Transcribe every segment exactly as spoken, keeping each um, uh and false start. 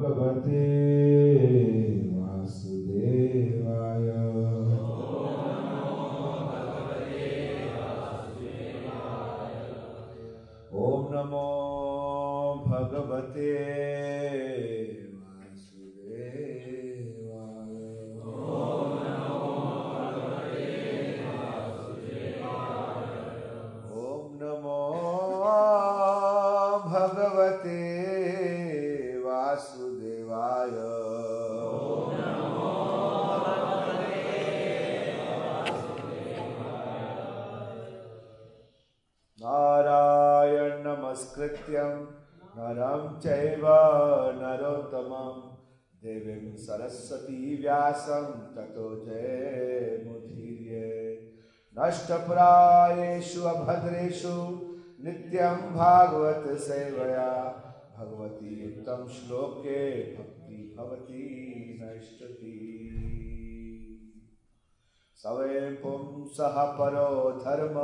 भगवते वासुदेवाय। ओम नमो भगवते नरं चैव नरोत्तमं देवीं सरस्वती व्यासं ततो जयमुदीरये। नष्टप्रायेषु अभद्रेषु नित्यं भागवत सेवया भगवती उत्तम श्लोके भक्ति भवति नष्टति। सवे पुंसः परो धर्म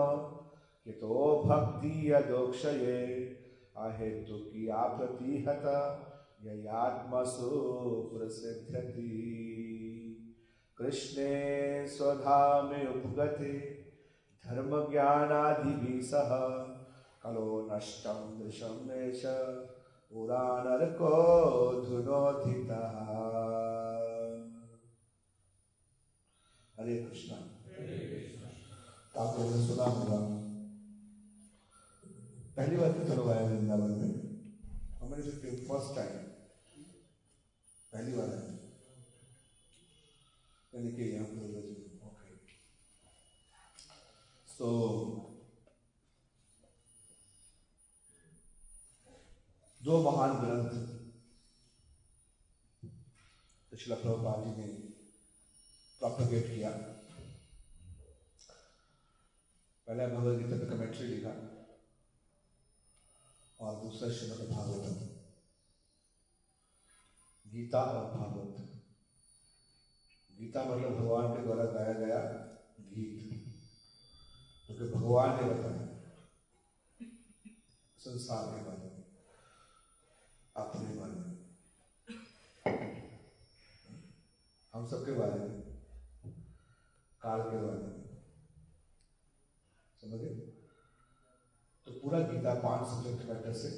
यतो भक्ति यदोक्षये अहेतु की आपतिहत यत्मसु प्रसिद्धति। कृष्णे स्वधामे उपगते धर्म ज्ञानादि सह कलो नष्टं दृशं नेश पुरा नरको धुनोधितः। हरे कृष्णा। आपको सुना होगा पहली बार तो चलो आया वृंदावन में, हमारे से फर्स्ट टाइम पहली बार आए यानी कि यहाँ पर। ओके सो दो महान ग्रंथ श्रील प्रभुपाद जी ने प्रोपेगेट किया। पहले भगवद गीता पे कमेंट्री लिखा और दूसरा श्रीमद् भागवतम, गीता और भागवत। गीता मतलब भगवान के द्वारा गाया गया गीत, क्योंकि तो भगवान ने बताया संसार के बारे में, अपने बारे में, हम सबके बारे में, काल के बारे में, समझे? तो पूरा गीता पांच सब्जेक्ट मैटर से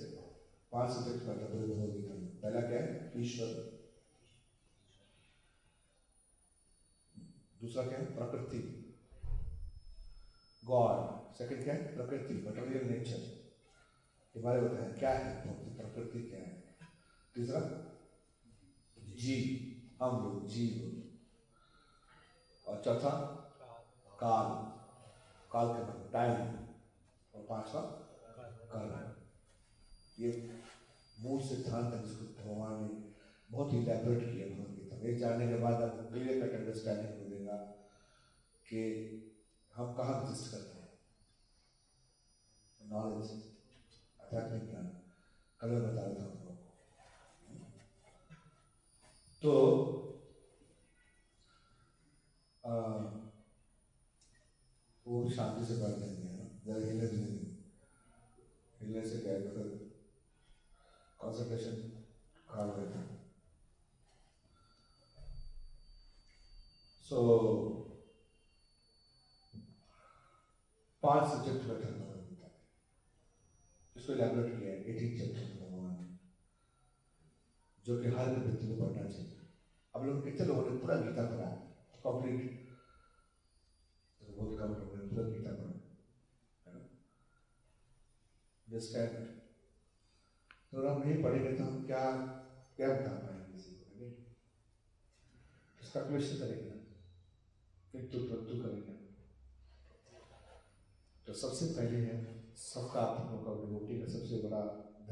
पांच सब्जेक्ट मैटर पूरे भगवद गीता में। पहला क्या है? ईश्वर। दूसरा क्या है? प्रकृति, गॉड। सेकंड क्या है? प्रकृति, मटेरियल नेचर के बारे में बताया क्या है प्रकृति, क्या है। तीसरा जीव, हम लोग जीव। और चौथा काल, काल के बारे में, टाइम। और पांचवा कर्म। ये मूल सिद्धांत है जिसको भगवान ने बहुत ही इलैबोरेट किया भगवद गीता में। जानने के बाद आपको क्लियर कट अंडरस्टैंडिंग मिलेगा कि हम कहाँ एग्जिस्ट करते हैं। नॉलेज, आध्यात्मिक ज्ञान कल मैं बता देता हूँ हम लोगों को। तो आ, वो शांति से पढ़ लेंगे, हिलने हिलने से क्या है, कॉन्सेंट्रेशन खराब रहता है। सो पांच सब्जेक्ट बैठा है, इसको इलैबोरेट किया है एटीन चैप्टर भगवान ने, जो कि हर व्यक्ति को पढ़ना चाहिए। अब लोग कितने लोगों ने पूरा गीता पढ़ा कंप्लीट? बहुत कम लोगों ने पूरा गीता पढ़ा। तो हम नहीं पढ़ेंगे तो हम क्या क्या बता पाएंगे किसी को? इसका क्वेश्चन करेंगे, किंतु परंतु करेंगे। तो सबसे पहले है सबका अपनों का डिवोटी का सबसे बड़ा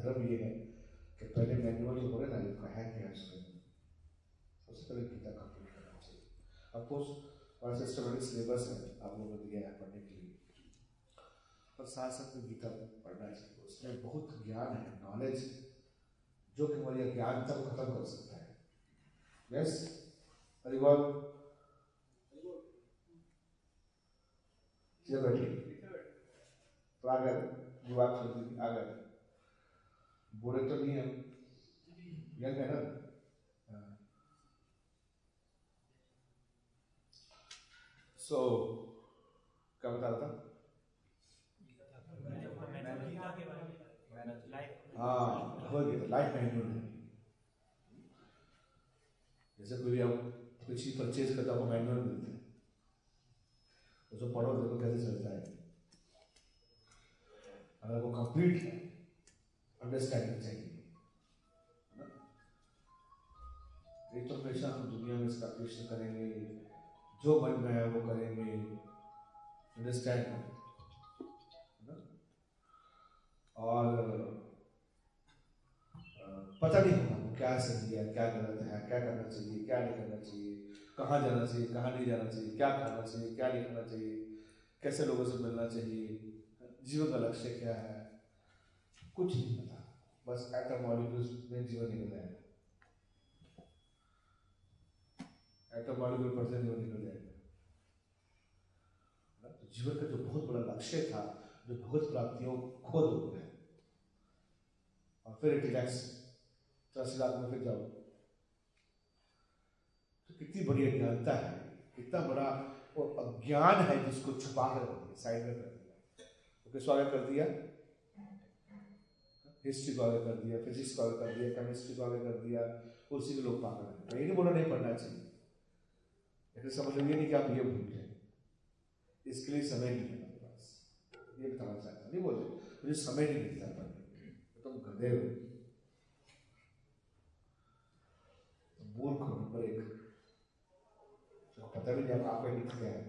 धर्म ये है कि पहले मैनुअल जो बोले ना इसका है क्या, सबसे पहले गीता कंप्लीट करना चाहिए। अफकोर्स हमारा सिस्टमेटिक सिलेबस है आप लोगों को दिया है पढ़ने के लिए, पर साथ साथ में गीता पढ़ना चाहिए। उसमें बहुत ज्ञान है, नॉलेज, जो कि हमारी अज्ञानता को खत्म कर सकता है। यस हरिवाल तो आगे युवा आगे बुरे तो नहीं है, यंग है ना। सो क्या बता रहा था? हाँ, लाइफ मैनुअल। जैसे कोई आप कोई चीज परचेज करते हो, मैनुअल मिलता है, उसको पढ़ो देखो कैसे चलता है। अगर वो कंप्लीट है, अंडरस्टैंडिंग चाहिए। एक तो हमेशा हम दुनिया में इसका कृष्ण करेंगे, जो मन में है वो करेंगे, अंडरस्टैंड करेंगे, और पता नहीं होगा क्या सही है क्या गलत है, क्या करना चाहिए क्या नहीं करना चाहिए, कहाँ जाना चाहिए कहाँ नहीं जाना चाहिए, क्या खाना चाहिए क्या नहीं खाना चाहिए, कैसे लोगों से मिलना चाहिए, जीवन का लक्ष्य क्या है, कुछ नहीं पता। बस एटम मॉलिक्यूल्स में जीवन निकल जाएगा, एटम मॉलिक्यूल परसेंट जीवन निकल जाएगा। तो जीवन का जो बहुत बड़ा लक्ष्य था, जो भगवत प्राप्तियों खो दो गए, और फिर रिलैक्स चालीस लाख में फिर जाओ। तो कितनी बड़ी अज्ञानता है, कितना बड़ा वो अज्ञान है जिसको छुपा कर रख दिया, साइड में कर दिया। तो किसको आगे कर दिया? हिस्ट्री को आगे कर दिया, फिजिक्स को आगे कर दिया, केमिस्ट्री को आगे कर दिया, उसी के लोग पागल हैं। ये नहीं बोला नहीं पढ़ना चाहिए, समझ लीजिए नहीं कि आप ये भूल गए, इसके लिए समय नहीं है मेरे पास, ये बताना चाहता नहीं बोल रहे, मुझे समय नहीं मिलता पढ़ने, तुम गधे हो, मूर्ख हो, नंबर एक, तो पता भी नहीं आपका लिख गया है,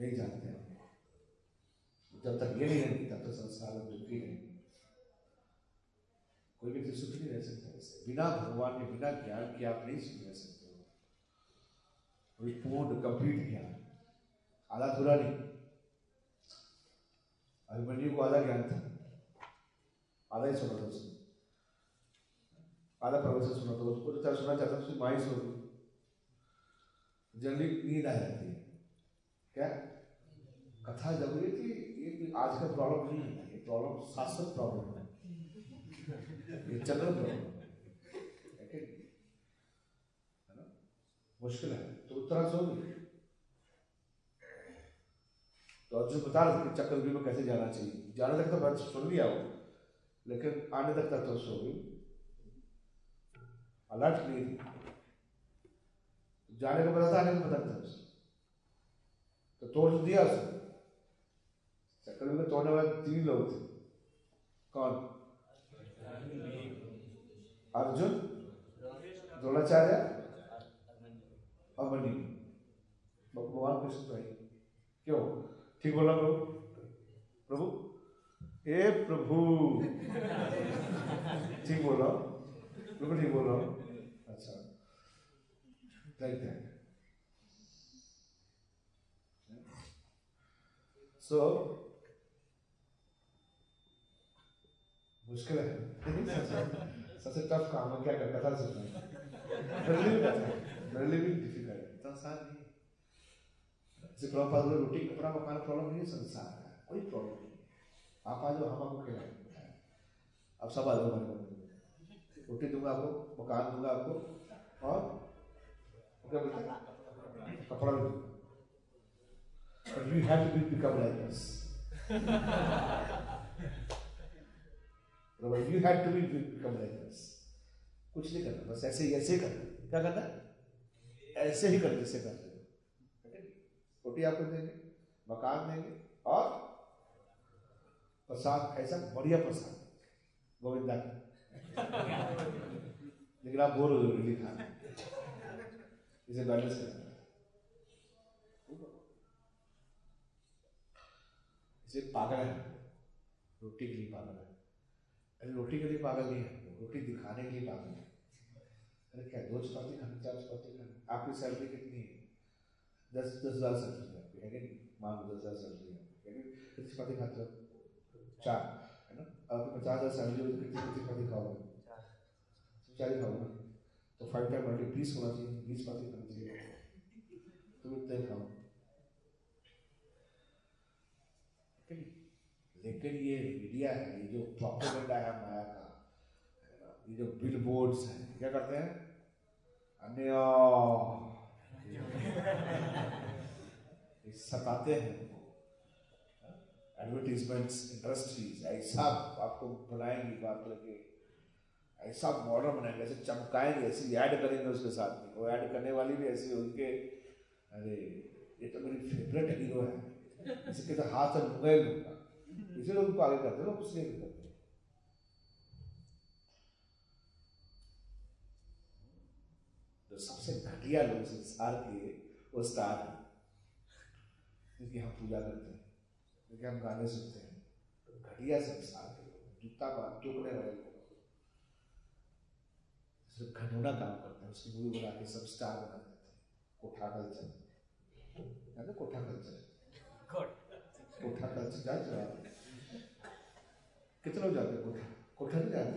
नहीं जानते हैं। जब तक ये नहीं रहती तब तक संसार में दुखी रहेंगे, कोई व्यक्ति सुखी नहीं रह सकता। बिना भगवान के, बिना ज्ञान के आप नहीं सुखी रह सकते। पूर्ण कंप्लीट ज्ञान, आधा अधूरा नहीं। अभिमन्यु को आधा ज्ञान था, आधा ही सुना था उसने, आधा प्रवचन सुना था, उसको जो सुना चाहता उसकी माँ ही सो गई। जनरली नींद आ जाती है, क्या कथा जरूरी थी? ये आज का प्रॉब्लम नहीं है, ये प्रॉब्लम शाश्वत प्रॉब्लम है, ये चंद्र प्रॉब्लम मुश्किल है। तो उत्तराज हो गई, तो अर्जुन बता रहे थे चक्रव्यूह में कैसे जाना चाहिए, जाने तक तो बात सुन लिया हो, लेकिन आने तक तक तो सो गई, अलर्ट नहीं थी, जाने का पता था आने का पता था उसे, तो तोड़ दिया उसने। चक्रव्यूह में तोड़ने वाले तीन लोग थे, कौन? अर्जुन, द्रोणाचार्य और बनी भगवान कृष्ण। भाई क्यों ठीक बोला प्रभु? प्रभु हे प्रभु ठीक बोल रहा हूँ, बिल्कुल ठीक बोल रहा हूँ। अच्छा थैंक थैंक। सो मुश्किल है, सबसे टफ काम है क्या करता था सुनना, इतना आसान नहीं है। रोटी कपड़ा मकान प्रॉब्लम नहीं है, संसार है, कोई प्रॉब्लम नहीं है। आप आ जाओ, हम आपको खिलाएंगे, आप सब आ जाओ हमारे घर, रोटी दूंगा आपको, मकान दूंगा आपको, और क्या बोलते हैं कपड़ा भी दूंगा। But you have to become like us, you have to become like us. कुछ नहीं करना, बस ऐसे ही ऐसे करना। क्या करना? ऐसे ही कर जैसे कर रहे हो। रोटी आपको देंगे, मकान देंगे, और प्रसाद, ऐसा बढ़िया प्रसाद गोविंदा का, लेकिन आप बोर हो जरूरी खाना, इसे बैलेंस करना। इसे पागल है रोटी के लिए, पागल है। अरे रोटी के लिए पागल नहीं है, रोटी दिखाने के लिए पागल है। क्या दो चपाती खाना, चार चपाती खाना? आपकी सैलरी कितनी है? दस दस हजार सैलरी आपकी है, मान लो दस हजार सैलरी है, कितनी चपाती खाते हो? चार, है ना? आपकी पचास हजार सैलरी हो तो कितनी कितनी चपाती खाओगे? चार ही खाओगे, तो फाइव टाइम मल्टी बीस होना चाहिए, बीस चपाती खानी चाहिए, तुम इतने खाओ। लेकिन ये मीडिया है, ये जो प्रोपेगेंडा है माया का, ये जो बिलबोर्ड्स हैं, क्या करते हैं? अन्य सताते हैं एडवर्टीजमेंट्स इंडस्ट्रीज ऐसा आपको बनाएंगी, बात लगे ऐसा मॉडल बनाएंगे, ऐसे चमकाएंगे, ऐसी ऐड करेंगे उसके साथ में। वो ऐड करने वाली भी ऐसी उनके अरे ये तो मेरी फेवरेट हीरो है, इसके तो हाथ से लूंगा ही लूंगा, इसी लोग उनको आगे करते लोग उससे भी करते। जो सबसे घटिया लोग संसार के वो स्टार है, क्योंकि हम पूजा करते हैं, क्योंकि हम गाने सुनते हैं। तो घटिया संसार के लोग, जूता बात चुकने वाले लोग, सिर्फ घनौना काम करते हैं, उसकी मूवी बना के सब स्टार बना देते हैं। कोठा कल्चर, कोठा कल्चर, कोठा कल्चर जाते हैं कितने जाते हैं कोठा, कोठा नहीं जाते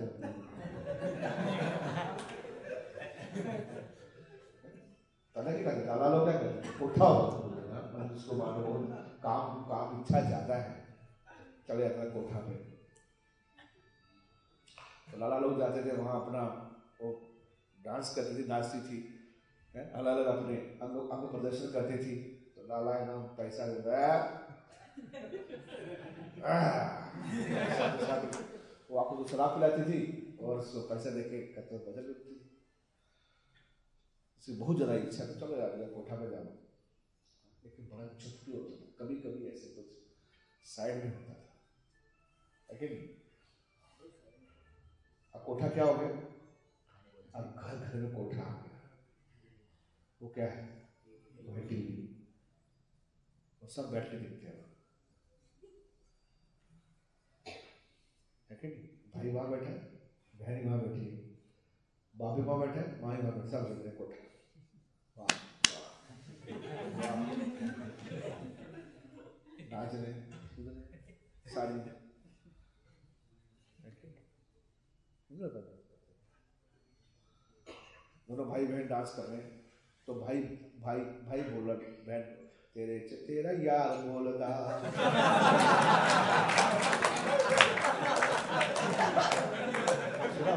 पता नहीं करते लाला लोग क्या करते कोठा मन उसको मानो काम काम इच्छा ज्यादा है चले जाता है कोठा पे। तो लाला लोग जाते थे वहां अपना वो डांस करती थी, नाचती थी, अलग अलग अपने अंग अंग प्रदर्शन करती थी। तो लाला है ना पैसा वो आपको तो शराब पिलाती थी और पैसा देके कहते बजट लेती थी। इसकी बहुत ज़्यादा इच्छा तो चलो यार कोठा में जाना, लेकिन बड़ा चुटकी होता था, कभी कभी ऐसे कुछ साइड में होता था। लेकिन अब कोठा क्या हो गया, अब घर घर में कोठा आ गया। वो क्या है, वो टीवी, वो सब बैठ के देखते हैं। भाई वहां बैठा, बहनी वहां बैठी, बाबी वहां बैठा, माँ वहां बैठे, सब देख रहे कोठा। नाच रहे साड़ी में दोनों भाई बहन डांस कर रहे हैं। तो भाई भाई भाई बोला बहन तेरे तेरा यार बोलता सुना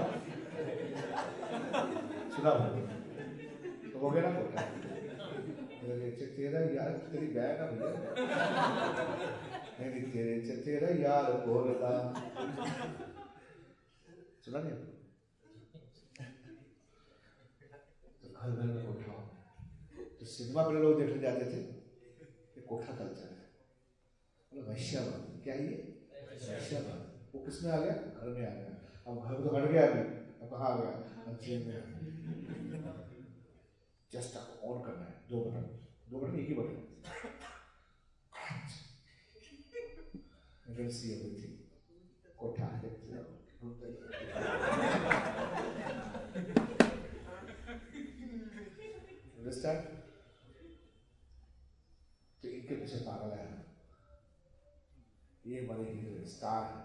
सुना तो हो गया ना बोला तेरे तेरा यार तेरी बहन ना भैया तेरे तेरा यार बोलता सुना नहीं आपको। घर घर में कोठा हो, तो सिनेमा पर लोग देखने जाते थे कि कोठा कल्चर है, वैश्यवाद क्या है ये वैश्यवाद। वो किसमें आ गया, घर में आ गया। अब घर तो हट गया, अभी अब कहाँ आ गया, जेल में आ गया। जस्ट आपको ऑन करना है, दो बटन दो बटन एक ही बटन सी हो गई थी कोठा। तो इनके पीछे पागल है, ये बड़े हीरो स्टार है,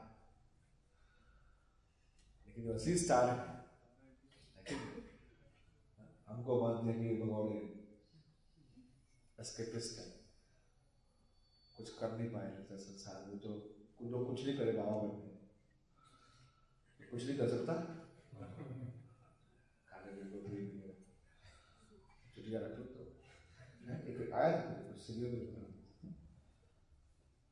लेकिन जो असली स्टार है हमको बांध देंगे भगोड़े एस्केपिस्ट है, कुछ कर नहीं पाएगा संसार में। तो कुछ लोग कुछ नहीं करेगा, गाँव में कुछ नहीं कर सकता, खाने पीने को भी एक आया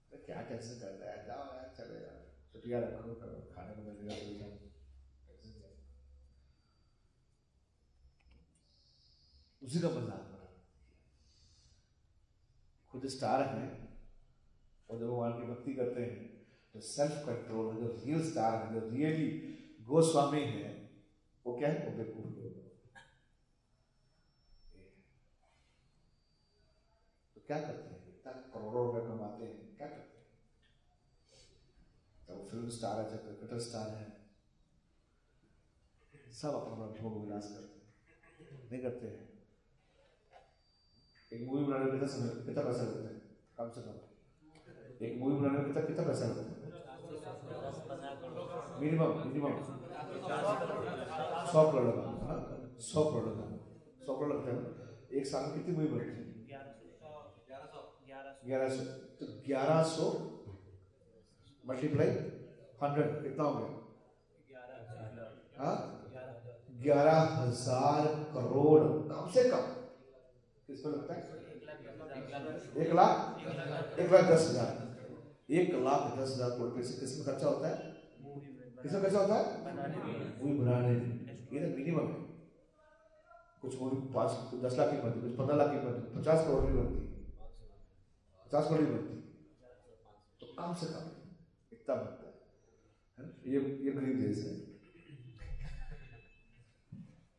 तो क्या टेंशन करता है, जाओ यार चले जाओ, छुट्टियां रखो, खाने को मिलेगा। उसी का मजाक बना, खुद स्टार हैं और जब भगवान की भक्ति करते हैं तो सेल्फ कंट्रोल है। जो रियल स्टार है, जो रियली गोस्वामी है, वो क्या है, वो बेवकूफ लोग। क्या करते हैं, इतना करोड़ों रुपए कमाते हैं, क्या करते हैं। तो फिल्म स्टार है, जब क्रिकेटर स्टार है, सब अपना भोग विलास करते हैं, नहीं करते हैं। एक मूवी बनाने में कितना कितना पैसा लगता है, कम से कम एक मूवी बनाने में कितना कितना पैसा लगता है, मिनिमम मिनिमम सौ करोड़ का सौ करोड़ का सौ करोड़ लगता है। एक साल में कितनी मूवी बनती है, ग्यारह सौ। तो ग्यारह सौ मल्टीप्लाई हंड्रेड कितना हो गया, ग्यारह हजार करोड़ कम से कम। किसको लगता है एक लाख एक लाख दस हजार एक लाख दस हजार करोड़ पैसे किसमें खर्चा होता है? किसमें खर्चा होता है? मूवी बनाने में। ये तो मिनिमम है, कुछ मूवी पाँच दस लाख की बनती, कुछ पंद्रह लाख की बनती, पचास करोड़ की बनती, पचास करोड़ की बनती, तो कम से कम इतना बनता है। ये ये गरीब देश है,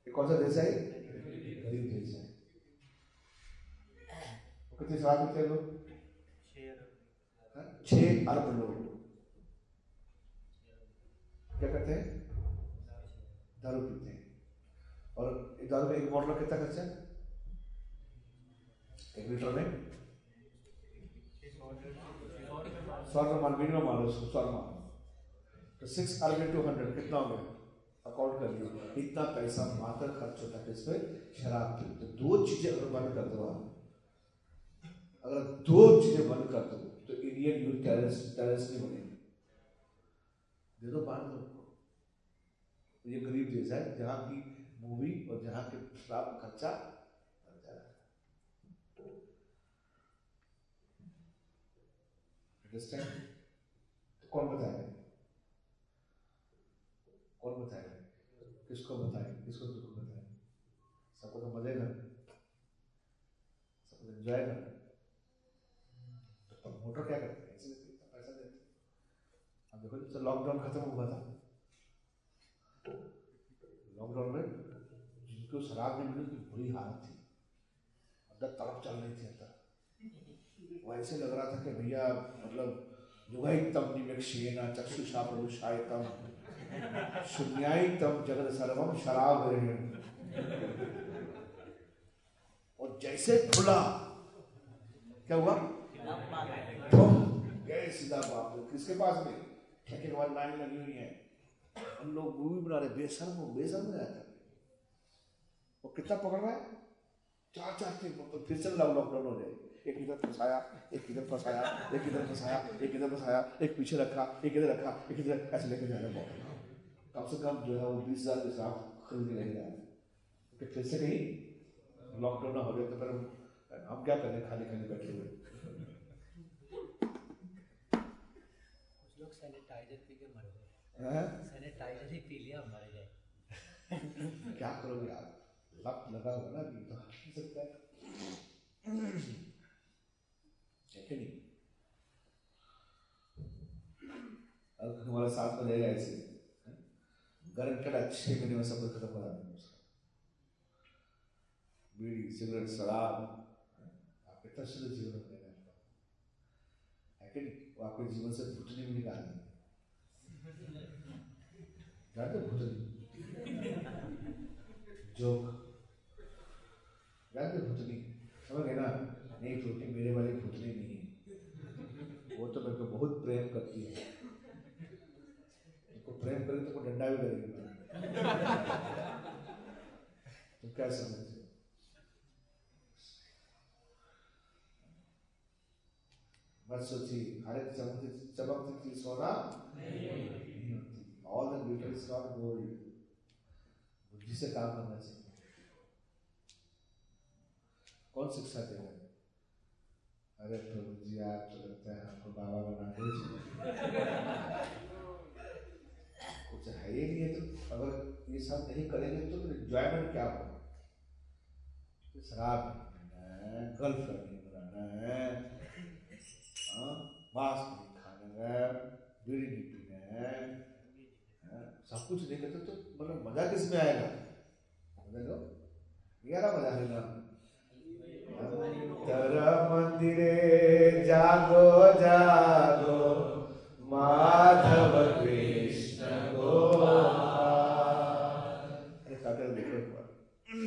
ये कौन सा देश है? गरीब देश है। कितने साल होते हैं लोग? छह अरब लोग क्या करते हैं? दारू पीते हैं। और दारू में एक बॉटल में कितना खर्चा है? एक लीटर में सौ रुपये मान, मिनिमम मान लो उसको सौ रुपये। तो सिक्स अरब टू हंड्रेड कितना हो गया? अकाउंट कर लिया। इतना पैसा मात्र खर्च होता है इसमें शराब की। तो दो चीजें अगर बंद कर दो, अगर दो चीजें बंद कर दो तो इंडियन यूथ टेररिस्ट नहीं बनेंगे। दे दो बांध दो। ये गरीब देश है जहां की मूवी और जहां के शराब खर्चा बढ़ जा रहा है। तो कौन बताएगा? कौन बताएगा? किसको बताएगा? किसको तुमको बताएगा? सबको तो मजेगा, सबको एंजॉय करना। मोटर क्या करते हैं? इतना पैसा देते हैं। अब देखो, जब लॉकडाउन खत्म हुआ था, लॉकडाउन में जिनको शराब नहीं मिली बुरी हालत थी, अंदर तड़प चल रही थी अंदर। वो ऐसे लग रहा था कि भैया मतलब युगाई तम निवेक्षेना चक्षुषा प्रविशायतम शून्याई तम जगत सर्वम शराब रहें। और जैसे खुला क्या हुआ? गए सीधा बाप किसके पास में? ठेके के बाद लाइन लगी हुई है। हम लोग मूवी बना रहे, बेशर्म बेशर्म हो जाता है। वो कितना पकड़ रहा है? चार चार टेक। फिर चल रहा लॉकडाउन हो जाए। एक इधर फंसाया, एक इधर फंसाया, एक इधर फंसाया, एक इधर फंसाया, एक पीछे रखा, एक इधर रखा, एक इधर, ऐसे लेके जाना बहुत। कम से कम जो है वो बीस हजार के साथ खरीद के लेके जाए। फिर से कहीं लॉकडाउन हो गया तो फिर हम क्या करें? खाली खाली बैठे हुए लोग सैनिटाइजर पी के मर गए। सैनिटाइजर ही पी लिया, मर गए। क्या करोगे यार? लक लगा हुआ ना, भी तो नहीं सकता है। चेक नहीं। अब हमारे साथ में रहेगा ऐसे गारंटेड। अच्छे महीने में सब कुछ खत्म करा देंगे उसका। बीड़ी, सिगरेट, शराब, आपके तस्वीर जीवन में वो आपके जीवन से भुतनी भी निकाल देंगे। भुतनी जोक जानते? भुतनी समझ गए ना? नहीं, छोटी मेरे वाली भुतनी नहीं है। वो तो मेरे को बहुत प्रेम करती है। तो प्रेम करे तो डंडा भी करेगी। तो क्या समझ? बस सोचिए, हर एक चमकती चमकती चीज सोना नहीं होती। All the beauty is not gold. बुद्धि से काम करना चाहिए। कौन शिक्षा दे रहा है? अरे प्रभु जी, आप तो लगता है आपको बाबा बना दीजिए। कुछ है ही नहीं है। तो अगर ये सब नहीं करेंगे तो एंजॉयमेंट क्या होगा? शराब है, गर्लफ्रेंड नहीं बनाना है, मांस नहीं खाना है, बीड़ी नहीं पीना है, सब कुछ नहीं करते तो मतलब मजा किस में आएगा? मजा यारा मजा आएगा। तेरा मंदिरे जागो जागो माधव कृष्ण गोपाल। देखो ये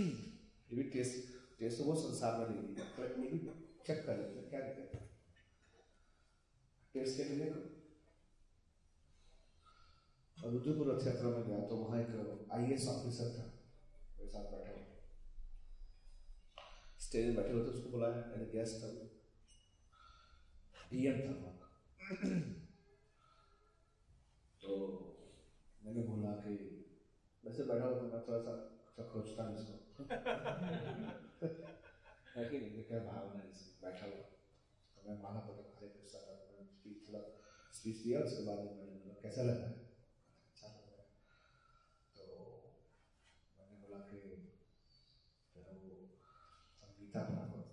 भी टेस्ट टेस्ट वो संसार में नहीं चेक कर लेते क्या दिक्कत? टेस्ट के लिए और रुद्रपुर रथ यात्रा में गया तो वहां एक आई एस ऑफिसर था, मेरे साथ बैठा हुआ। स्टेज में बैठे हुए थे, उसको बुलाया मैंने, गेस्ट था, डीएम था वहां। तो मैंने बोला कि वैसे बैठा हुआ था, मैं थोड़ा सा खोजता हूँ इसको। लेकिन इनका भावना इसमें बैठा हुआ। तो मैं माना पड़ा खाली पैसा था, मैं स्पीच थोड़ा स्पीच दिया, उसके बाद में मैंने बोला कैसा लग रहा है, अच्छा लग रहा है। तो मैंने बोला कि फिर वो संगीता बना करो,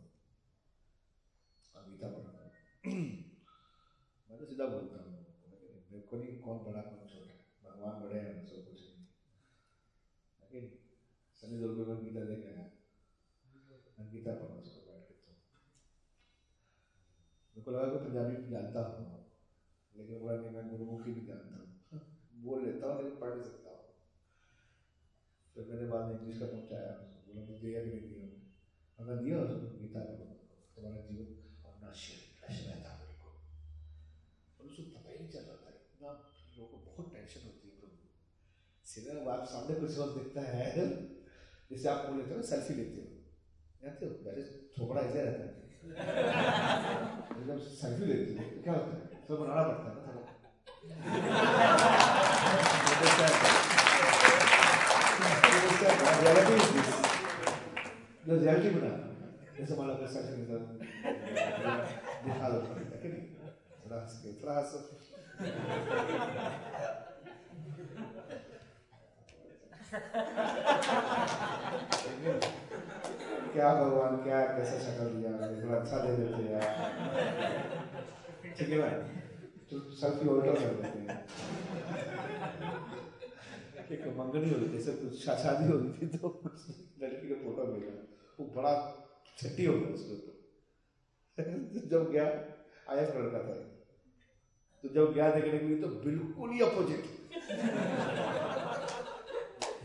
अंगीता बना करो। मैं तो सीधा बोलता हूँ, मेरे को नहीं कौन बड़ा कौन छोटा, भगवान बड़े हैं, सब कुछ नहीं। लेकिन सनी देओल को मैं गीता दे के आया, गीता पढ़ा उसको बैठ के। तो मेरे को लगा कि पंजाबी भी जानता हूँ, लेकिन बोला नहीं मैं गुरुमुखी भी जानता हूँ, बोल लेता हूँ लेकिन पढ़ नहीं सकता हूँ। फिर मैंने बाद में इंग्लिश का पहुँचाया, बोला मुझे दिया कि नहीं दिया, अगर दिया उसको गीता पढ़ो, तुम्हारा जीवन अपना रहता है। और उसको पता ही नहीं चल रहा था, इतना लोगों को बहुत टेंशन होती है प्रभु। सिनेमा आप सामने कुछ और देखता है, जैसे आप बोल लेते हो सेल्फी लेते हो, जानते हो पहले थोड़ा ऐसे रहता है, जब सेल्फी लेते हो क्या होता है, तो बनाना पड़ता है ना थोड़ा। रियलिटी बना जैसे मान लो सेल्फी लेता दिखा दो, थोड़ा थोड़ा हंसो। क्या भगवान क्या कैसा शक्ल दिया, थोड़ा अच्छा दे देते यार, ठीक है भाई, तो सेल्फी ऑल्टर कर देते हैं। एक मंगनी हो गई, जैसे कुछ शादी हो गई थी, तो लड़की का फोटो मिला, वो बड़ा छट्टी हो गया उसके ऊपर। जब गया आया लड़का था, तो जब गया देखने के लिए तो बिल्कुल ही अपोजिट,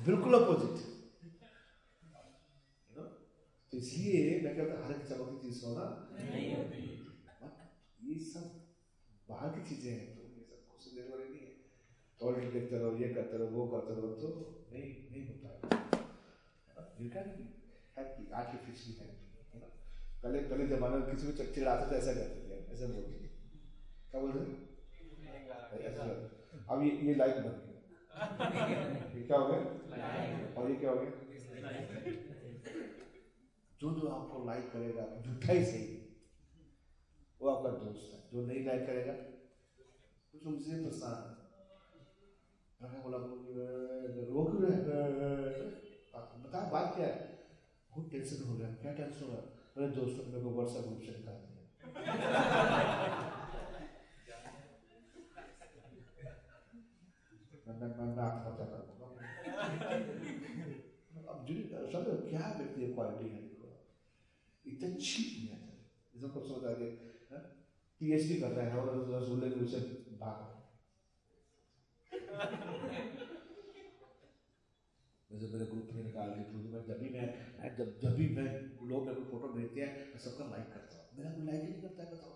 बिल्कुल अपोजिट। तो इसलिए मैं कहता हूं हर एक चमक की चीज होना नहीं होती, ये सब बाहर की चीजें हैं, तो ये सब कुछ देर वाली नहीं है। टॉयलेट देखते रहो, ये करते रहो, वो करते रहो, तो नहीं नहीं होता है। आर्टिफिशियल है, पहले पहले जमाने में किसी को चिड़ाते तो ऐसा करते थे, ऐसा बोलते क्या बोलते थे। अब ये ये लाइक बन गया, ये क्या हो गया, और ये क्या हो गया। जो जो आपको लाइक करेगा झूठा ही सही वो आपका दोस्त है, जो नहीं लाइक करेगा वो तुमसे परेशान है। बोला रोक बता बात क्या है, बहुत टेंशन हो गया, क्या टेंशन हो गया, मेरे दोस्तों मेरे को व्हाट्सएप ग्रुप से निकालते हैं। क्या व्यक्ति क्वालिटी है, इतना चीप नहीं आता है। जब कुछ बता के पी एच डी कर रहे हैं और रसगुल्ले के उसे भाग रहे हैं। जैसे मेरे ग्रुप में निकाल के थ्रू, मैं जब भी मैं जब जब भी मैं लोग मेरे को फोटो भेजते हैं, मैं सबका लाइक करता हूँ, मेरा कोई लाइक ही नहीं करता है। बताओ,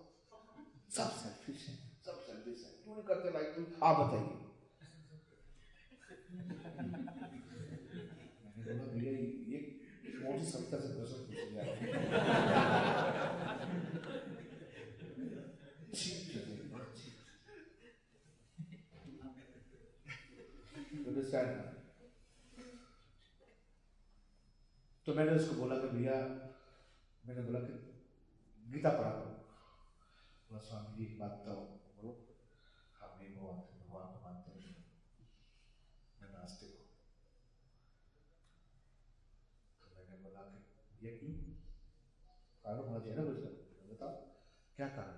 सब सेल्फिश है, सब सेल्फिश है, क्यों नहीं करते लाइक तुम, आप बताइए। भैया ये मोदी सविता से प्रश्न पूछ लिया। तो मैंने उसको बोला कि भैया, मैंने बोला कि गीता पढ़ा करो। बोला स्वामी जी एक बात बताओ। बोलो, हम ये भगवान को मानते हैं, मैं नास्तिक हूँ। तो मैंने बोला कि भैया क्यों, कारण होना चाहिए ना कुछ, बताओ क्या कारण।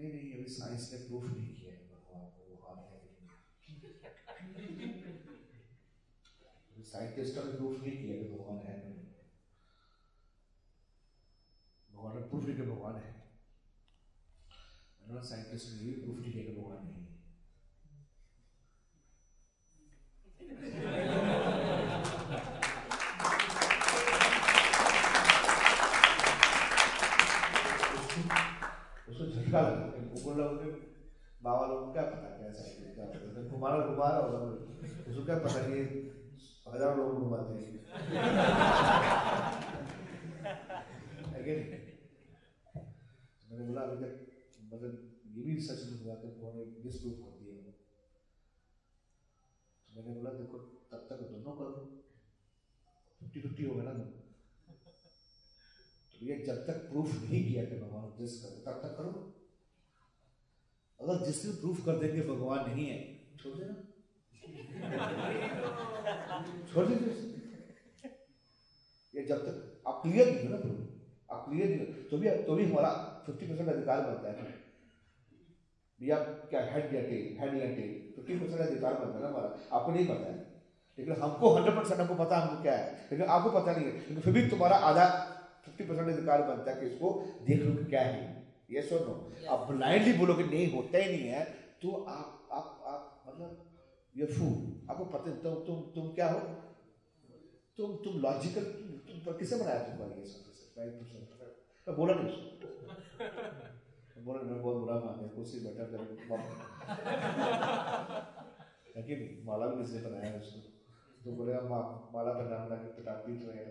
नहीं नहीं अभी साइंस ने प्रूफ नहीं किया है भगवान को भगवान है कि नहीं, साइंटिस्ट ने प्रूफ नहीं किया कि भगवान है, भगवान ने प्रूफ नहीं किया भगवान है, साइंटिस्ट ने भी प्रूफ नहीं किया कि भगवान नहीं। उसको झटका लगा, कुकुर लोगों के बाबा लोगों को क्या पता क्या साइंटिस्ट क्या पता, घुमाना घुमाना होगा उसको क्या पता कि हजारों लोग घुमाते हैं। मैंने बोला अभी तक मतलब ये भी सच नहीं हुआ कि उन्होंने डिस्प्रूव कर दिया। मैंने बोला देखो तब तक दोनों का फिफ्टी फिफ्टी होगा ना, ये जब तक प्रूफ नहीं किया कि भगवान उपदेश कर तब तक करो। अगर जिस दिन प्रूफ कर देंगे भगवान नहीं है, छोड़ देना, छोड़ दीजिए। ये जब तक आप क्लियर नहीं हो ना, प्रूफ आप क्लियर नहीं हो तो भी तो भी हमारा फिफ्टी परसेंट अधिकार बनता है भैया, क्या हेड या टेल, हेड या टेल, फिफ्टी परसेंट अधिकार बनता है ना हमारा। आपको नहीं पता है, लेकिन हमको हंड्रेड परसेंट हमको पता हमको क्या है, लेकिन आपको पता नहीं है। लेकिन फिर भी तुम्हारा आधा फिफ्टी परसेंट अधिकार बनता है कि इसको देख लो क्या है, यस और नो। आप ब्लाइंडली बोलोगे नहीं होता ही नहीं है तो आप आप आप मतलब ये फूल, आपको पता नहीं तुम तुम तुम क्या हो, तुम तुम लॉजिकल तुम पर किसे बनाया तुम्हारी ये सब बोला नहीं उसको बोला नहीं बहुत बुरा मान है कुछ बेटर करके माला भी किसने बनाया है उसको तो बोले माला बना बना के पिता बीच रहे।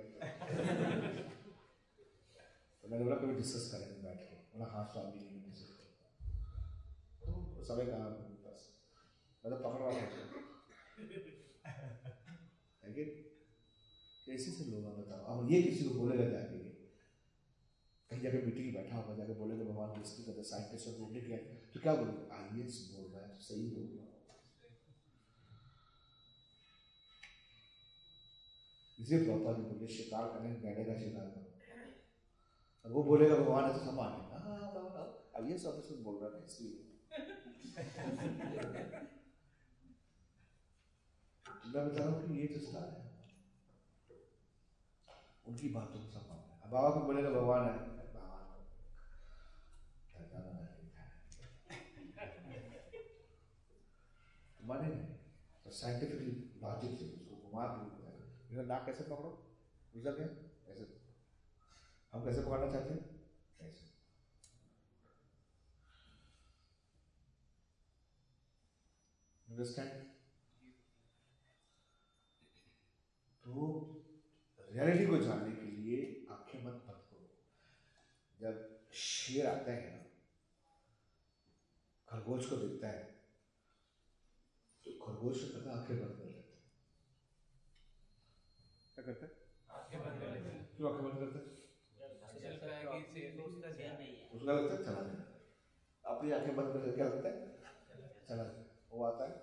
तो मैंने बोला कभी डिस्कस करेंगे बैठ के, बोला हाँ स्वामी नहीं तो समय कहाँ बस मतलब पकड़वा है कैसे से लोग बताओ। अब ये किसी को बोलेगा जाके कहीं जाके मीटिंग बैठा होगा जाके बोलेगा भगवान डिस्कस करते साइंटिस्ट और बोलने क्या तो क्या बोलेंगे आई एस बोल रहा है सही बोल रहा है। इसे प्रॉपर नहीं बोले शिकार करें बैठे का शिकार करें वो बोलेगा भगवान ऐसा समान है हाँ आई एस ऑफिसर बोल रहा है इसलिए मैं बता रहा हूँ कि ये जो स्टार है उनकी बातों को समान है। अब बाबा को बोलेगा भगवान है माने तो साइंटिफिकली लॉजिक से उसको घुमा के नाक कैसे पकड़ो गुजर गया ऐसे हम कैसे पकड़ना चाहते हैं ऐसे। अंडरस्टैंड? तो रियलिटी को जानने के लिए आंखें मत बंद करो। जब शेर आता है ना खरगोश को देखता है तो खरगोश को पता आंखें बंद कर लेता है। क्या करता है? आंखें बंद कर लेता है। क्यों आंखें बंद करता है? उसका लगता है चला गया। अपनी आंखें बंद करके क्या लगता है चला गया। वो आता है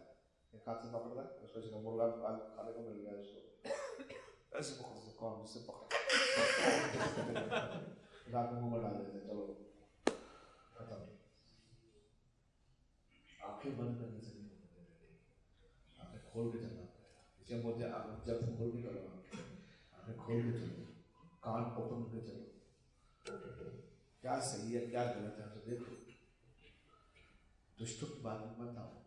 हाथ से पकड़ता है उसको मुर्गा खाने को मिल गया उसको ऐसे पकड़ते कौन उससे पकड़ता रात में मुंह डाल देते चलो खत्म। आंखें बंद करने से नहीं होता, आंखें खोल के चलना पड़ेगा। इसे बोलते हैं जब खोल के चलो, आंखें खोल के चलो, कान ओपन करके चलो, क्या सही है क्या गलत है तो देखो। दुष्टों की बात में मत आओ।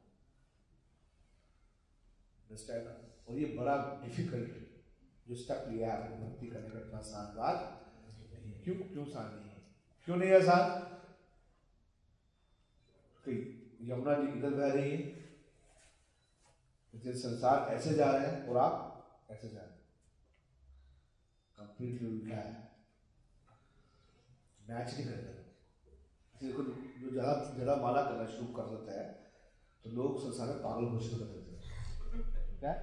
अंडरस्टैंड? और ये बड़ा डिफिकल्ट जो स्टेप लिया है आपको भक्ति करने का इतना आसान बात क्यों क्यों आसान नहीं है? क्यों नहीं आसान? कि यमुना जी इधर बह रही है, संसार ऐसे जा रहे हैं और आप ऐसे जा रहे हैं, कंप्लीटली उल्टा है, मैच नहीं करता। जो ज़्यादा ज़्यादा माला करना शुरू कर देता है तो लोग संसार में पागल हो शुरू कर देते हैं। क्या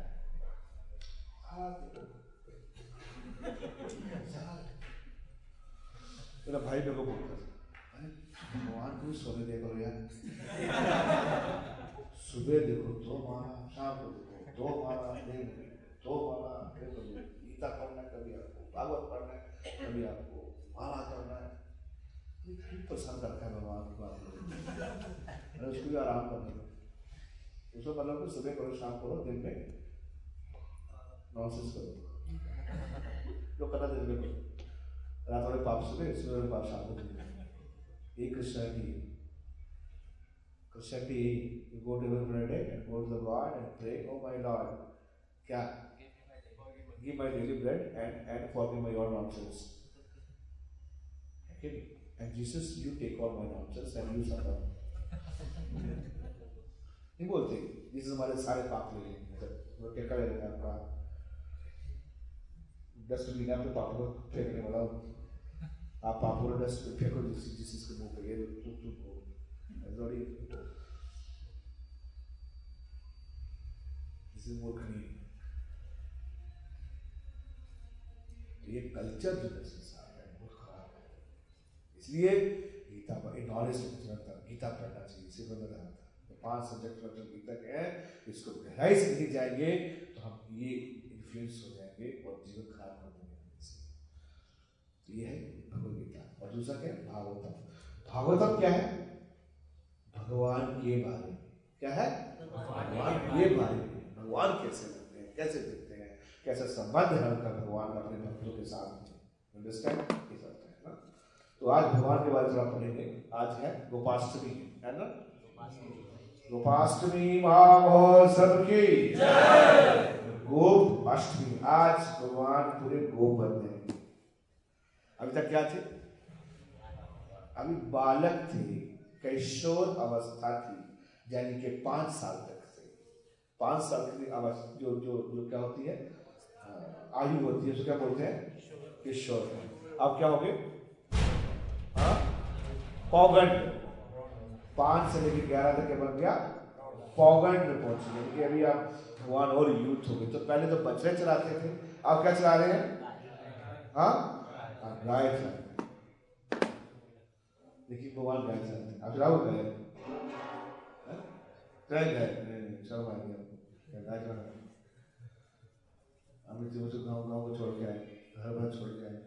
मेरा भाई मेरे को बोलता है भगवान को सोने देखो यार, सुबह देखो दो माला, शाम को देखो दो माला, दिन दो माला, गीता पढ़ना है कभी आपको, भागवत पढ़ना है कभी आपको, माला करना है। पसंद रखा है भगवान की बात, उसको भी आराम करना है। उसको मतलब कि सुबह करो शाम करो दिन में नॉनसेंस करो जो करना दिन में करो, रात वाले पाप सुबह, सुबह वाले पाप शाम को दिन में। ये कृष्णा की कृष्णा की you go to every day and go to the God and pray oh my Lord क्या give my daily bread and and forgive my all nonsense okay and Jesus you take all my nonsense and you suffer नहीं बोलते जिस हमारे सारे पाप ले लेंगे वो क्या कर लेगा आपका डस्टबिन आपके पापों को फेंकने वाला आप पापों को डस्टबिन फेंको जिस जिस इसके मुंह पे ये तू तू हो सॉरी दिस इज मोर कनी। ये कल्चर जो है संसार में बहुत खराब है। इसलिए गीता पर नॉलेज रखता, गीता पढ़ना चाहिए, इसे मैं बता रहा था। तो पांच सब्जेक्ट डॉक्टर गीता के हैं, इसको गहराई से सीख जाएंगे तो हम ये इन्फ्लुएंस हो जाएंगे और जीवन खराब कर देंगे। तो ये है भगवदगीता। और दूसरा क्या है? भागवतम। भागवतम क्या है? भगवान के बारे में। क्या है? भगवान के बारे में। भगवान कैसे लगते हैं, कैसे दिखते हैं, कैसा संबंध है उनका भगवान अपने भक्तों के साथ, अंडरस्टैंड है ना। तो आज भगवान के बारे में थोड़ा पढ़ेंगे। आज है गोपाष्टमी, है ना। गोपाष्टमी महोत्सव की गोप अष्टमी। आज भगवान पूरे गोप बन गए। अभी तक क्या थे? अभी बालक थे, किशोर अवस्था थी, यानी कि पांच साल तक से पांच साल की अवस्था जो जो जो क्या होती है, आयु होती है, उसको क्या बोलते हैं? किशोर। अब क्या हो गए? पौगंड। पांच से लेकर ग्यारह तक बन गया, पौगंड में पहुंच गए। यानी कि अभी आप भगवान और यूथ हो गए। तो पहले तो बछड़े चलाते थे, अब क्या चला रहे हैं? हाँ, गाय। देखिए भगवान गाय चलाते हैं। आप चलाओ गाय? गाय चलो भाई, गाय चला। हम इतने बच्चों गाँव गाँव को छोड़ के आए, घर भर छोड़ के आए,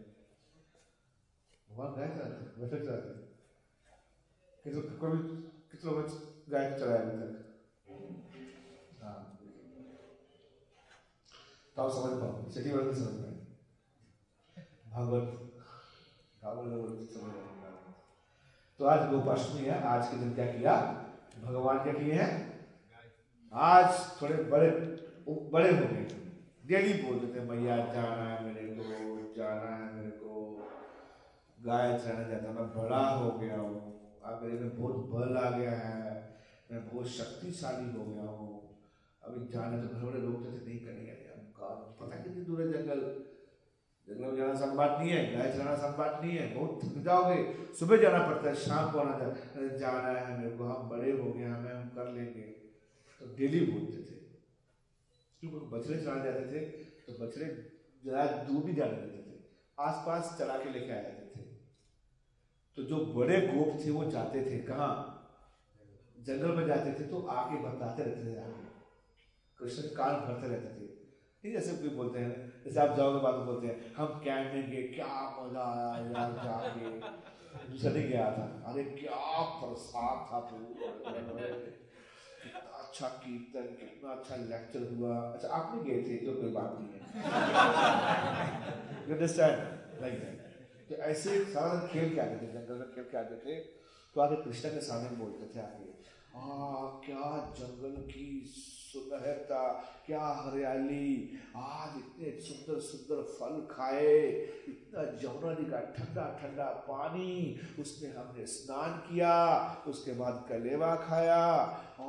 भगवान गाय चलाते हैं, बच्चे चलाते हैं। कितने कोई कितने बच्चे गाय चलाए अभी तक? हाँ, तो आप समझ पाओ, सिटी वाले भी समझ पाए भागवत भागवत समझ। तो आज गोपाष्टमी है। आज के दिन क्या किया भगवान? क्या किए हैं? आज थोड़े बड़े बड़े हो गए। डेली बोल देते हैं, भैया जाना है मेरे को, जाना है मेरे को, गाय चराने जाता। मैं बड़ा हो गया हूँ, अब मेरे में बहुत बल आ गया है, मैं बहुत शक्तिशाली हो गया हूँ। अभी जाना तो घर वाले लोग जैसे नहीं करेंगे, पता कितनी दूर है जंगल, जंगल जाना सब बात नहीं है, गाय चलाना सब बात नहीं है, बहुत थक जाओगे, सुबह जाना पड़ता है, शाम को आना जाना है मेरे को, हम बड़े हो गए, हमें हम कर लेंगे। तो डेली बोलते थे। क्योंकि बछड़े चला जाते थे तो बछड़े जरा दूर भी जाने देते थे, आसपास चला के लेके आ जाते थे। तो जो बड़े गोप थे वो जाते थे कहाँ? जंगल में जाते थे, तो आके बताते रहते थे, आगे कृष्ण कान भरते रहते थे। जैसे कोई बोलते हैं, जैसे आप जाओगे बात बोलते हैं, हम कैंप में गए, क्या मजा आया यार जाके, दूसरे गया था, अरे क्या प्रसाद था, कितना अच्छा कीर्तन, कितना अच्छा लेक्चर हुआ। अच्छा आप नहीं गए थे, तो कोई बात नहीं है। like तो ऐसे सारा खेल के आते थे, जंगल में खेल के आते थे। तो आगे कृष्णा के सामने बोलते थे, आगे आ क्या जंगल की सुंदरता, क्या हरियाली, आज इतने सुंदर सुंदर फल खाए, इतना जमुना जी का ठंडा ठंडा पानी, उसमें हमने स्नान किया, उसके बाद कलेवा खाया,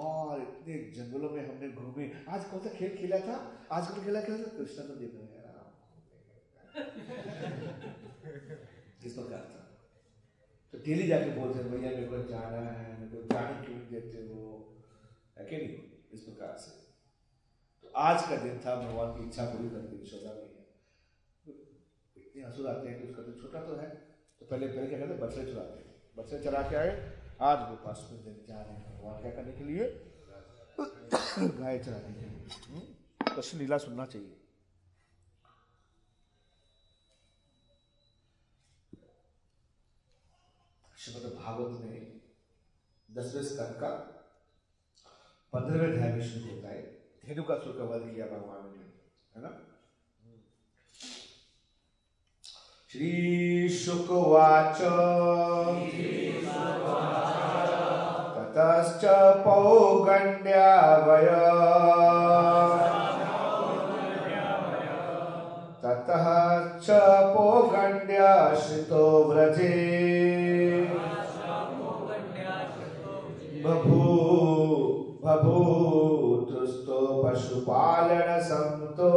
और इतने जंगलों में हमने घूमे। आज कौन सा खेल खेला था? आज कौन खेला खेला था? कृष्णा को देखो इसको क्या था। तो डेली जाके बोलते हैं, भैया मेरे को जाना है, मेरे को जाने क्यों देते हो, है कि नहीं? इस प्रकार से। तो आज का दिन था भगवान की इच्छा पूरी करने की। शोधा नहीं है, इतने आंसू आते हैं कि उसका दिन छोटा तो है। तो पहले पहले क्या कहते हैं? बछड़े चलाते हैं, बछड़े चला के आए। आज गोपाष्टमी दिन जा रहे हैं भगवान क्या करने के लिए? गाय चलाने के लिए। कृष्ण लीला सुनना चाहिए। श्रीमद् भागवत में दसवें स्कंद का पंद्रहवें अध्याय में शुरू होता है। धेनु का सुर का वध किया भगवान ने, है ना। श्री शुक उवाच ततश्च पौगण्ड्यावय ततः च पौगण्ड्याश्रितो व्रजे बभू बभू तुष्टो पशुपालन संतो।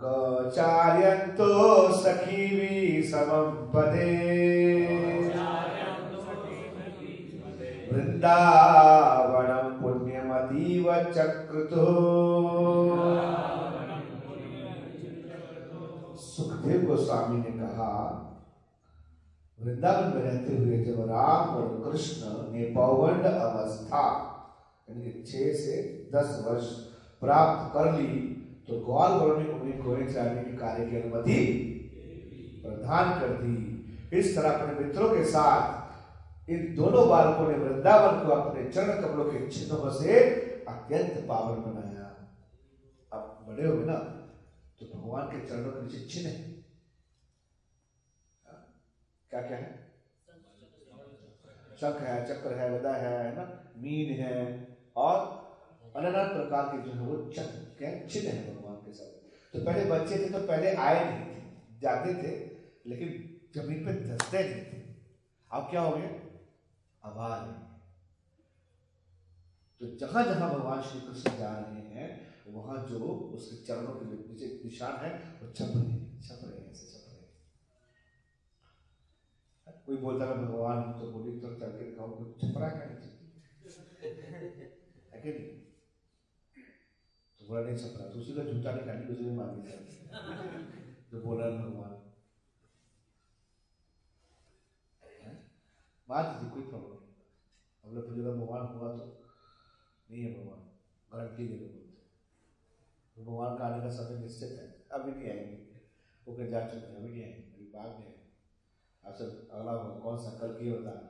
गौचार्यन्तो सखीवी समं पदे वृंदावनं पुण्यमतीव चक्रतो। सुखदेव गोस्वामी ने कहा, वृंदावन में रहते हुए जब राम और कृष्ण ने पौगंड अवस्था यानी छह से दस वर्ष प्राप्त कर ली तो ग्वाल वालों ने उन्हें घोड़े चलाने के कार्य की अनुमति प्रदान कर दी। इस तरह अपने मित्रों के साथ इन दोनों बालकों ने वृंदावन को अपने चरण कमलों के चिन्हों से अत्यंत पावन बनाया। अब बड़े हो गए ना तो भगवान के चरणों के नीचे चिन्ह है, क्या क्या है? शंख है, चक्र है, गदा है ना, मीन है और अनन्य प्रकार के जो है वो चक्र चिन्ह है भगवान के साथ। तो पहले बच्चे थे तो पहले आए नहीं थे, जाते थे लेकिन जमीन पे धंसते नहीं थे। अब क्या हो गया? अब आ रहे। तो जहां जहां भगवान श्री कृष्ण जा रहे हैं वहां जो उसके चरणों के नीचे निशान है वो छप रहे छप रहे हैं ऐसे छप रहे। कोई बोलता है भगवान तो बोली तो चल के दिखाओ छप रहा क्या नहीं, तो बोला नहीं छप रहा तो उसी का झूठा निकाली उसी में मार दिया जो बोला भगवान बात थी। कोई प्रॉब्लम हम लोग फिर भगवान हुआ तो नहीं है, भगवान गारंटी दे बोलते तो भगवान का आने का समय निश्चित है, अभी नहीं आएंगे वो कहीं जा चुके हैं, अभी नहीं आएंगे अभी बाद में। आप सब अगला कौन सा कल की होता है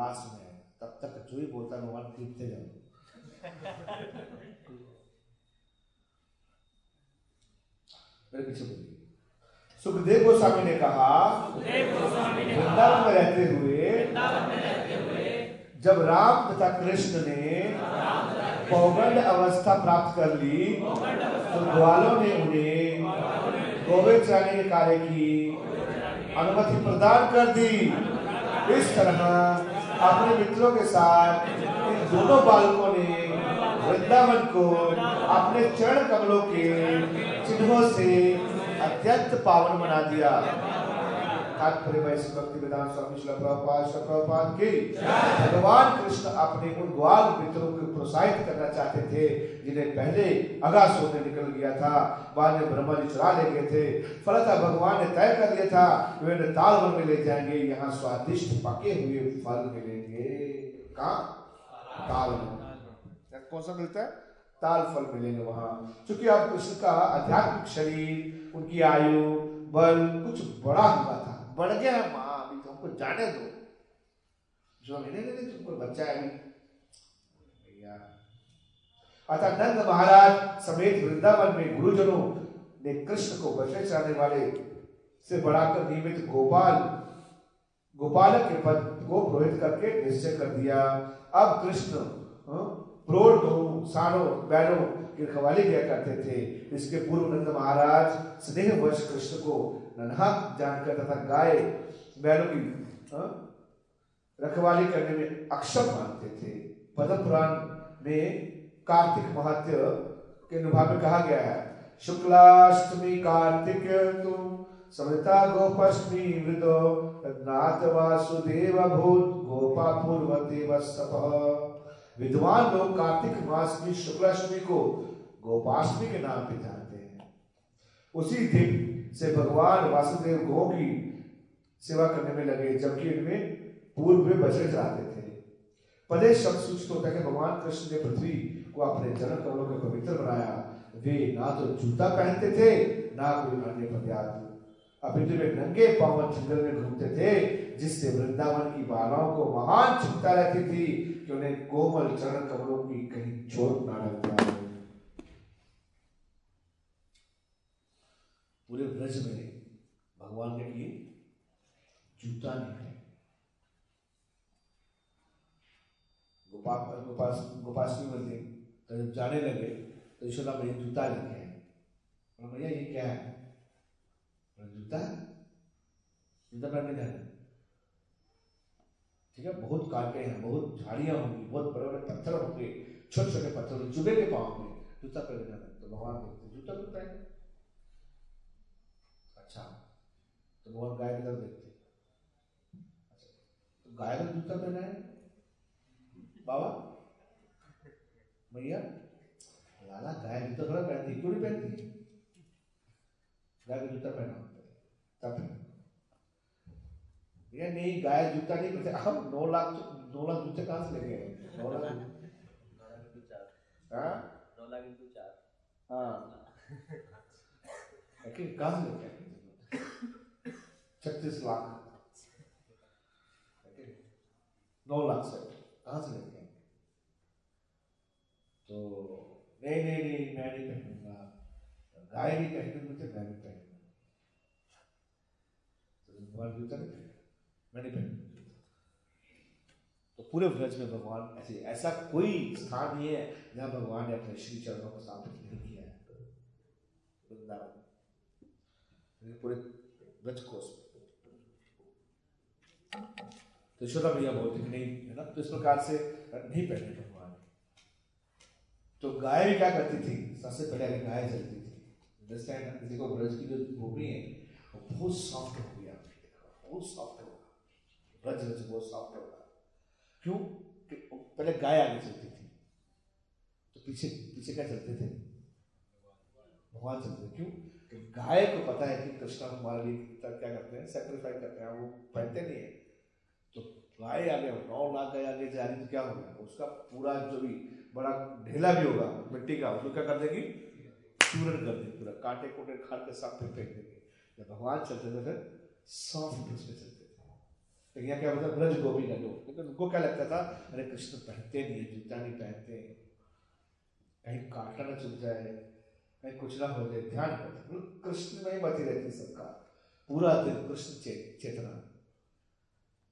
लास्ट में है, तब तक जो ही बोलता है भगवान खींचते जाओ। मेरे पीछे बोलिए। सुखदेव गोस्वामी ने कहा वृंदावन में रहते हुए जब राम तथा कृष्ण ने पौगंड अवस्था प्राप्त कर ली तो ग्वालों ने उन्हें गोवे चराने के कार्य की अनुमति प्रदान कर दी। इस तरह अपने मित्रों के साथ इन दोनों बालकों ने वृंदावन को अपने चरण कमलों के चिन्हों से अत्यंत पावन बना दिया। भगवान कृष्ण अपने उन ग्वाल मित्रों को प्रोत्साहित करना चाहते थे जिन्हें पहले अगासुर ने निकल गया था, बाद में ब्रह्मा जी चुरा ले गए थे। फलतः भगवान ने तय कर दिया था वे नैनीताल वन में ले जाएंगे, यहाँ स्वादिष्ट पके हुए फल मिलेंगे। कहाँ? ताल वन। कौन सा मिलता है? ताल फल मिलेंगे वहाँ। चूंकि अब कृष्ण का आध्यात्मिक शरीर, उनकी आयु, बल कुछ बड़ा हुआ था, बढ़ गया है। माँ अभी तो हमको जाने दो, जो नहीं नहीं नहीं तुमको बच्चा है भैया। अतः नंद महाराज समेत वृंदावन में गुरुजनों ने कृष्ण को बचने चढ़ाने वाले से बढ़ाकर नियमित गोपाल गोपालक के पद को पुरोहित करके निश्चय कर दिया। अब कृष्ण प्रोढ़ सानों बैलों की खवाली किया करते थे। इसके पूर्व नंद महाराज स्नेहवश कृष्ण को नन्हा जानकर तथा गाय बैलों की हा? रखवाली करने में अक्षम मानते थे। पद्म पुराण में कार्तिक महात्य के अनुभाव में कहा गया है, शुक्लाष्टमी कार्तिक तुम समता गोपाष्टमी वृदो नाथ वासुदेव भूत गोपा पूर्वते वसप। विद्वान लोग कार्तिक मास की शुक्लाष्टमी को गोपाष्टमी के नाम पे जानते हैं। उसी दिन से भगवान वासुदेव गौ की सेवा करने में लगे, जबकि इनमें पूर्व में बछड़े चढ़ाते थे। पहले शब्द सूचित होता है कि भगवान कृष्ण ने पृथ्वी को अपने चरण कमलों के पवित्र बनाया। वे ना तो जूता पहनते थे ना कोई अन्य पदार्थ, अपितु वे नंगे पावन जंगल में घूमते थे, जिससे वृंदावन की बालाओं को महान चिंता रहती थी कि उन्हें कोमल चरण कमलों की कहीं चोट ना लग जाए। पूरे ब्रज में भगवान के लिए जूता नहीं है। गोपाल गोपाल गोपाष्टमी मध्य तो जब जाने लगे तो यशोदा मैया जूता लेके आए। भैया ये क्या है? जूता जूता पहनने जाना ठीक है। बहुत कांटे हैं, बहुत झाड़ियां होंगी, बहुत बड़े बड़े पत्थर होंगे, छोटे छोटे पत्थर चुभे के पाँव में, जूता पहनने जाना। तो भगवान देखते जूता क्यों पहने? अच्छा तो भगवान गाय की तरफ देखते, अच्छा तो गाय का जूता पहना है बाबा भैया लाला, गाय जूता थोड़ा पहनती, क्यों नहीं पहनती? जूता पहना तक नहीं गाय जूता नहीं करते। हम नौ लाख नौ लाख जूते कहाँ से ले गए? नौ लाख नौ लाख इंटू चार हाँ कहाँ से ले गए? छत्तीस लाख नौ लाख से कहाँ से ले गए? तो नहीं नहीं नहीं मैं नहीं पहनूंगा, गाय नहीं पहनूंगा, मुझे मैं नहीं पहनूंगा, मैंने पहना। तो पूरे व्रज में भगवान ऐसे, ऐसा कोई स्थान नहीं है जहां भगवान ने अपने श्री चरणों को स्थापित नहीं किया है। वृंदावन पूरे व्रज कोष तो छोटा भैया बोलते नहीं है ना, तो इस प्रकार से नहीं पहने भगवान। तो गाय भी क्या करती थी? सबसे पहले गाय चलती थी। अंडरस्टैंड, किसी को ब्रज की जो भूमि है वो बहुत सॉफ्ट हो गया, बहुत सॉफ्ट होगा ब्रज रज बहुत सॉफ्ट होगा। क्यों? पहले गाय आगे चलती थी तो पीछे पीछे क्या चलते थे? भगवान चलते। क्यों? कि गाय को पता है कि कृष्णा हमारे लिए क्या करते हैं, सेक्रीफाइस करते हैं, वो पहनते नहीं है। तो गाय आगे नौ लाख गाय आगे जा रही तो क्या होगा? उसका पूरा जो भी बड़ा ढेला भी होगा मिट्टी का उसको क्या कर देगी? चूरन कर देगी, पूरा कांटे कोटे खा के सब पे फेंक देगी। जब भगवान चलते थे फिर सॉफ्ट उसमें चलते थे। लेकिन यहाँ क्या होता है? ब्रज गोपी का लोग, लेकिन उनको क्या लगता था? अरे कृष्ण पहनते नहीं, जूता नहीं पहनते, कहीं कांटा ना चुभ जाए, कहीं कुछ ना हो जाए, ध्यान रखते। कृष्ण में ही मती रहती सबका पूरा दिन, कृष्ण चे, चेतना।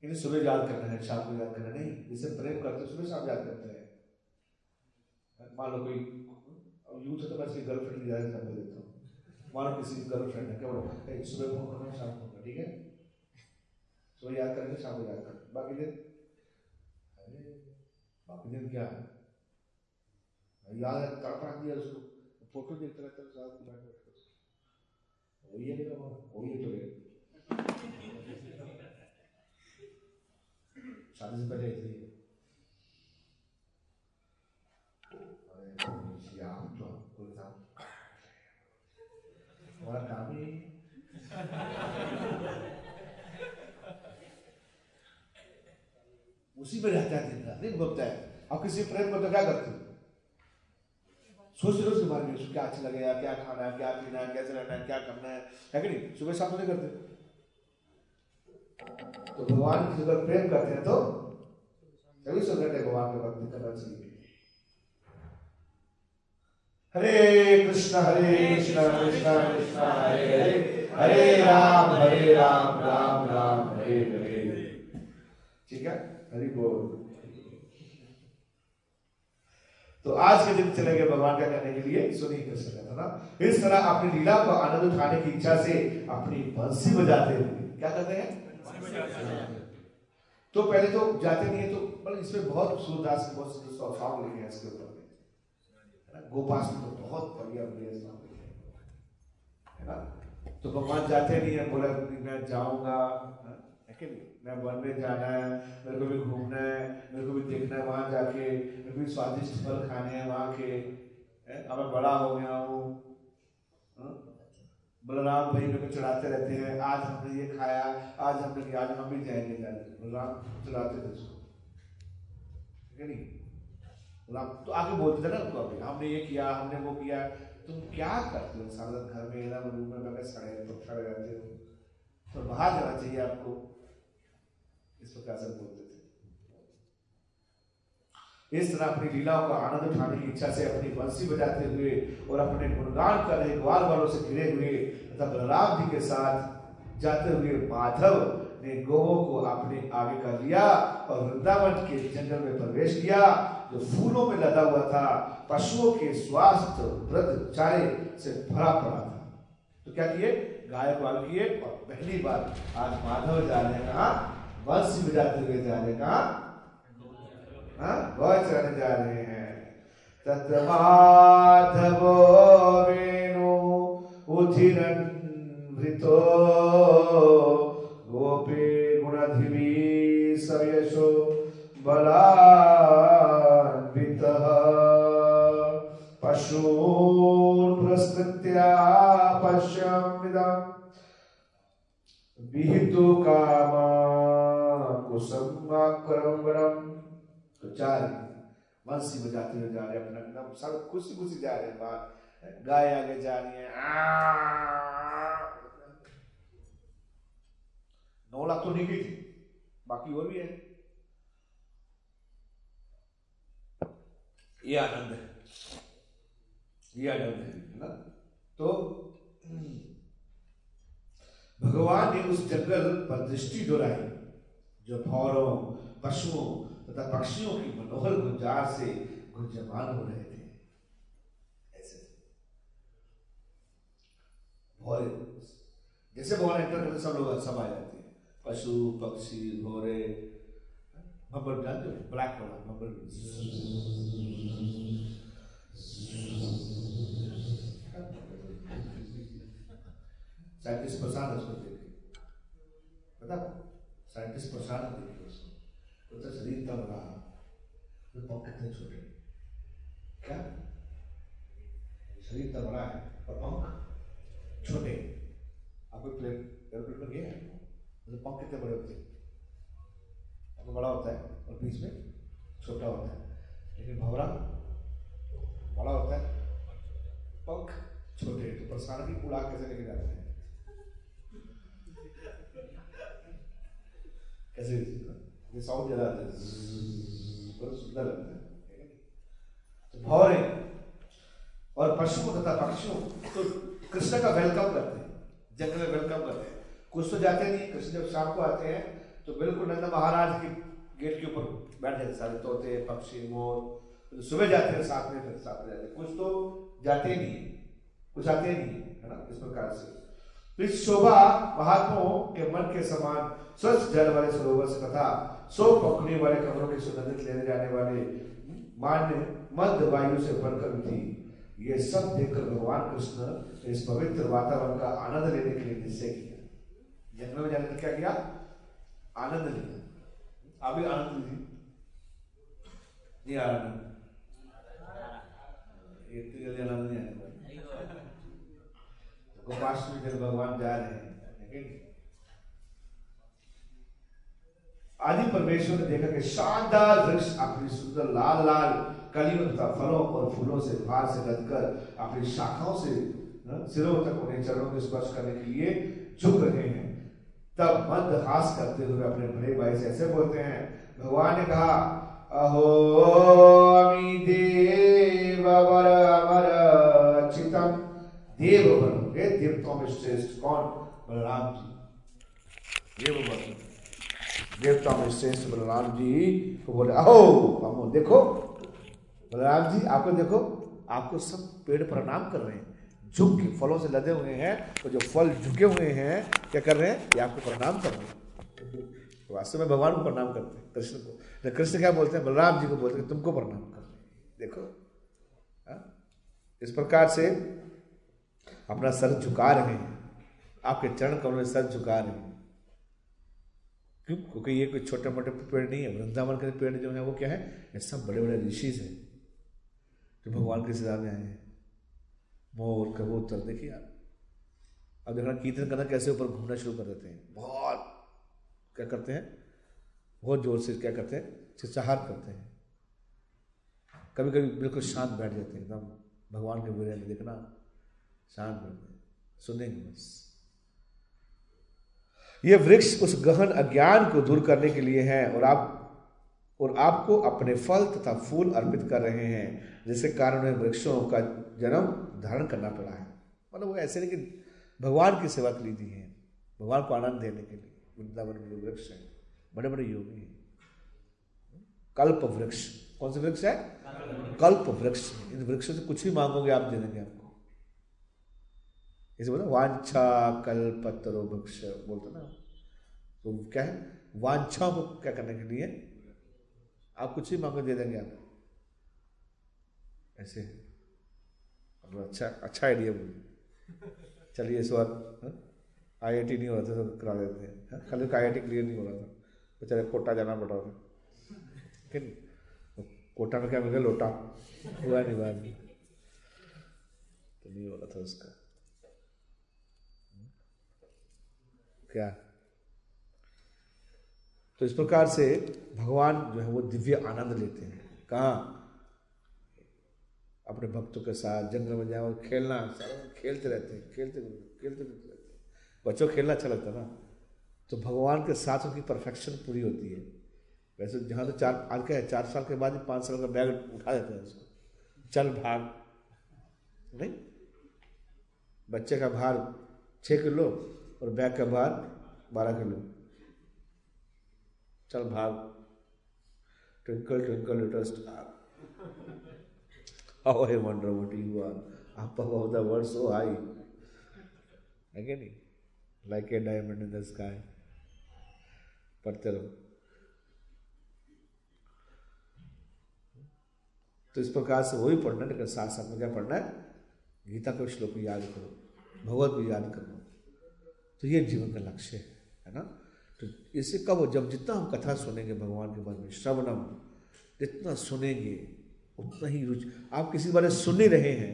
इन्हें सुबह याद करना है, शाम को याद करना नहीं। जिसे प्रेम करते सुबह शाम याद करते हैं। मान लो कोई यूथ है तो मैं उसकी गर्लफ्रेंड की याद कर देता हूँ। मान लो किसी की गर्लफ्रेंड है, क्या बोलो? सुबह फोन करना, शाम को, ठीक है? सुबह याद करेंगे, शाम को याद करेंगे, बाकी दिन अरे बाकी दिन क्या याद करता दिया उसको, फोटो देखते रहते साथ में, वही है मेरा वही है। तो शादी से पहले ऐसे ही हमारा काम ही उसी में रहता है, दिन रात नहीं भोगता है। अब किसी प्रेम को तो क्या करते हो? सोच रहे हो उसके बारे में, उसको क्या अच्छा लगेगा, क्या खाना है, क्या पीना है, कैसे रहना है, क्या करना है, है कि नहीं? सुबह शाम नहीं करते। तो भगवान की अगर प्रेम करते हैं तो तभी सुन रहे भगवान के भक्ति करना चाहिए। हरे कृष्ण हरे कृष्ण कृष्ण कृष्ण हरे हरे, हरे राम हरे राम राम राम हरे हरे। ठीक है, हरि बोल। तो आज के दिन चले गए भगवान का करने के लिए, सुनिए कृष्ण कहता ना, इस तरह अपनी लीला को आनंद उठाने की इच्छा से अपनी बंसी बजाते हुए क्या करते हैं? तो पहले तो जाते नहीं है, तो मतलब इसमें बहुत सूरदास के बहुत सॉन्ग लिखे हैं इसके ऊपर। गोपास तो बहुत बढ़िया है ना। तो भगवान जाते नहीं है, बोला मैं जाऊंगा, मैं वन में जाना है, मेरे को भी घूमना है, मेरे को भी देखना है, वहां जाके मेरे को भी स्वादिष्ट फल खाने हैं वहां के, अब मैं बड़ा हो गया हूँ। बलराम भाई मेरे को चढ़ाते रहते हैं, आज हमने ये खाया, आज हमने आज हम भी जाएंगे जाएंगे बलराम चढ़ाते थे उसको, ठीक है नहीं? तो आगे बोलते थे ना उनको, अभी हमने ये किया, हमने वो किया। तुम क्या करते हो सारा दिन घर में, ना रूम में बैठे सड़े खड़े रहते हो, तो बाहर जाना चाहिए आपको। इस प्रकार से बोलते थे। इस तरह अपनी लीलाओं का आनंद उठाने की इच्छा से अपनी बंसी बजाते हुए और अपने गुणगान कर रहे ग्वाल वालों से घिरे हुए तथा बलराम जी के साथ जाते हुए माधव ने गोवों को अपने आगे कर लिया और वृंदावन के जंगल में प्रवेश किया। जो फूलों में लदा हुआ था, पशुओं के स्वास्थ्य वृद्ध चारे से भरा पड़ा था। तो क्या किए? गाय को आगे किए। और पहली बार आज माधव जा रहे, कहा बंसी बजाते हुए जा रहे, कहा बहुत चढ़ने जा रहे हैं। तत् माधवो वेणु उधिरन् वृतो गोपी गुणाधिवी सयशो बलान्वित पशून् प्रस्तृत्य पश्यमिदं विहितो कामां कुसुम वक्रम। तो चार बंसी बजाते हुए जा रहे हैं, अपना अपना सब खुशी खुशी जा रहे हैं, गाय आगे जा रही है। नौ लाख तो नहीं गई थी, बाकी और भी है। ये आनंद है, ये आनंद है ना। तो भगवान ने उस जंगल पर दृष्टि दोहराई जो भौरों, पशुओं तथा पक्षियों की मनोहर गुंजार से गुंजमान हो रहे थे। ऐसे भौरे, जैसे भौर एंटर करते सब लोग सब आ जाते हैं, पशु पक्षी भौरे। मम्बर जानते हो, ब्लैक वाला मम्बर, साइंटिस्ट परेशान उसको देखे, पता साइंटिस्ट परेशान देखे उसको, तो शरीर तब रहा तो पंख कितने छोटे, क्या शरीर तब रहा है और पंख छोटे। आपको प्लेन एयरप्लेन पर गया है, मतलब पंख कितने बड़े होते हैं, आपको बड़ा होता है और बीच में छोटा होता है, लेकिन भंवरा बड़ा होता है, पंख छोटे। तो परेशान की उड़ा कैसे लेके जाते हैं, कैसे साउंड ज्यादा आता है, बड़ा सुंदर लगता है। तो भौरे और पशुओं तथा पक्षियों तो कृष्ण का वेलकम करते हैं, जंगल में वेलकम करते हैं। कुछ तो जाते नहीं, कृष्ण जब शाम को आते हैं तो बिल्कुल नंद महाराज के गेट के ऊपर बैठ जाते सारे तोते पक्षी मोर। तो सुबह जाते हैं साथ में, फिर साथ में जाते हैं। कुछ तो जाते नहीं, कुछ आते नहीं, है ना। इस प्रकार से शोभा महात्माओं के मन के समान स्वच्छ जल वाले सरोवर से तथा सो पकड़ने वाले कमरों की सुगंधित लेने जाने वाले मान्य मध्य वायु से भरकर थी। ये सब देखकर भगवान कृष्ण ने इस पवित्र वातावरण का आनंद लेने के लिए निश्चय किया। जन्म में जाकर क्या किया, आनंद लिया। अभी आनंद नहीं, आनंद इतनी जल्दी आनंद नहीं आया। गोपाष्टमी जब भगवान जा रहे हैं, लेकिन आदि परमेश्वर ने देखा कि शानदार वृक्ष अपनी सुंदर लाल लाल कलियों तथा फलों और फूलों से भार से लदकर अपनी शाखाओं से सिरों तक उन्हें चरणों के स्पर्श करने के लिए झुक रहे हैं। तब मंदहास करते हुए अपने बड़े भाई से ऐसे बोलते हैं, भगवान ने कहा, अहो अमी देव वर अमर चितम देव वर, देवताओं में श्रेष्ठ कौन, बलराम जी। देव वर देवताओं में श्रेष्ठ बलराम जी को बोले, अहो अमो, देखो बलराम जी, आपको देखो, आपको सब पेड़ प्रणाम कर रहे हैं, झुक के फलों से लदे हुए हैं। तो जो फल झुके हुए हैं क्या कर रहे हैं, ये आपको प्रणाम कर रहे हैं। वास्तव में भगवान को प्रणाम करते हैं, कृष्ण को। कृष्ण क्या बोलते हैं, बलराम जी को बोलते हैं, तुमको प्रणाम कर रहे हैं, देखो। हा? इस प्रकार से अपना सर झुका रहे हैं, आपके चरण कमल में सर झुका रहे हैं। क्यों? क्योंकि ये कोई छोटे मोटे पेड़ नहीं है। वृंदावन के पेड़ जो है वो क्या है, ये सब बड़े बड़े ऋषिज हैं जो भगवान के सेवा में आए हैं। मोर कबूतर देखिए आप, अब देखना कीर्तन करना कैसे ऊपर घूमना शुरू कर देते हैं, बहुत क्या करते हैं, बहुत जोर से क्या करते हैं, चित्साहट करते हैं। कभी कभी बिल्कुल शांत बैठ जाते हैं, एकदम भगवान के बुरे में देखना, शांत बैठे सुनेंगे बस। ये वृक्ष उस गहन अज्ञान को दूर करने के लिए हैं और आप और आपको अपने फल तथा फूल अर्पित कर रहे हैं, जिसके कारण इन वृक्षों का जन्म धारण करना पड़ा है। मतलब वो ऐसे नहीं कि भगवान की सेवा के लिए दी है, भगवान को आनंद देने के लिए। वृंदावन में जो वृक्ष हैं, बड़े बड़े योगी हैं। कल्प वृक्ष, कौन से वृक्ष है, कल्प वृक्ष। इन वृक्षों से कुछ भी मांगोगे आप दे देंगे आपको। बोला वांछा कल्पतरो वृक्ष बोलते ना, तो क्या है, वांछा को क्या करने के लिए आप कुछ ही मांगो दे देंगे आप। ऐसे अच्छा अच्छा आइडिया बोलिए, चलिए इस बार आई आई टी नहीं हो रहा था तो करा देते हैं। कल आई आई टी क्लियर नहीं हो रहा था, बेचारे कोटा जाना पड़ा था, लेकिन कोटा में क्या मिल गया, लोटा हुआ नहीं, बात तो नहीं हो रहा था उसका क्या। तो इस प्रकार से भगवान जो है वो दिव्य आनंद लेते हैं। कहाँ? अपने भक्तों के साथ जंगल में जाओ, खेलना, खेलते रहते हैं, खेलते खेलते खेलते रहते हैं। बच्चों को खेलना अच्छा लगता है ना, तो भगवान के साथ उनकी परफेक्शन पूरी होती है। वैसे जहाँ तो चार आज क्या है, चार साल के बाद पाँच साल का बैग उठा देते हैं उसको, चल भाग नहीं, बच्चे का भार छः किलो और बैग का भार बारह किलो, चल भाग, twinkle twinkle little star how I wonder what you are, up about the world so high, है क्या नहीं, like a diamond in the sky. पढ़ते रहो। तो इस प्रकार से वही पढ़ना है, लेकिन साथ साथ में क्या पढ़ना है, गीता के श्लोक भी याद करो, भगवत भी याद करो। तो ये जीवन का लक्ष्य है, है ना। तो इसे कब, जब जितना हम कथा सुनेंगे भगवान के बारे में, श्रवणम, जितना सुनेंगे उतना ही रुचि। आप किसी बारे सुन ही रहे हैं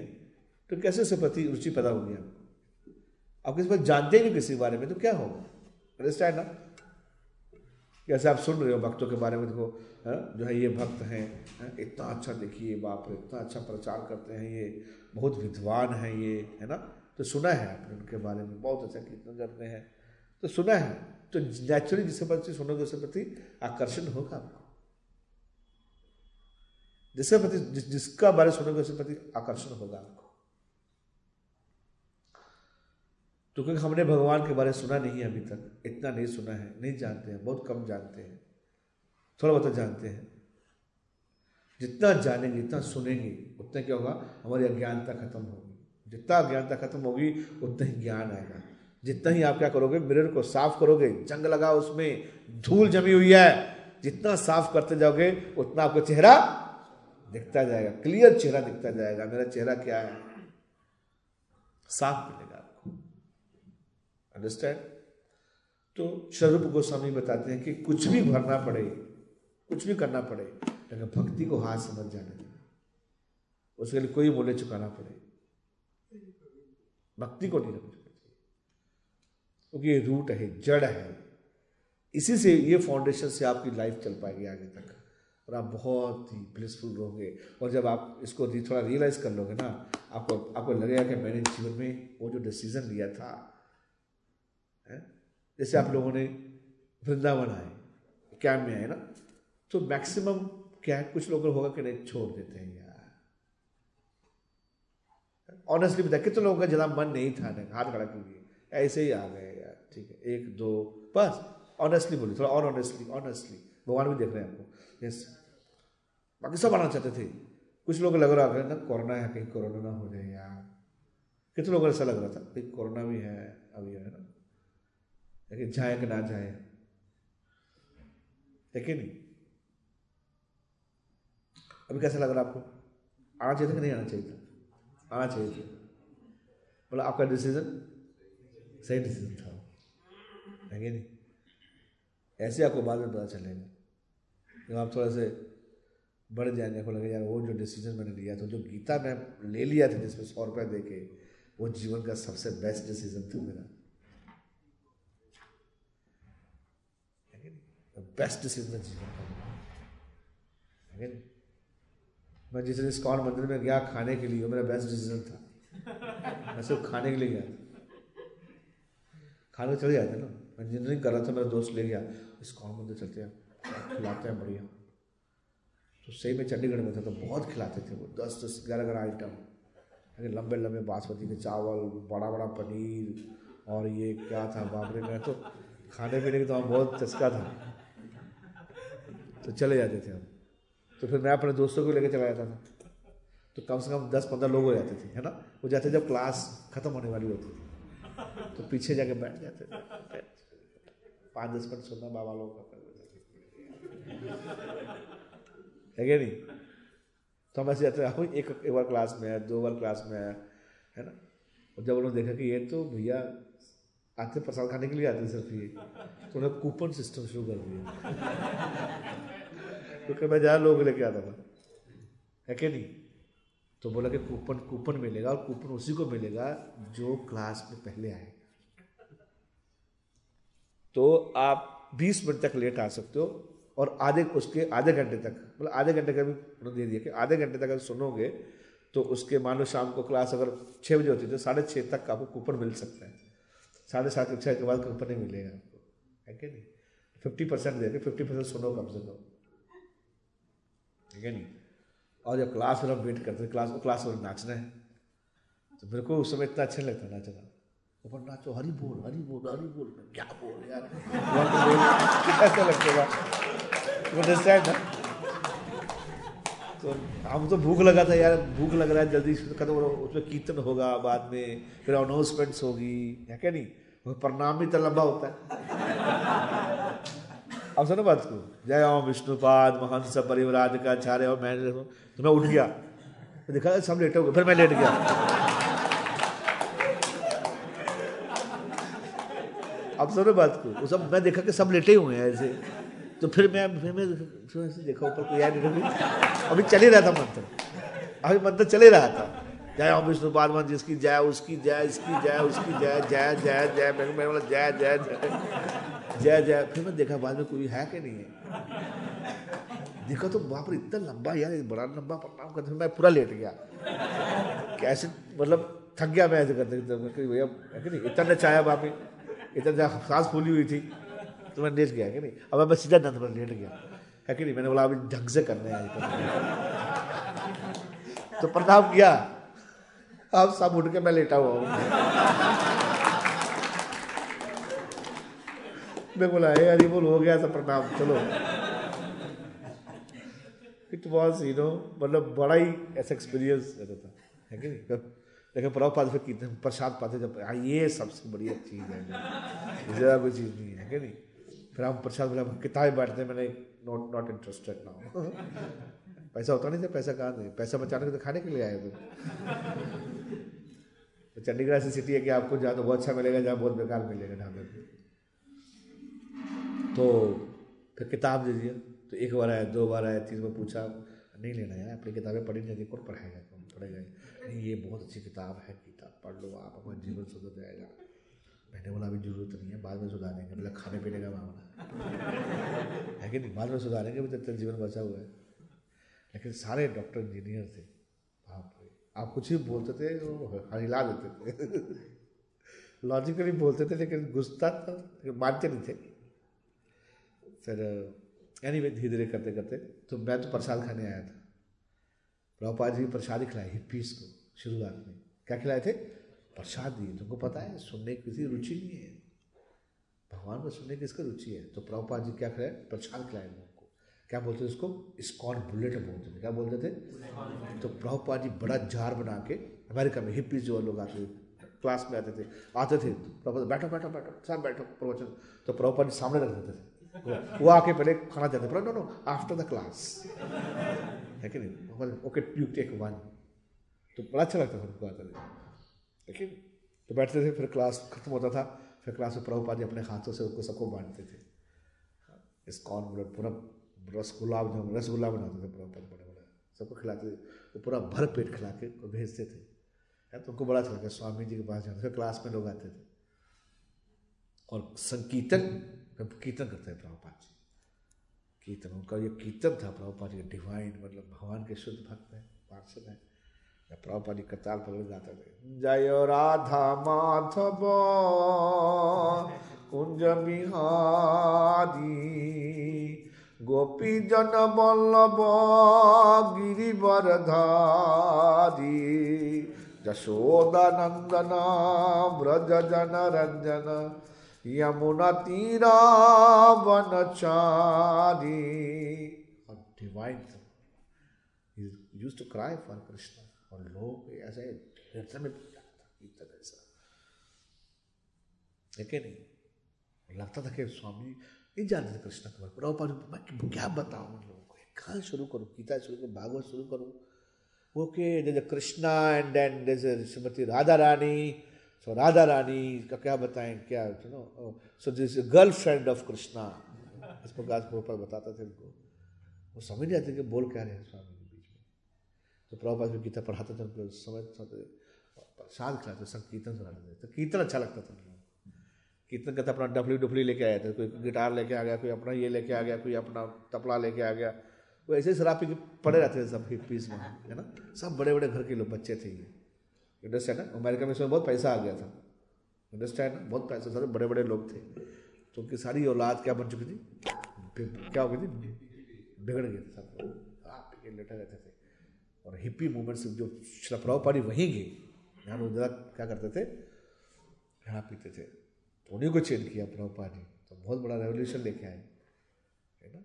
तो कैसे उसे प्रति रुचि पैदा होगी आपको? आप किसी बात जानते ही नहीं किसी बारे में तो क्या होगा? अंडरस्टैंड ना। जैसे आप सुन रहे हो भक्तों के बारे में, देखो है जो है ये भक्त हैं, इतना अच्छा, देखिए बाप रे, इतना अच्छा प्रचार करते हैं, ये बहुत विद्वान हैं ये, है ना। तो सुना है आपने उनके बारे में, बहुत अच्छा कीर्तन करते हैं, तो सुना है। तो नेचुरली जिसके प्रति सुनोगे उसके प्रति आकर्षण होगा आपको, जिसके प्रति जिस, जिसका बारे सुनोगे उसके प्रति आकर्षण होगा आपको। तो क्योंकि हमने भगवान के बारे में सुना नहीं है अभी तक, इतना नहीं सुना है, नहीं जानते हैं, बहुत कम जानते हैं, थोड़ा बहुत जानते हैं। जितना जानेंगे, जितना सुनेंगे, उतना क्या होगा, हमारी अज्ञानता खत्म होगी। जितना अज्ञानता खत्म होगी उतना ही ज्ञान आएगा। जितना ही आप क्या करोगे, मिरर को साफ करोगे, जंग लगा उसमें, धूल जमी हुई है, जितना साफ करते जाओगे उतना आपका चेहरा दिखता जाएगा, क्लियर चेहरा दिखता जाएगा, मेरा चेहरा क्या है, साफ मिलेगा आपको। अंडरस्टैंड। तो स्वरूप गोस्वामी बताते हैं कि कुछ भी भरना पड़े, कुछ भी करना पड़े, लेकिन भक्ति को हाथ से मत जाने देना, उसके लिए कोई मूल्य चुकाना पड़े, भक्ति को नहीं रखना चाहिए, क्योंकि ये रूट है, जड़ है। इसी से, ये फाउंडेशन से आपकी लाइफ चल पाएगी आगे तक, और आप बहुत ही ब्लिसफुल रहोगे। और जब आप इसको थोड़ा रियलाइज कर लोगे ना, आपको आपको लगेगा कि मैंने जीवन में वो जो डिसीजन लिया था, है? जैसे आप लोगों ने वृंदावन आए, कैंप में आए ना, तो मैक्सिमम क्या है, कुछ लोगों को होगा कि नहीं छोड़ देते हैं यार, ऑनेस्टली बताया, कितने लोगों का ज़्यादा मन नहीं था, नहीं हाथ खड़ा कीजिए, ऐसे ही आ गए यार, ठीक है, एक दो बस, ऑनेस्टली बोलिए, थोड़ा और ऑनेस्टली, ऑनेस्टली भगवान भी देख रहे हैं आपको, यस। बाकी सब आना चाहते थे, कुछ लोग लग रहा है ना कोरोना है, कहीं कोरोना ना हो जाए यार, कितने लोगों को ऐसा लग रहा था, कहीं कोरोना भी है अभी, है ना, लेकिन जाए कि ना जाए, देखिए नहीं अभी कैसा लग रहा है आपको, आना चाहिए कि नहीं आना चाहिए था, आना चाहिए था, बोला आपका डिसीजन सही डिसीजन था, है नहीं। ऐसे आपको बाद में पता चलेगा जब आप थोड़ा से बढ़ जाएंगे, आपको लगे यार वो जो डिसीजन मैंने लिया था, जो गीता में ले लिया था जिसमें सौ रुपये दे के, वो जीवन का सबसे बेस्ट डिसीजन था मेरा, है नहीं, बेस्ट डिसीजन जीवन का, है नहीं। मैं जिस दिन इस्कॉन मंदिर में गया खाने के लिए, मेरा बेस्ट डिसीजन था, मैं सिर्फ खाने के लिए गया था, खाने को चले जाते ना, मैं इंजीनियरिंग कर रहा था, मेरा दोस्त ले गया, इस्कॉन मंदिर चलते हैं, खिलाते हैं बढ़िया। तो सही में चंडीगढ़ में था तो बहुत खिलाते थे वो, दस दस ग्यारह ग्यारह आइटम, लंबे लंबे बासमती के चावल, बड़ा बड़ा पनीर, और ये क्या था बाप रे, मैं तो खाने पीने की तो हम बहुत चस्का था, तो चले जाते थे हम। तो फिर मैं अपने दोस्तों को लेकर चला जाता था, तो कम से कम दस पंद्रह लोग हो जाते थे, है ना। वो जाते जब क्लास खत्म होने वाली होती थी तो पीछे जाके बैठ जाते थे, पाँच दस मिनट सुनना बाबा लोगों का, है क्या नहीं। तो हम ऐसे जाते रहा, एक एक बार क्लास में आया, दो बार क्लास में आया, है ना। और जब उन्होंने देखा कि ये तो भैया आते प्रसाद खाने के लिए आते सिर्फ, ये तो उन्होंने कूपन सिस्टम शुरू कर दिया, क्योंकि मैं ज़्यादा लोग लेके आता था, है कि नहीं। तो बोला कि कूपन कूपन मिलेगा, और कूपन उसी को मिलेगा जो क्लास में पहले आएगा। तो आप बीस मिनट तक लेट आ सकते हो और आधे उसके आधे घंटे तक मतलब आधे घंटे का भी उन्होंने दे दिया कि आधे घंटे तक अगर सुनोगे तो उसके मान लो शाम को क्लास अगर छः बजे होती है तो साढ़े छः तक आपको कूपन मिल सकता है। साढ़े सात कक्षा के बाद कूपन नहीं मिलेगा आपको, है कि नहीं? फिफ्टी परसेंट देंगे, फिफ्टी परसेंट सुनो कम से कम, ठीक है नहीं? और जब क्लास में हम वेट करते हैं क्लास को क्लास में नाचना है तो मेरे को उस समय इतना अच्छा लगता है नाचना। ऊपर नाचो, हरी बोल हरी बोल हरी बोल, क्या बोल यार, ऐसा लगेगा तो हम तो भूख लगा था यार, भूख लग रहा है जल्दी खत्म हो, उसमें कीर्तन होगा बाद में, फिर अनाउंसमेंट्स होगी, है क्या नहीं? प्रणाम भी तो लंबा होता है। अब सुनो बात को, जय ओम विष्णुपाद महंस परिवराज का चारे, और मैं तो मैं उठ गया, देखा सब लेटे हो गए, फिर मैं लेट गया। अब सुनो बात को, सब मैं देखा कि सब लेटे हुए हैं ऐसे, तो फिर मैं फिर मैं ऐसे देखा ऊपर कोई याद नहीं, अभी चले रहा था मंत्र, अभी मंत्र चले रहा था, जय ओम विष्णुपाद महंस जिसकी जय उसकी जय इसकी जय उसकी जय जय जय जय, मैं बोला जय जय जय जय जय। फिर मैं देखा बाद में कोई है कि नहीं है, देखा तो वहाँ पर इतना लंबा यार बड़ा लंबा प्रणाम करते, मैं पूरा लेट गया, कैसे मतलब थक गया मैं ऐसे करते करते भैया, है कि नहीं? इतना नचाया वहाँ पर, इतना सांस फूली हुई थी तो मैं लेट गया, कि नहीं? अब मैं सीधा नंद पर लेट गया, है कि नहीं? मैंने बोला अभी ढंग से करना है आज, तो प्रणाम किया, अब सब उठ के मैं लेटा हुआ हूँ। मैं बोला है अरे बोल हो गया सब प्रणाम चलो। इट वॉज यू नो मतलब बड़ा ही ऐसा एक्सपीरियंस रहता था, है कि नहीं? लेकिन प्रभुपाद फिर कीर्तन प्रसाद पाते जब, हाँ ये सबसे बढ़िया चीज़ है, ज़्यादा कोई चीज़ नहीं है, है कि नहीं? फिर हम प्रसाद बोला किताबें बांटते, मैंने नॉट नॉट इंटरेस्टेड नाउ। पैसा होता नहीं था, पैसा कहाँ नहीं, पैसा बचाने के तो खाने के लिए आए थे। चंडीगढ़ ऐसी सिटी है कि आपको जहाँ तो बहुत अच्छा मिलेगा, जहाँ बहुत बेकार मिलेगा ढाबे पर। तो फिर किताब दे दिया, तो एक बार आया, दो बार आया, तीन बार पूछा, नहीं लेना यार, अपनी किताबें पढ़ी नहीं जाती, कौन पढ़ाएगा, कौन पढ़ेगा? नहीं ये बहुत अच्छी किताब है, किताब पढ़ लो आप, अपना जीवन सुधर जाएगा। मैंने बोला अभी जरूरत नहीं है, बाद में सुधारेंगे। बोला खाने पीने का मामला है कि नहीं, बाद में सुधारेंगे, अभी तक जीवन बचा हुआ है। लेकिन सारे डॉक्टर इंजीनियर थे, आप कुछ ही बोलते थे वो हिला देते थे, लॉजिकली बोलते थे लेकिन गुस्सा था, मानते नहीं थे। फिर एनी वे धीरे धीरे करते करते तो मैं तो प्रसाद खाने आया था, प्रभुपाद जी प्रसाद ही खिलाए हिप्पीस को। शुरुआत में क्या खिलाए थे? प्रसाद दिए। तुमको पता है सुनने की किसी रुचि नहीं है, भगवान को सुनने की इसका रुचि है। तो प्रभुपाद जी क्या खिलाए? प्रसाद खिलाए लोगों को। क्या बोलते थे उसको? इस्कॉन बुलेट बोलते थे। क्या बोलते थे? तो प्रभुपाद जी बड़ा जार बना के, अमेरिका में हिप्पीस जो लोग आते थे क्लास में आते थे आते थे प्रभुपाद बैठो बैठो बैठो सब बैठो प्रवचन, तो प्रभुपाद जी सामने रख देते थे, वो आके पहले खाना देते थे। No no after the class, है कि नहीं? Okay you take one. तो बड़ा अच्छा लगता था उनको आता था, लेकिन तो बैठते थे। फिर क्लास खत्म होता था, फिर क्लास में प्रभुपाद जी अपने हाथों से उनको सबको बांटते थे। इस कॉर्न ब्लड पूरा रसगुल्ला रसगुल्ला बनाते थे प्रभुपाद, बड़ा बड़ा सबको खिलाते थे, वो पूरा भर पेट खिला के भेजते थे। तो उनको बड़ा अच्छा लगता, स्वामी जी के पास जाते थे। क्लास में लोग आते थे और संकीर्तन कीर्तन करते हैं प्रभुपाद जी, कीर्तन उनका ये कीर्तन था। प्रभुपाद जी डिवाइन मतलब भगवान के शुद्ध भक्त है, पार्षद है। प्रभुपाद जी कतार पर गाते थे, जय राधा माधव कुंज बिहारी गोपी जन बल्लभ गिरिवरधारी जशोदा नंदन व्रज जन रंजन यमुना तीरा वनचारी। और divine use to cry for Krishna, और लोग ऐसे हृदय में कीर्तन ऐसा, लेकिन नहीं लगता था कि स्वामी नहीं जानते थे कृष्णा के बारे में। क्या बताऊँ उन लोगों को, कहाँ शुरू करूँ? गीता शुरू करूँ, भागवत शुरू करूँ? Okay Krishna and then there is Shrimati Radha Rani. So Radha Rani का क्या बताएं, क्या you know, so this girl friend of Krishna, इस प्रकार से प्रभुपाद बताते थे उनको। वो समझ जाते कि बोल क्या रहे हैं स्वामी के बीच में। तो प्रभुपाद भी गीता पढ़ाते थे उनको, समझ समझते, प्रसाद खिलाते, संकीर्तन सुनाते थे। तो कीर्तन अच्छा लगता था उनको, कितने कहते अपना डफली डुफली लेके आया था, कोई गिटार लेके आ गया, कोई अपना ये लेके आ गया, कोई अपना तपला लेके आ गया, वो ऐसे शराब पी के पड़े रहते थे सब हिप्पीज़ में, है ना। सब बड़े बड़े घर के लोग बच्चे थे ये, इंडस्ट्री है ना। अमेरिका में इसमें बहुत पैसा आ गया था, इंडस्ट्री है ना, बहुत पैसा, सारे बड़े बड़े लोग थे। तो उनकी सारी औलाद क्या बन चुकी थी, क्या हो गई थी, बिगड़ गए थे सब लोग, लेटे रहते थे। और हिप्पी मूवमेंट से जो शराब पानी वहीं गई, यहाँ लोग ज़्यादा क्या करते थे, यहाँ पीते थे। तो उन्हीं को चेंज किया प्रभुपाद जी, तो बहुत बड़ा रेवोल्यूशन लेके आए, है ना।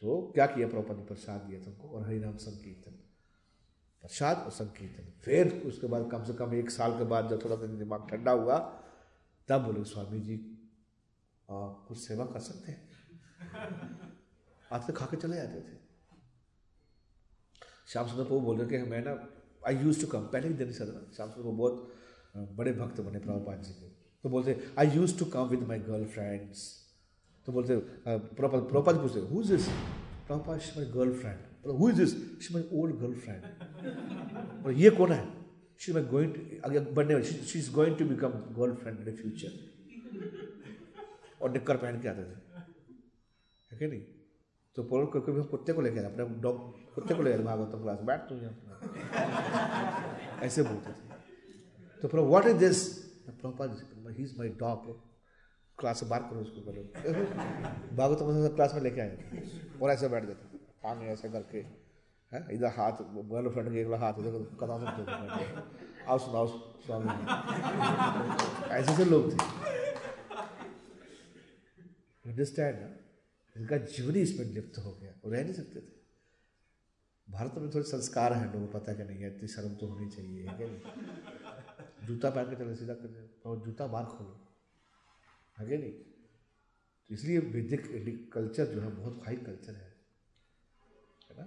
तो क्या किया प्रभुपाद जी, प्रसाद दिया तुमको और हरिनाम संकीर्तन, प्रसाद और संकीर्तन। फिर उसके बाद कम से कम एक साल के बाद जब थोड़ा सा दिमाग ठंडा हुआ, तब बोले स्वामी जी आप कुछ सेवा कर सकते हैं। आज तो खा के चले जाते थे। श्याम सुंदर प्रभु बोल रहे कि मैं ना आई यूज टू कम, पहले भी दिन सदना श्याम सुंदर प्रभु बहुत बड़े भक्त बने प्रभुपाद जी के। तो बोलते I use to come with my girl friends. तो बोलते प्रभुपाद पूछते who is this, Prabhupada is my girl friend, who is this, she my old girl friend. और ये कौन है, शी माई गोइंग टू आगे बढ़ने वाली, she is going to become girl friend in future. और निक्कर पहन के आते थे, है कि नहीं। तो पोल कभी हम कुत्ते को लेके आए, अपने डॉग कुत्ते को लेकर भागवतम क्लास बैठ तू यहाँ, ऐसे बोलते थे। तो Prabhu what is this, Prabhupada he is my dog, class से बाहर करो उसको, बोलो भागो। तो क्लास में लेके आए और ऐसे बैठ जाते, आगे ऐसे करके, है इधर हाथ गर्ल फ्रेंड के एक हाथ इधर कदा आओ सुनाओ स्वामी, ऐसे से लोग थे। अंडरस्टैंड ना, इनका जीवनी इसमें लिप्त हो गया, वो रह नहीं सकते थे। भारत में थोड़े संस्कार हैं, लोगों को पता क्या नहीं है, इतनी शर्म तो होनी चाहिए, है क्या। जूता पहन के चले सीधा कर, और जूता बाहर खोलो, आगे नहीं। तो इसलिए वैदिक कल्चर जो है बहुत हाई कल्चर है, है ना।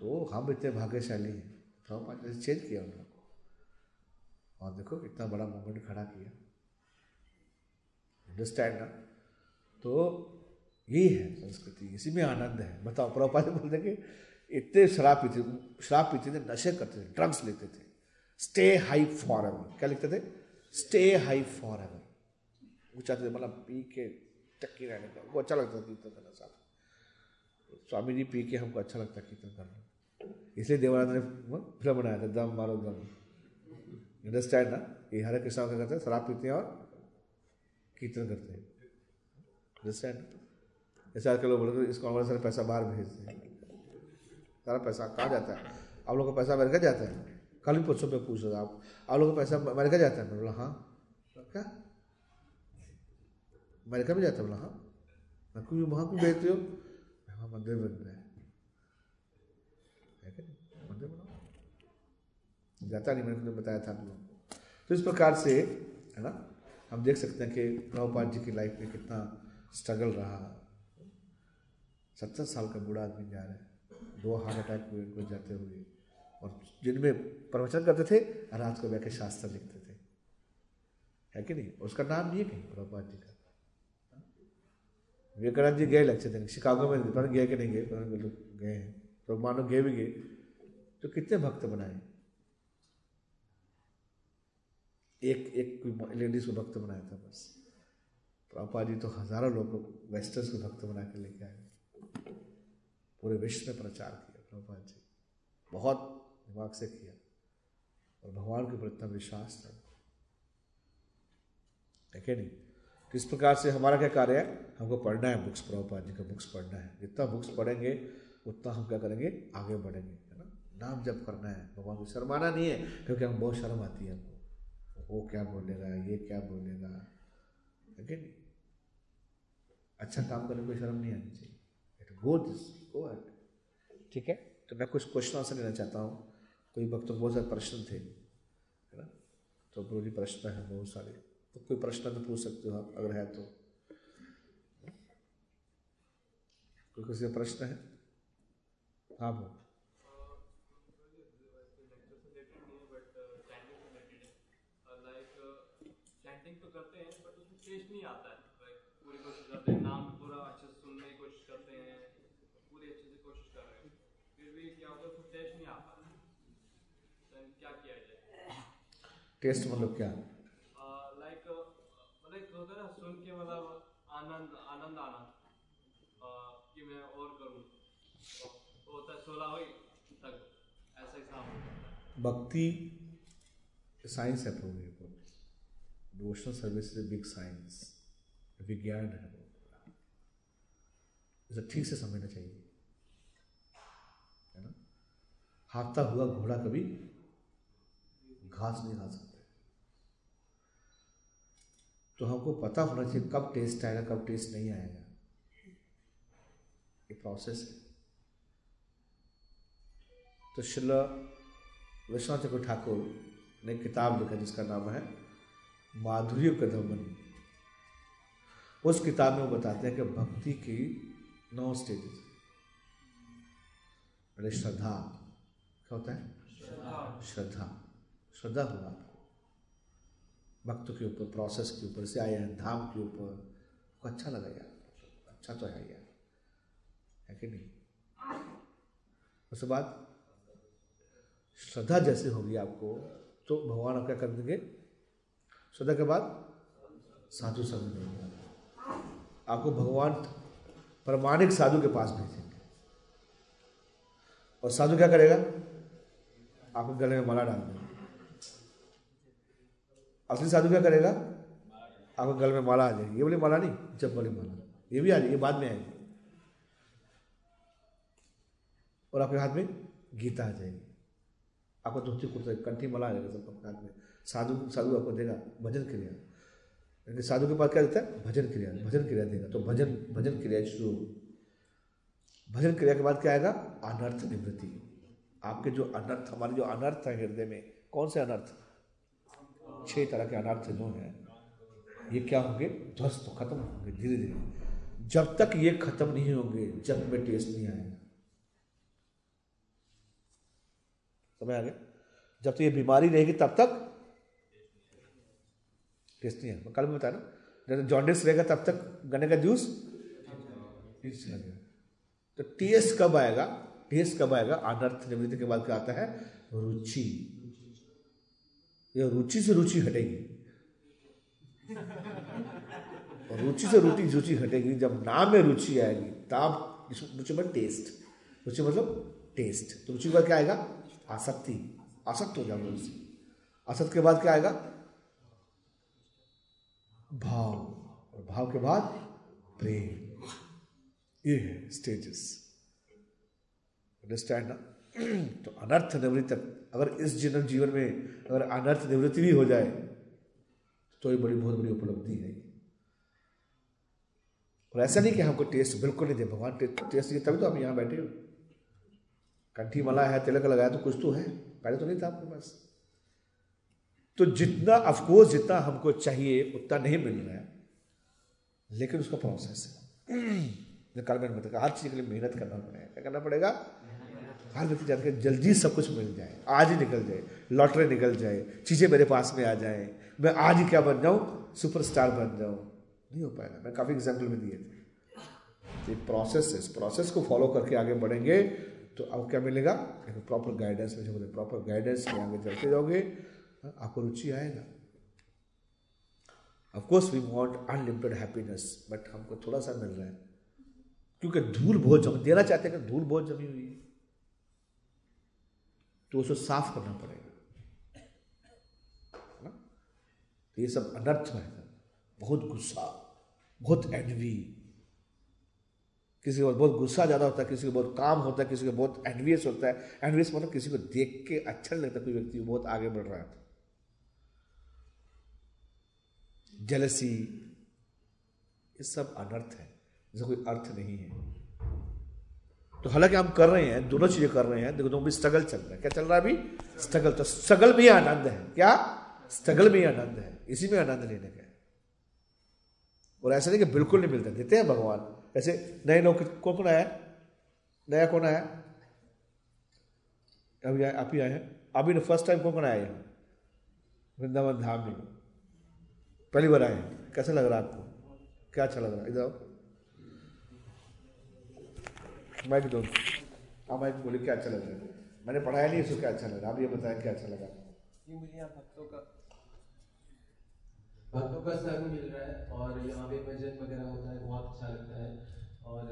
तो हम इतने भाग्यशाली हैं, प्रभुपाद ने चेंज किया उन लोगों को, और देखो इतना बड़ा मोमेंट खड़ा किया। अंडरस्टैंड ना। तो यही है संस्कृति, इसी में आनंद है। बताओ प्रभुपाद बोलते कि इतने शराब पीते शराब पीते थे, नशे करते थे, ड्रग्स लेते थे। स्टे हाई फॉर एवर, क्या लिखते थे, स्टे हाई फॉर एवर। वो चाहते थे मतलब पी के टक्की रहने का, वो अच्छा लगता था कीर्तन करना। साहब स्वामी जी पी के हमको अच्छा लगता कीर्तन करना, इसलिए देवानंद ने फिल्म बनाया था दम मारो दम। इंडस्ट्राइड ना, ये हरे कृष्णा क्या करते हैं, शराब पीते हैं और कीर्तन करते हैं। इंडस्ट्राइड ना, ऐसे आजकल लोग बोलते इस कांग्रेस में पैसा बाहर भेजते हैं, सारा पैसा कहाँ जाता है, आप लोग का पैसा अमेरिका जाता है। कल भी परसों पे पूछ रहे आप आप लोगों का पैसा अमेरिका जाता है। मैं बोला हाँ, क्या अमेरिका में जाता है, बोला हाँ। मैं क्यों वहाँ क्यों भेजते हो, वहाँ मंदिर बन रहा है, मंदिर बनाओ, जाता नहीं। मैंने तो बताया था आप लोगों को। तो इस प्रकार से, है ना, हम देख सकते हैं कि प्रभुपाद जी की लाइफ में कितना स्ट्रगल रहा। सत्तर साल का बूढ़ा आदमी जा रहा है, दो हार्ट अटैक हुए उनको जाते हुए, और जिनमें प्रवचन करते थे रात को बैठ के शास्त्र लिखते थे, है कि नहीं। उसका नाम नहीं कहीं प्रभुपाद जी का। विवेकानंद जी गए लेक्चर देने शिकागो में, पता नहीं गए कि नहीं गए, गए हैं तो मानो गए भी गए। तो कितने भक्त बनाए, एक एक लेडीज को भक्त बनाया था बस। प्रभुपाद जी तो हजारों लोग वेस्टर्न को भक्त बना के लेके आए, पूरे विश्व में प्रचार किया प्रभुपाद जी, बहुत दिमाग से किया। और भगवान के ऊपर इतना विश्वास था, है कि नहीं। किस प्रकार से हमारा क्या कार्य है, हमको पढ़ना है बुक्स, प्रभुपाद जी का बुक्स पढ़ना है। जितना बुक्स पढ़ेंगे उतना हम क्या करेंगे, आगे बढ़ेंगे, है ना। नाम जप करना है, भगवान को शर्माना नहीं है, क्योंकि हम बहुत शर्म आती है हमको, वो क्या बोलेगा, ये क्या बोलेगा, है कि नहीं। अच्छा काम करने में शर्म नहीं आनी चाहिए। गो दिस गो एट, ठीक है। तो मैं कुछ क्वेश्चन आंसर लेना चाहता हूँ। कोई भक्तों बहुत सारे प्रश्न थे, है ना, तो पूरी प्रश्न है बहुत सारे, तो कोई प्रश्न तो पूछ सकते हो आप अगर है तो। कोई किसी का प्रश्न है? हाँ बोलो। टेस्ट मतलब क्या, लाइक लाइक होता है ना सुन के मतलब आनंद आनंद आना कि मैं और करूँ, तो होता है सोलह हुई तक ऐसा ही काम होता है। भक्ति साइंस है पूरी, को devotional service is big science, विज्ञान है, इसे ठीक से समझना चाहिए, है ना। हाफता हुआ घोड़ा कभी घास नहीं खा सकता, तो हमको पता होना चाहिए कब टेस्ट आएगा कब टेस्ट नहीं आएगा। ये प्रोसेस है। तो श्रील वैष्णव चक्र ठाकुर ने किताब लिखा जिसका नाम है माधुर्य कदमबंदी। उस किताब में वो बताते हैं कि भक्ति की नौ स्टेजेस। पहले श्रद्धा, क्या होता है श्रद्धा, श्रद्धा हुआ भक्तों के ऊपर, प्रोसेस के ऊपर से आया, धाम के ऊपर को अच्छा लगा यार, अच्छा तो है यार, है कि नहीं। उसके बाद श्रद्धा जैसे होगी आपको तो भगवान आप क्या कर देंगे। श्रद्धा के बाद साधु संग देंगे आपको, भगवान प्रमाणिक साधु के पास भेजेंगे और साधु क्या करेगा, आपको गले में माला डाल देगा। असली साधु क्या करेगा, आपको गले में माला आ जाएगी, ये वाली माला नहीं जब वाली माला, ये भी आ जाएगी, ये बाद में आएगी, और आपके हाथ में गीता आ जाएगी, आपको धोती कुर्ता कंठी माला आ जाएगा सबके हाथ में। साधु साधु आपको देगा भजन क्रिया, यानी साधु के पास क्या देता है भजन क्रिया, भजन क्रिया देगा, तो भजन भजन क्रिया शुरू। भजन क्रिया के बाद क्या आएगा, अनर्थ निवृत्ति। आपके जो अनर्थ, हमारे जो अनर्थ है हृदय में, कौन से अनर्थ, छह तरह के अनर्थ जो हैं, ये क्या होंगे ध्वस्त, खत्म होंगे धीरे धीरे। जब तक ये खत्म नहीं होंगे जब में टेस्ट नहीं आएगा, समझ आ गया। जब तो ये बीमारी रहेगी तब तक टेस्ट नहीं आएगा। कल मैं बताया ना, जब जॉन्डिस रहेगा तब तक गन्ने का जूस टेस्ट लगेगा। तो टेस्ट कब आएगा, टेस्ट कब आएगा अनर्थ निवृत्ति के बाद क्या आता है रुचि। ये रुचि से रुचि हटेगी, और रुचि से रुचि रुचि हटेगी। जब नाम में रुचि आएगी तब रुचि मतलब टेस्ट, रुचि मतलब टेस्ट। तो रुचि के बाद क्या आएगा आसक्ति, आसक्त हो जाएगा उससे। आसक्त के बाद क्या आएगा भाव, और भाव के बाद प्रेम। ये है स्टेजेस, अंडरस्टैंड ना। तो अनर्थ निवृत्ति तक अगर इस जन्म जीवन में अगर अनर्थ निवृत्ति भी हो जाए तो ये बड़ी बहुत बड़ी उपलब्धि है। और ऐसा नहीं कि हमको टेस्ट बिल्कुल नहीं दे, भगवान टेस्ट दिए तभी तो हम यहाँ बैठे हो। कंठी मला है, तिलक लगाया तो कुछ तो है, पहले तो नहीं था आपके पास। तो जितना अफकोर्स जितना हमको चाहिए उतना नहीं मिल रहा है, लेकिन उसका प्रोसेस है। कल मैंने बताया हर चीज के लिए मेहनत करना पड़ेगा। क्या करना पड़ेगा, हर व्यक्ति जाते हैं जल्दी सब कुछ मिल जाए, आज ही निकल जाए, लॉटरी निकल जाए, चीज़ें मेरे पास में आ जाए, मैं आज ही क्या बन जाऊँ, सुपरस्टार बन जाऊँ, नहीं हो पाएगा। मैं काफ़ी एग्जाम्पल में दिए थे। ये प्रोसेस है, इस प्रोसेस को फॉलो करके आगे बढ़ेंगे तो आपको क्या मिलेगा, प्रॉपर गाइडेंस में, प्रॉपर गाइडेंस में आगे चलते जाओगे, आपको रुचि आएगा। Of course we want unlimited happiness, but हमको थोड़ा सा मिल रहा है क्योंकि धूल बहुत जम देना चाहते हैं, धूल बहुत जमी हुई है, तो उसको साफ करना पड़ेगा, ना। तो ये सब अनर्थ है, बहुत गुस्सा, बहुत एनवी, किसी को बहुत गुस्सा ज़्यादा होता है, किसी को बहुत काम होता है, किसी को बहुत एनवियस होता है। एनवियस मतलब किसी को देख के अच्छा नहीं लगता, कोई व्यक्ति बहुत आगे बढ़ रहा है। जेलसी, ये सब अनर्थ है, इसका कोई अर्थ नहीं है। तो हालांकि हम कर रहे हैं, दोनों चीजें कर रहे हैं, देखो दोनों भी स्ट्रगल चल रहा है। क्या चल रहा है अभी, स्ट्रगल। तो स्ट्रगल में ही आनंद है, क्या स्ट्रगल में ही आनंद है, इसी में आनंद लेने का। और ऐसा नहीं कि बिल्कुल नहीं मिलता, देते हैं भगवान। ऐसे नए लोग कौन कौन आया, नया कौन आया, अभी आए, आप ही आए हैं अभी ना, फर्स्ट टाइम कौन कौन आया वृंदावन धाम में, पहली बार आए, कैसा लग रहा है आपको, क्या अच्छा लग रहा है, इधर माइक दो, आप माइक बोले क्या अच्छा लग रहा है, मैंने पढ़ाया नहीं इसको, क्या अच्छा लग रहा है, आप ये बताएं क्या अच्छा लगा। ये मुझे यहाँ भक्तों का बातों का सर मिल रहा है और यहाँ पे भजन वगैरह होता है, बहुत अच्छा लगता है। और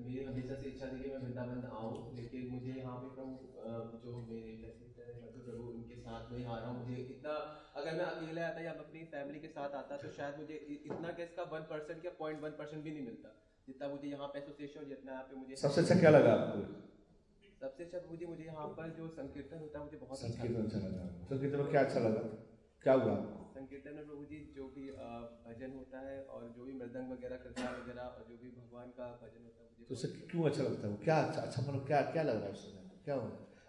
मेरी हमेशा से इच्छा थी कि मैं वृंदावन आऊँ, लेकिन मुझे यहाँ पे प्रभु जो मेरे मतलब प्रभु उनके साथ में आ रहा हूँ। मुझे इतना, अगर मैं अकेले आता या अपनी फैमिली के साथ आता तो शायद मुझे इतना क्या इसका वन परसेंट या पॉइंट वन परसेंट भी नहीं मिलता जितना मुझे यहाँ पे एसोसिएशन, जितना यहाँ पे मुझे। सबसे अच्छा क्या लगा आपको? सबसे अच्छा मुझे मुझे यहाँ पर जो संकीर्तन होता है मुझे बहुत अच्छा लगा। संकीर्तन में क्या अच्छा लगा, क्या हुआ? संकीर्तन में प्रभु जी जो भी भजन होता है और जो भी मृदंग वगैरह करता वगैरह और जो भी भगवान का भजन होता है मुझे तो उससे क्यों अच्छा लगता है? क्या अच्छा अच्छा मतलब क्या क्या लग रहा है उसमें? क्या हो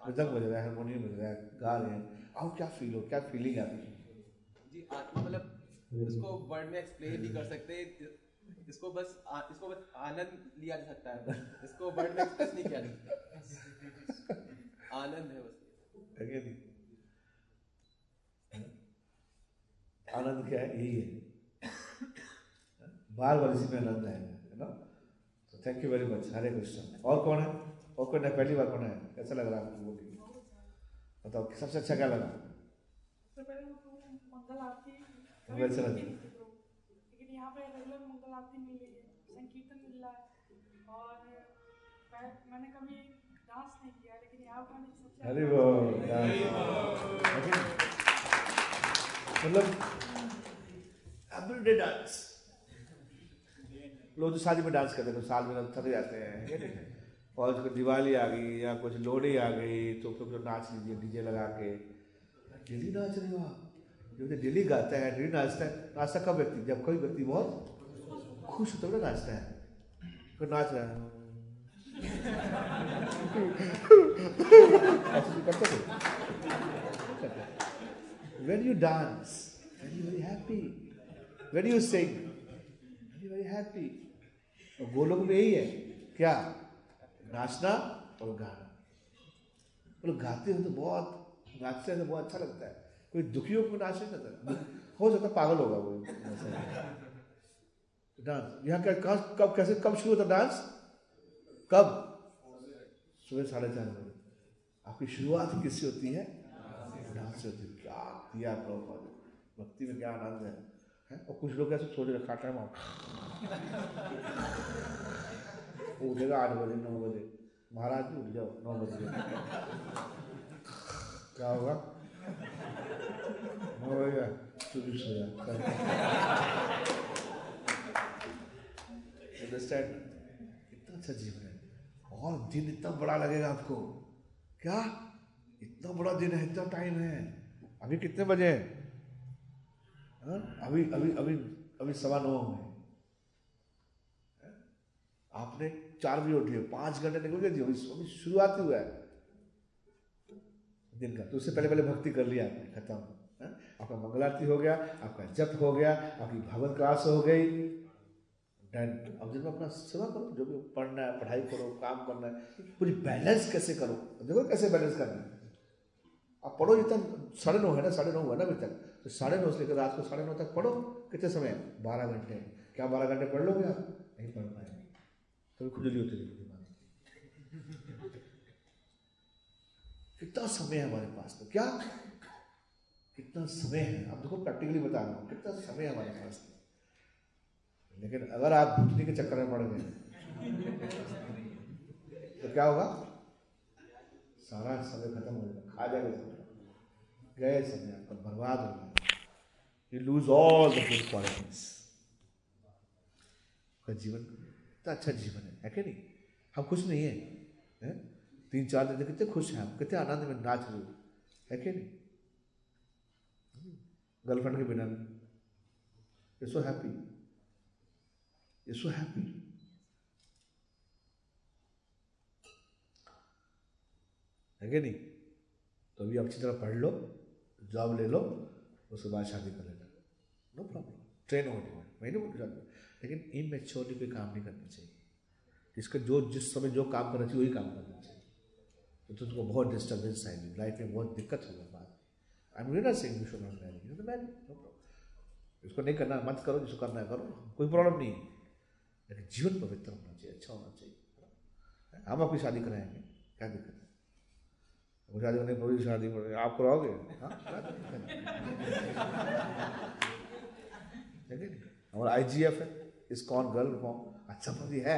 मृदंग बज रहा है, हारमोनियम बज रहा है, गा रहे हैं, आओ क्या फील हो, क्या फीलिंग आती है जी? आत्मा मतलब उसको वर्ड में एक्सप्लेन नहीं कर सकते, इसको बस आ, इसको बस आनंद लिया जा सकता है, इसको वर्ड में एक्सप्रेस नहीं किया जा सकता, आनंद है बस। आनंद क्या है? यही है, बार बार इसी में आनंद आएगा, है ना? तो thank you very much. Hare Krishna. और कौन है? और कौन है? पहली बार कौन है? कैसा लग रहा है आपको? बताओ सबसे अच्छा क्या लगा? अच्छा लगा हरे बोल, मतलब डांस लोग तो शादी में डांस करते हैं, तो साल में थक जाते हैं और तो दिवाली आ गई या कुछ लोहड़ी आ गई तो फिर तो नाच लीजिए डीजे लगा के। डेली नाच रहे हो, डेली गाता है, डेली नाचता है। नाचता कब व्यक्ति? जब कोई व्यक्ति बहुत खुश होता है नाचता है, तो नाच रहा है when you dance when you very happy, when you sing when you very happy। और गोलोक में यही है क्या? नाचना और गाना। और गाते हो तो बहुत नाचते हैं तो बहुत अच्छा लगता है। कोई दुखियों को नाच नहीं सकता, हो सकता पागल होगा वो डांस। यहाँ क्या कब कैसे कब शुरू होता डांस? कब? सुबह साढ़े चार बजे। आपकी शुरुआत किससे होती है? डांस से होती है। क्या दिया प्रभुपाद, भक्ति में क्या आनंद है, है? और कुछ लोग ऐसे छोड़ रखा टाइम वो उठेगा आठ बजे नौ बजे, महाराज जी उठ जाओ नौ बजे क्या होगा? नौ बजे चौबीस हो जाए। अंडरस्टैंड? इतना अच्छा जीवन है और दिन इतना बड़ा लगेगा आपको। क्या इतना बड़ा दिन है, इतना टाइम है। अभी कितने बजे हैं? अभी अभी अभी अभी सवा नौ है। आपने चार बजे उठी है, पांच घंटे निकल गए थे, अभी शुरुआत ही हुआ है दिन का। तो उससे पहले पहले भक्ति कर लिया आपने, खत्म। आपका मंगलारती हो गया, आपका जप हो गया, आपकी भागवत क्लास हो गई, डन। अब जब अपना सेवा करो, जो भी पढ़ना है, पढ़ाई करो, काम करना है, पूरी बैलेंस कैसे करो, देखो कैसे बैलेंस करना है। आप पढ़ो जितना, साढ़े नौ है ना, साढ़े नौ हुआ ना अभी तक, तो साढ़े नौ से लेकर रात को साढ़े नौ तक पढ़ो। कितने समय? बारह घंटे। क्या बारह घंटे पढ़ लोगे आप? नहीं पढ़ पाएंगे, कभी खुजली होती रहेगी दिमाग। कितना समय है हमारे पास? तो क्या कितना समय है? आप देखो प्रैक्टिकली बता रहा हूँ, कितना समय है हमारे पास। लेकिन अगर आप भूतने के चक्कर में पड़ गए तो क्या होगा? सारा समय खत्म हो जाएगा, खा जाएगा समय, गए समय आपका बर्बाद हो जाएगा। You lose all the good qualities. आपका जीवन कितना अच्छा जीवन है, है कि नहीं? हम खुश नहीं है, है? तीन चार दिन कितने खुश हैं हम, कितने आनंद में नाच रहे हो, है कि नहीं? गर्लफ्रेंड के बिना you so happy, you so happy. है कि नहीं? तो अभी आप अच्छी तरह पढ़ लो, जॉब ले लो, उसके बाद शादी कर लेना, नो प्रॉब्लम। ट्रेन होने वाली मैं नहीं बोल रहा, लेकिन इमेच्योरली पे काम नहीं करना चाहिए। इसका जो जिस समय जो काम करना चाहिए वही काम करना चाहिए, तो तुमको बहुत डिस्टर्बेंस आएगी लाइफ में, बहुत दिक्कत होगा बाद में। I am not saying you should not marry, no problem. इसको नहीं करना मत करो, जिसको करना है करो, कोई प्रॉब्लम नहीं है। लेकिन जीवन पवित्र होना चाहिए, अच्छा होना चाहिए। हम आपकी शादी कराएंगे, क्या दिक्कत है? शादी करने पूरी शादी आप कराओगे? हाँ देखिए हमारा आई जी एफ है, इसकॉन गर्ल फॉर्म। अच्छा मुझे है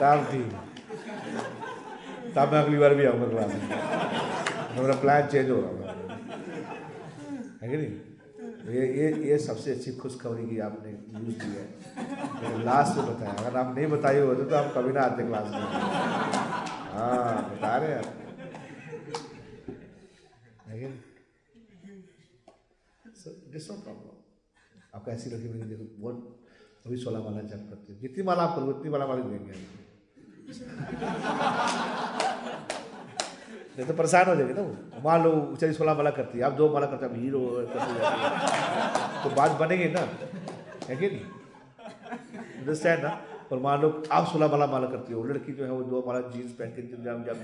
तब ठीक, तब मैं अगली बार भी आऊँगा क्लास में, मेरा प्लान चेंज हो रहा है कि नहीं। ये ये ये सबसे अच्छी खुशखबरी की आपने यूज़ की है, लास्ट में बताया। अगर आप नहीं बताए होते तो आप कभी ना आते क्लास में। हाँ बता रहे हैं लेकिन दिस नो प्रॉब्लम। आपको ऐसी लड़की मिली देखो बहुत अभी सोलह माला जब करती है, जितनी माला आप करोगे उतनी माला वाली देंगे नहीं तो परेशान हो जाएगी ना वो। मान लो बेचारी सोलह माला करती है, आप दो माला करते हैं, आप हीरो करते तो बात बनेगी ना, है कि नहीं? अंडरस्टैंड ना। और मान लो आप सोलह माला माला करती हो, लड़की जो है वो दो माला जीन्स पहन के जाम जाम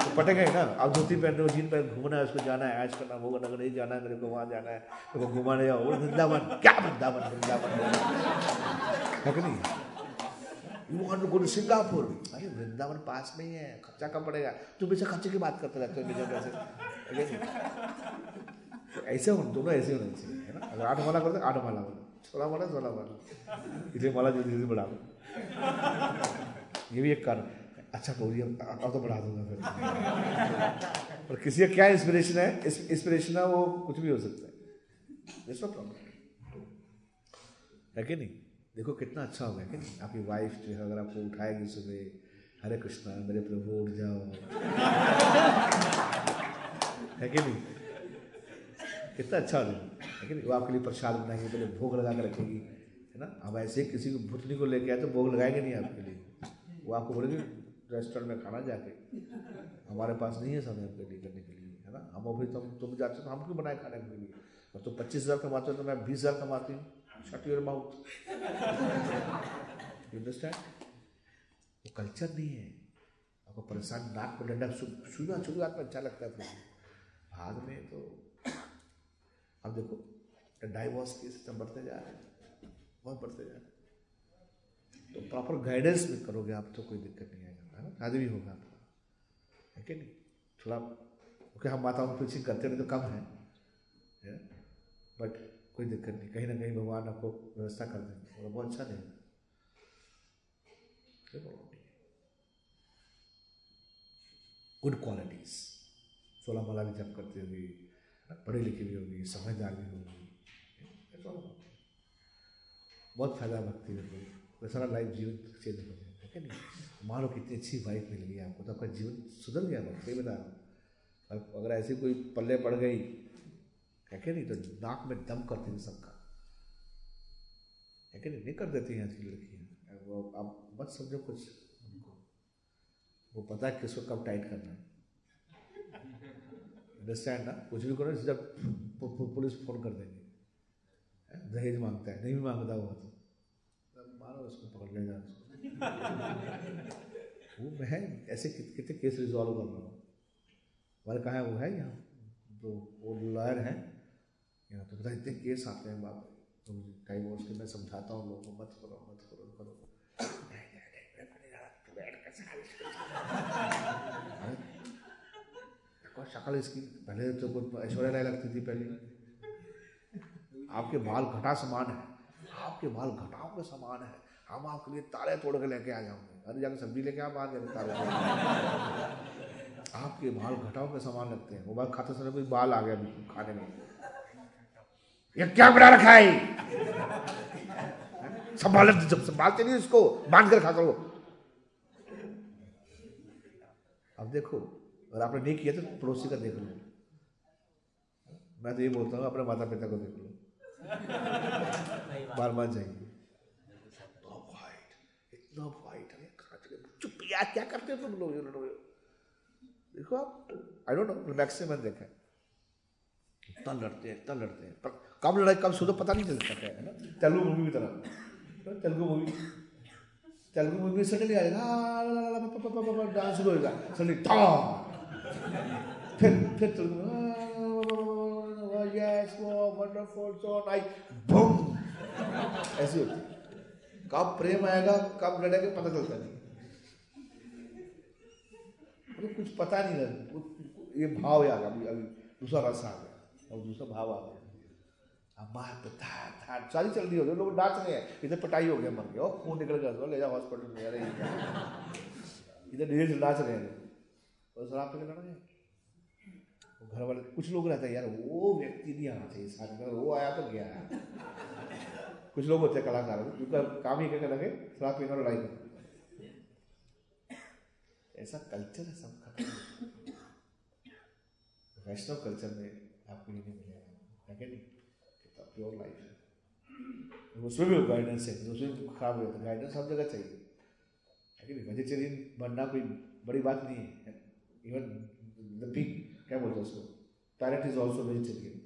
तो पटेगा ना। आप धोती पहन रहे हो, जीन्स पहन घूमना है, उसको जाना है, आज करना होगा ना, नहीं जाना है मेरे को, वहाँ जाना है तो घुमाने जाओ। वो वृंदावन क्या वृंदावन वृंदावन है कि नहीं? You want to go to Singapore, अरे वृंदावन पास में ही है, खर्चा कम पड़ेगा। तुम ऐसे खर्चे की बात करते रहते हो, ऐसे हो दोनों, ऐसे होना चाहिए है ना। अगर आठ माला करते आठ माला सोलह माला सोलह माला, इसलिए माला जल्दी जल्दी बढ़ा दो, ये भी एक कारण। अच्छा गौरी अब तो बढ़ा दूंगा फिर। और किसी का क्या इंस्पिरेशन है, इस इंस्पिरेशन है वो कुछ भी हो सकता है, इट्स नो प्रॉब्लम है कि नहीं। देखो कितना अच्छा होगा कि नहीं, आपकी वाइफ जो है अगर आपको उठाएगी सुबह, हरे कृष्णा मेरे प्रभु उठ जाओ, है कि नहीं? कितना अच्छा हो रहा है कि नहीं। वो आपके लिए प्रसाद बनाएंगे, पहले भोग लगा के रखेगी, है ना। अब ऐसे किसी को भुतनी को लेके आए तो भोग लगाएंगे नहीं आपके लिए, वो आपको बोलेंगे रेस्टोरेंट में खाना जाके, हमारे पास नहीं है समय आपके लिए करने के लिए, है ना। हम ऑफिस तुम तुम जाते हो तो हम क्यों बनाए खाने के लिए? और तुम पच्चीस हज़ार कमाते हो तो मैं बीस हज़ार कमाती हूँ, शट योर माउथ, अंडरस्टैंड। वो कल्चर नहीं है। आपको परेशान नाक पर डंडा सुना शुरुआत में अच्छा लगता है, बाद में तो अब देखो डाइवोर्स के सिस्टम बढ़ते जा रहे हैं, बहुत बढ़ते जा रहे हैं। तो प्रॉपर गाइडेंस भी करोगे आप तो कोई दिक्कत नहीं आएगा, है ना। शादी भी होगा आपका, है कि नहीं। थोड़ा ओके, हम माताओं की पीछे करते नहीं तो कम है, बट कोई दिक्कत नहीं, कहीं ना कहीं भगवान आपको व्यवस्था कर देंगे और बहुत अच्छा देगा। गुड क्वालिटीज, सोलह माला भी जब करते हुए पढ़ी लिखी भी होगी, समझदार भी होगी, बहुत फायदा भक्ति में, तो सारा लाइफ जीवन चेंज हो जाएगा, है कि नहीं। मान लो कितनी अच्छी वाइफ मिल गई आपको तो आपका जीवन सुधर गया, मैं सही बता रहा हूँ। अगर ऐसी कोई पल्ले पड़ गई, है कि नहीं, तो नाक में दम करती है सबका, है कि नहीं। नहीं कर देती हैं आज की लड़कियाँ, वो आप मत समझो कुछ उनको, वो पता है किसको कब टाइट करना है, अंडरस्टैंड ना। कुछ भी करो, जब पुलिस फोन कर देंगे, दहेज मांगता है, नहीं भी मांगता हुआ तो मारो उसको, पकड़ ले जाओ। वो मैं ऐसे कितने केस रिजॉल्व कर रहा हूँ, हमारे कहाँ है वो, है यहाँ तो वो लॉयर हैं यहाँ, तो पता इतने केस आते हैं बाप, तो टाइम और उसके मैं समझाता हूँ लोगों को, मत करो मत करो करो शक्ल इसकी। पहले तो कोई ऐश्वर्या राय लगती थी पहले, आपके बाल घटा समान है, आपके बाल घटाओं के समान है, हम आपके लिए तारे तोड़ के लेके आ जाओगे, अरे जाके सब्जी लेके आप आ जाएंगे तारे आपके बाल घटाओं के समान लगते हैं। वो बाल खाते समय कोई बाल आ गया खाने में, ये क्या बना रखा है, संभाल जब संभालते नहीं इसको, बांध कर खा करो। अब देखो अगर आपने नहीं किया तो पड़ोसी का देख लो, मैं तो ये बोलता हूँ अपने माता पिता को देख लो, बार बार जाएंगे इतना वाइट है, चुप यार क्या करते हो तुम लोग। देखो आप, आई डोंट नो, मैक्सिमम देखा है इतना लड़ते हैं इतना लड़ते हैं, कम लड़ाई कम सुधो पता नहीं चलता क्या है ना। तेलुगु मूवी की तरह, तेलुगु मूवी तेलुगु मूवी में सडनली आएगा डांस शुरू होगा, सडनली फिर फिर ऐसी होती है। कब प्रेम आएगा कब लड़ेगा पता चलता नहीं, कुछ पता नहीं लग, ये भाव याद अभी अभी दूसरा रस आ गया, और दूसरा भाव आ गया। अम्मा था सारी चल रही हो रही, लोग डांच रहे हैं, इधर पिटाई हो गया, मर गया, खून निकल गया, ले जाओ हॉस्पिटल में, अरे इधर ढेर से डांच रहे हैं और शराब पी के लड़ गए। घर वाले कुछ लोग रहते हैं यार, वो व्यक्ति नहीं आना चाहिए साथ में, वो आया तो गया। कुछ लोग होते हैं कलाकार जो काम ही करके लगे शराब पीने और लड़ाई कर, ऐसा कल्चर है सबका। वैष्णव कल्चर में आपको ये नहीं मिलेगा, है नहीं, प्योर लाइफ है। उसमें भी गाइडेंस है, उसमें खराब हो जाता है, गाइडेंस सब जगह चाहिए, लेकिन वेजिटेरियन बनना कोई बड़ी बात नहीं है। इवन द पिग क्या बोलते हैं उसको, पैरेट इज ऑल्सो वेजिटेरियन,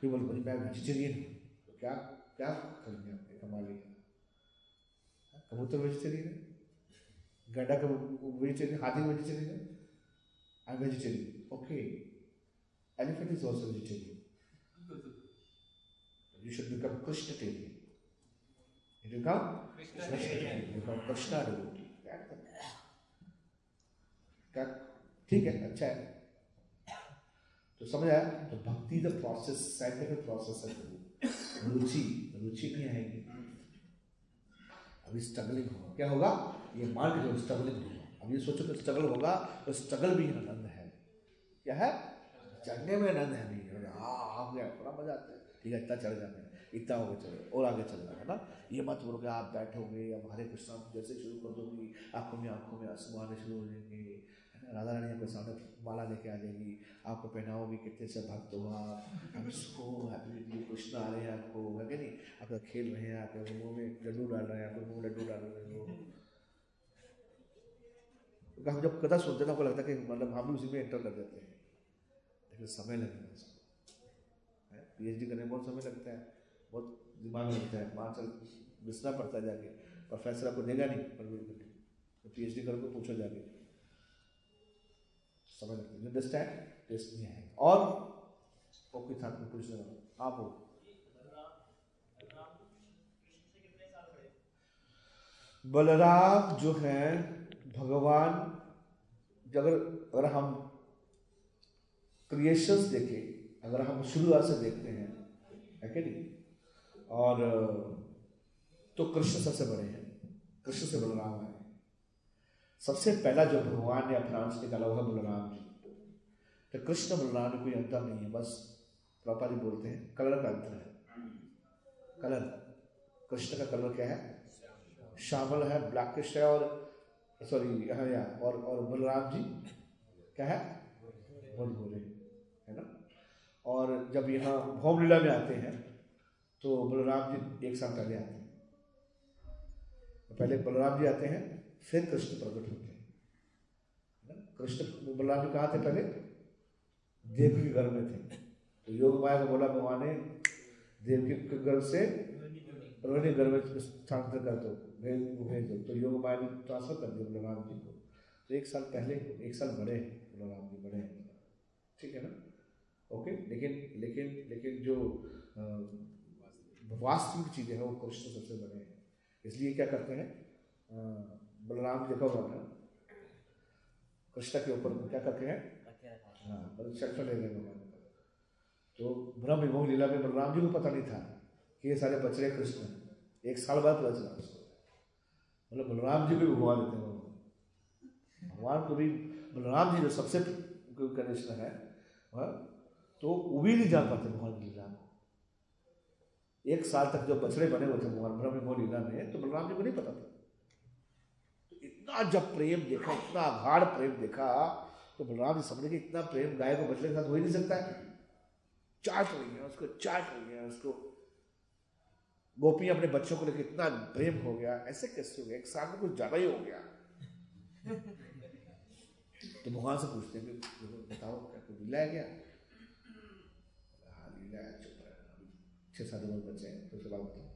कोई बोलते मैं वेजिटेरियन हूँ, क्या क्या करेंगे आपने कमा लिया। कबूतर वेजिटेरियन है, गड्ढा वेजिटेरियन, हाथी वेजिटेरियन है, I am vegetarian, okay. Elephant is also vegetarian. You should become Krishnatarian. You become Krishnatarian. You become Krishna devotee. ठीक है, अच्छा है, तो समझ आया। तो भक्ति द प्रोसेस, साइंटिफिक प्रोसेस है। रुचि रुचि नहीं आएगी, अभी स्ट्रगलिंग होगा। क्या होगा ये मान लो, स्ट्रगलिंग होगा। अब ये सोचो कि स्ट्रगल होगा तो स्ट्रगल भी आनंद है। क्या है, चढ़ने में आनंद है। नहीं हाँ आप गया, बड़ा मजा आता है, ठीक है, इतना चढ़ जाना है, इतना होकर चले और आगे चलना है ना। ये मत बोलो कि आप बैठोगे या हरे कृष्णा जैसे शुरू कर दोगी, आँखों में आँखों में आंसू आने शुरू हो जाएंगे, राधा रानी आपके सामने माला लेके आ जाएगी, आपको पहनाओगी, कितने से भक्त हुआ उसको, कृष्णा आ रहे हैं आपको, है कि नहीं, आपका खेल रहे हैं, आपके मुँह में लड्डू डाल रहे हैं, आपके मुँह में लड्डू डाल रहे हो। हम जब कथा सुनते हैं तो आपको लगता है कि मतलब हम भी उसी में एंटर लग जाते हैं, समय लगेगा उसको। पीएचडी करने में बहुत समय लगता है, बहुत दिमाग लगता है, वहाँ चल घिसना पड़ता है जाके, प्रोफेसर आपको देगा नहीं परमिट करने, तो पीएचडी करो तो पूछो जाके, समझ लगता है, अंडरस्टैंड, टेस्ट नहीं है। और ओके साथ में पूछ रहा आप हो, बलराम जो है भगवान, अगर अगर हम क्रिएशंस देखें, अगर हम शुरुआत से देखते हैं, है कि नहीं, और तो कृष्ण सबसे बड़े हैं, कृष्ण से बलराम आए। सबसे पहला जो भगवान ने अपना अंश निकाला हुआ है बलराम जी, तो कृष्ण बलराम में कोई अंतर नहीं है, बस प्रॉपर ही बोलते हैं कलर का अंतर है। कलर, कृष्ण का कलर क्या है, श्यामल है, ब्लैकिश है, और सॉरी हाँ, और और बलराम जी क्या है, बहुत गोरे, है ना। और जब यहाँ भौमलीला में आते हैं तो बलराम जी एक साथ पहले आते हैं, पहले बलराम जी आते हैं, फिर कृष्ण प्रकट होते हैं। कृष्ण बलराम जी कहाँ थे, पहले देवकी के गर्भ में थे, तो योग माया को बोला भगवान ने देवकी के गर्भ से रोहिणी गर्भ में स्थानांतर कर दो, भेज दो, तो योग माया ने ट्रांसफर कर दिया बलराम जी को। तो एक साल पहले, एक साल बड़े हैं बलराम जी, बड़े हैं, ठीक है ना, ओके। लेकिन लेकिन लेकिन जो वास्तविक चीज़ें हैं वो कृष्ण सबसे बड़े हैं। इसलिए क्या करते हैं, बलराम देखा हुआ था कृष्ण के ऊपर क्या करते हैं, हाँ शक्ति ले रहे भगवान। तो ब्रह्म विभोग लीला में बलराम जी को पता नहीं था कि ये सारे बच रहे कृष्ण, एक साल बाद बच रहा उसको, मतलब बलराम जी को भी भगवान देते हैं, भगवान को भी बलराम जी जो सबसे कंडीशन है वह, तो वो भी नहीं जान पाते भगवान की लीला को। एक साल तक जो बछड़े बने हुए थे भगवान ब्रह्म मोह लीला में, तो बलराम जी को नहीं पता था। तो इतना जब प्रेम देखा, इतना आगाढ़ प्रेम देखा, तो बलराम जी समझे कि इतना प्रेम गाय को बछड़े के साथ हो ही नहीं सकता है। चाट रही है उसको, चाट रही है उसको, गोपी अपने बच्चों को लेकर इतना प्रेम हो गया, ऐसे कैसे हो गया, एक साल में कुछ ज्यादा ही हो गया। तो भगवान से पूछते हैं कि बताओ क्या कोई लीला है क्या, हाँ लीला है, चुप रहे, छः सात उम्र बच्चे हैं, तो उसके बाद बताओ।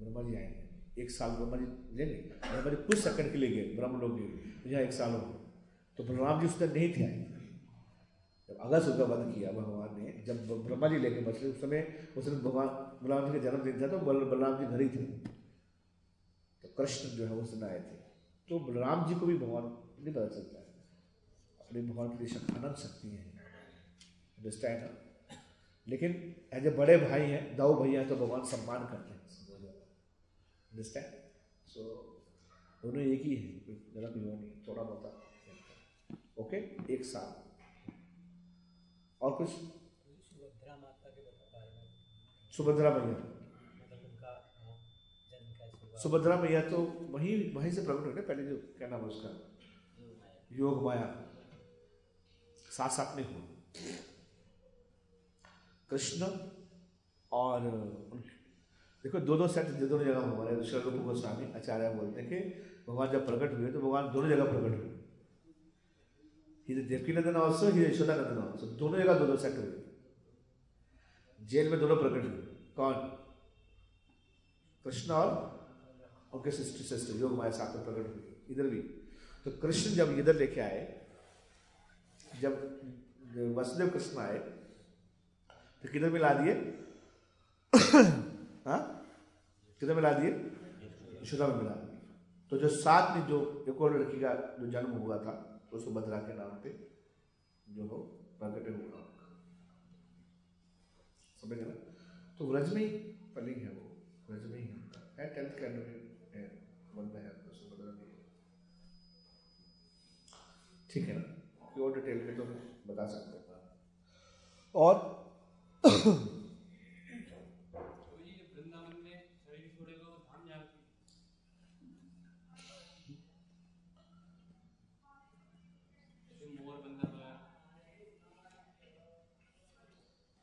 ब्रह्मा जी आएंगे, एक साल ब्रह्मा जी लेंगे, ब्रह्मा जी कुछ सेकंड के लिए गए, ब्रह्म लोग गए, यहाँ एक साल हो गए, तो बलराम जी उस दिन नहीं थे आए। जब अगस्त उनका वध किया भगवान ने, जब ब्रह्मा जी लेके बचले, उस समय उस दिन भगवान बलराम जी का जन्मदिन था, तो बलराम जी घर ही थे, तो कृष्ण जो है उस दिन आए थे। तो बलराम जी को भी भगवान नहीं पता चलता है, अपने भगवान के लिए आनंद शक्ति है, understand her. लेकिन एज ए बड़े भाई हैं, दाऊ भैया, तो भगवान सम्मान करते हैं, understand? So दोनों एक ही है, कोई गलत नहीं होनी, थोड़ा बहुत ओके एक साथ। और कुछ सुभद्रा माता के बारे में, सुभद्रा भैया, सुभद्रा भैया तो वही वहीं से प्रकट हो गए, पहले जो क्या नाम है उसका, योग माया, साथ साथ में हुआ कृष्ण और देखो दो दो सेट दोनों जगह हमारे ऋषिकेश गोस्वामी आचार्य बोलते हैं कि भगवान जब प्रकट हुए तो भगवान दोनों जगह प्रकट हुए, ही देवकी नंदन अवसर, ही यशोदा नंदन अवसर, दोनों जगह दोनों सेट हुए, जेल में दोनों प्रकट हुए। कौन? कृष्ण और उनके सिस्टर सिस्टर योग माया साथ में प्रकट हुए इधर भी। तो कृष्ण जब इधर लेके आए, जब वसुदेव कृष्ण आए तो किधर मिला दिए, हाँ किधर मिला दिए, यशोदा में मिला। तो जो साथ में जो एक और लड़की का जो जन्म हुआ था उसको बदरा के नाम पे जो हो प्रकट हुआ, समझ गए ना? तो व्रज में पलिंग है, वो व्रज में ही है, टेंथ कैलेंडर में है, बनता है उसको बदरा नहीं है, ठीक है ना? कोई और डिटेल में तो बता सकते हैं। और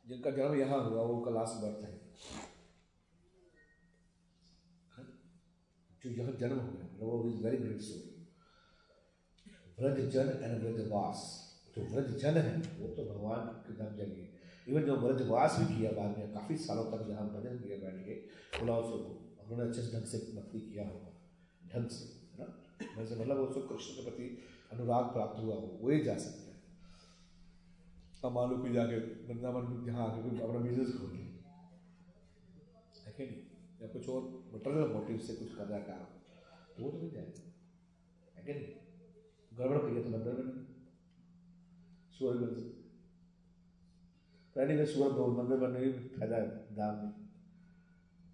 जिनका जन्म यहाँ हुआ वो कैलाश बर्थ है, जो यहाँ जन्म हुआ वो is very great soul. Vraj जन एंड व्रजवास, जो व्रज जन है वो तो भगवान के नाम जन है। इवन जो व्रजवास भी किया बाद में, काफ़ी सालों तक यहाँ भजन किया बैठ के गुलाब सो, उन्होंने अच्छे ढंग से भक्ति किया होगा, ढंग से है ना, वैसे मतलब उसको कृष्ण के प्रति अनुराग प्राप्त हुआ हो, वही जा सकता है। अब मान लो कि जाके वृंदावन में जहाँ आके कोई अपना बिजनेस खोल है या कुछ और मटेरियल मोटिव से कुछ कर रहा है काम, तो वो तो मिल जाएगा, है गड़बड़ करिए तो मंदिर में सूर्य मंदिर पहले सूरत मंदिर बनने में फायदा दाम में,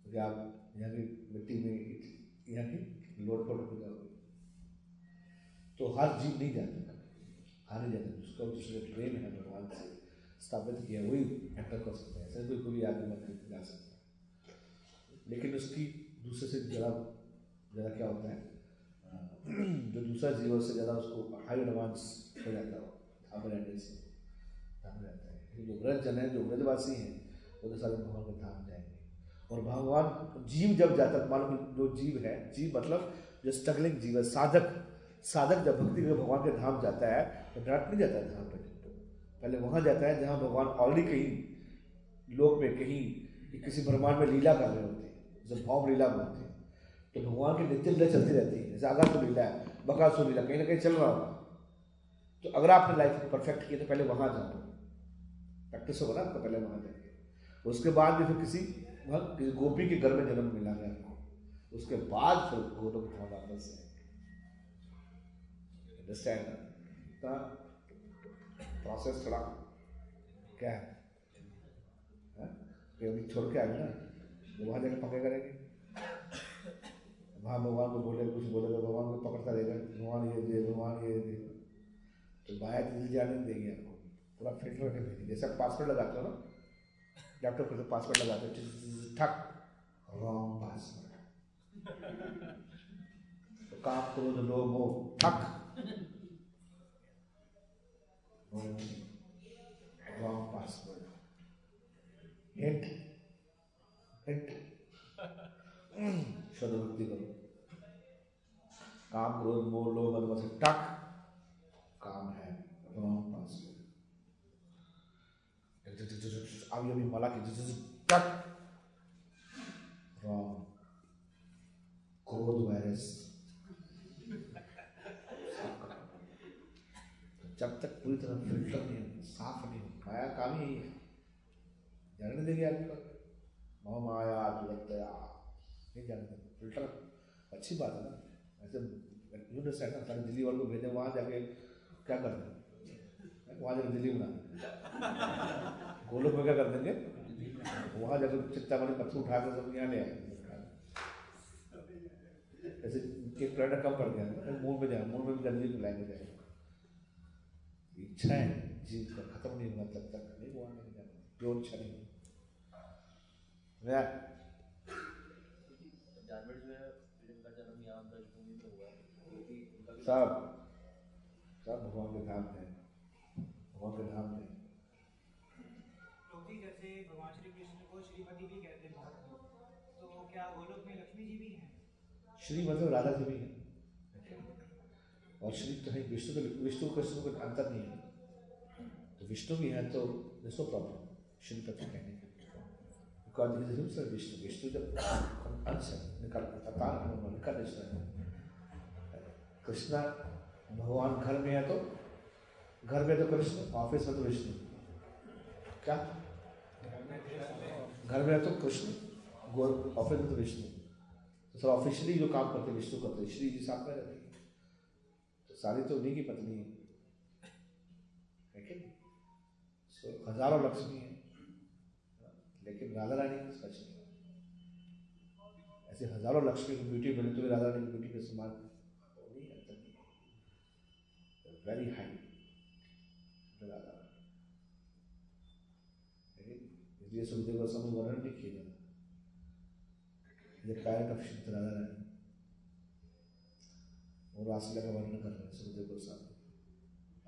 क्योंकि आप यहाँ की मिट्टी में यहाँ की लोट पोट हो जाओगे। तो हर जीव नहीं जाता, हार नहीं जाता, उसका दूसरे प्रेम है भगवान से स्थापित किया, वही एंटर कर सकता है, ऐसे कोई कोई आदमी मत जा सकता। लेकिन उसकी दूसरे से ज़्यादा ज़्यादा क्या होता है, जो दूसरा जीव उससे ज़्यादा उसको हाई एडवांस हो जाता हो, धाम से धाम रहता है। जो व्रज जन है, जो व्रजवासी हैं, वो तो सारे भगवान के धाम जाएंगे। और भगवान जीव जब जाता है, मालूम जो जीव है, जीव मतलब जो स्ट्रगलिंग जीव है, साधक, साधक जब भक्ति में भगवान के धाम जाता है तो डांट नहीं जाता है धाम पर, पहले वहाँ जाता है जहाँ भगवान ऑलरेडी कहीं लोक में कहीं किसी ब्रह्मांड में लीला कर रहे होते हैं, जब भाव लीला बोलते हैं। तो भगवान की नित्य लीला चलती रहती है, जैसे आगा तो लीला है, बका सो लीला कहीं ना कहीं चल रहा होगा। तो अगर आपने लाइफ को परफेक्ट किया तो पहले वहाँ जाओ, प्रैक्टिस होगा ना, तो पहले वहाँ जाएंगे, उसके बाद भी फिर किसी वहाँ किसी गोपी के घर में जन्म मिला है आपको, उसके बाद फिर वो लोग वहाँ वापस आएंगे, अंडरस्टैंड? तो प्रोसेस थोड़ा क्या है, अभी छोड़ के आएंगे ना, वो वहाँ जाकर पकड़े करेंगे, वहाँ भगवान को बोले कुछ बोलेगा, भगवान को पकड़ता रहेगा, भगवान ये दे, भगवान ये दे, तो बाया दिल जाने देंगे आपको, पूरा फिल्टर रखे भेजेंगे, जैसे पासवर्ड लगाते हो ना लैपटॉप पर, तो पासवर्ड लगाते हो, ठक रॉन्ग पासवर्ड, तो काम करो लो मो ठक रॉन्ग पासवर्ड, हिट हिट शुद्ध भक्ति करो, काम करो मो लो मन बस ठक, काम है रॉन्ग पासवर्ड, अभी अभी मला की टक रॉन्ग, क्रोध वायरस, जब तक पूरी तरह फिल्टर नहीं साफ नहीं माया, काम ही है जानने देगी आपको, मो माया दुर्लतया नहीं जानते फिल्टर, अच्छी बात है ना, ऐसे यूनिवर्सिटी ना सारे दिल्ली वालों को भेजे, वहाँ जाके क्या करना, वहाँ जाकर दिल्ली बना गोलोक में क्या कर देंगे, वहाँ जाकर चित्ता बने पत्थर उठाकर सब यहाँ ले आए। ऐसे एक पर्यटक कम पड़ गया, मूल में जाए, मूल में भी गंदगी मिलाएंगे जाए। इच्छा है जीव का खत्म नहीं होना तब तक, नहीं वहाँ नहीं जाना, प्योर इच्छा नहीं है। जानवर जो है इनका जन्म यहाँ ब्रजभूमि में हुआ है, सब सब भगवान के धाम है, भगवान के धाम है। लोग भी जैसे भगवान श्री कृष्ण को श्रीमती भी कहते हैं, तो क्या गोलोक में लक्ष्मी जी भी हैं? श्री मतलब राधा जी भी हैं, और श्री तो है विष्णु के, विष्णु कृष्ण का अंतर नहीं है, तो विष्णु भी है तो नो प्रॉब्लम श्री तक कहने का। विष्णु विष्णु जब अंश निकल निकल कृष्ण है, कृष्णा भगवान घर में है तो घर में तो कृष्ण, ऑफिस में तो विष्णु, क्या घर में है तो कृष्ण, गोल ऑफिस में तो विष्णु, तो सर ऑफिशियली जो काम करते विष्णु करते, श्री जी साथ में रहते हैं, तो सारी तो उन्हीं की पत्नी है, सो हजारों लक्ष्मी है, लेकिन राधा रानी का स्पर्श नहीं। ऐसे हजारों लक्ष्मी की ब्यूटी बनी तो राधा रानी की ब्यूटी के समान नहीं, अंतर नहीं, वेरी हाई राधा। लेकिन इसलिए सुखदेव का समय वर्णन नहीं किया जाता, पैर का शुद्ध राधा रानी और रासलीला का वर्णन कर रहे हैं सुखदेव गोस्वामी।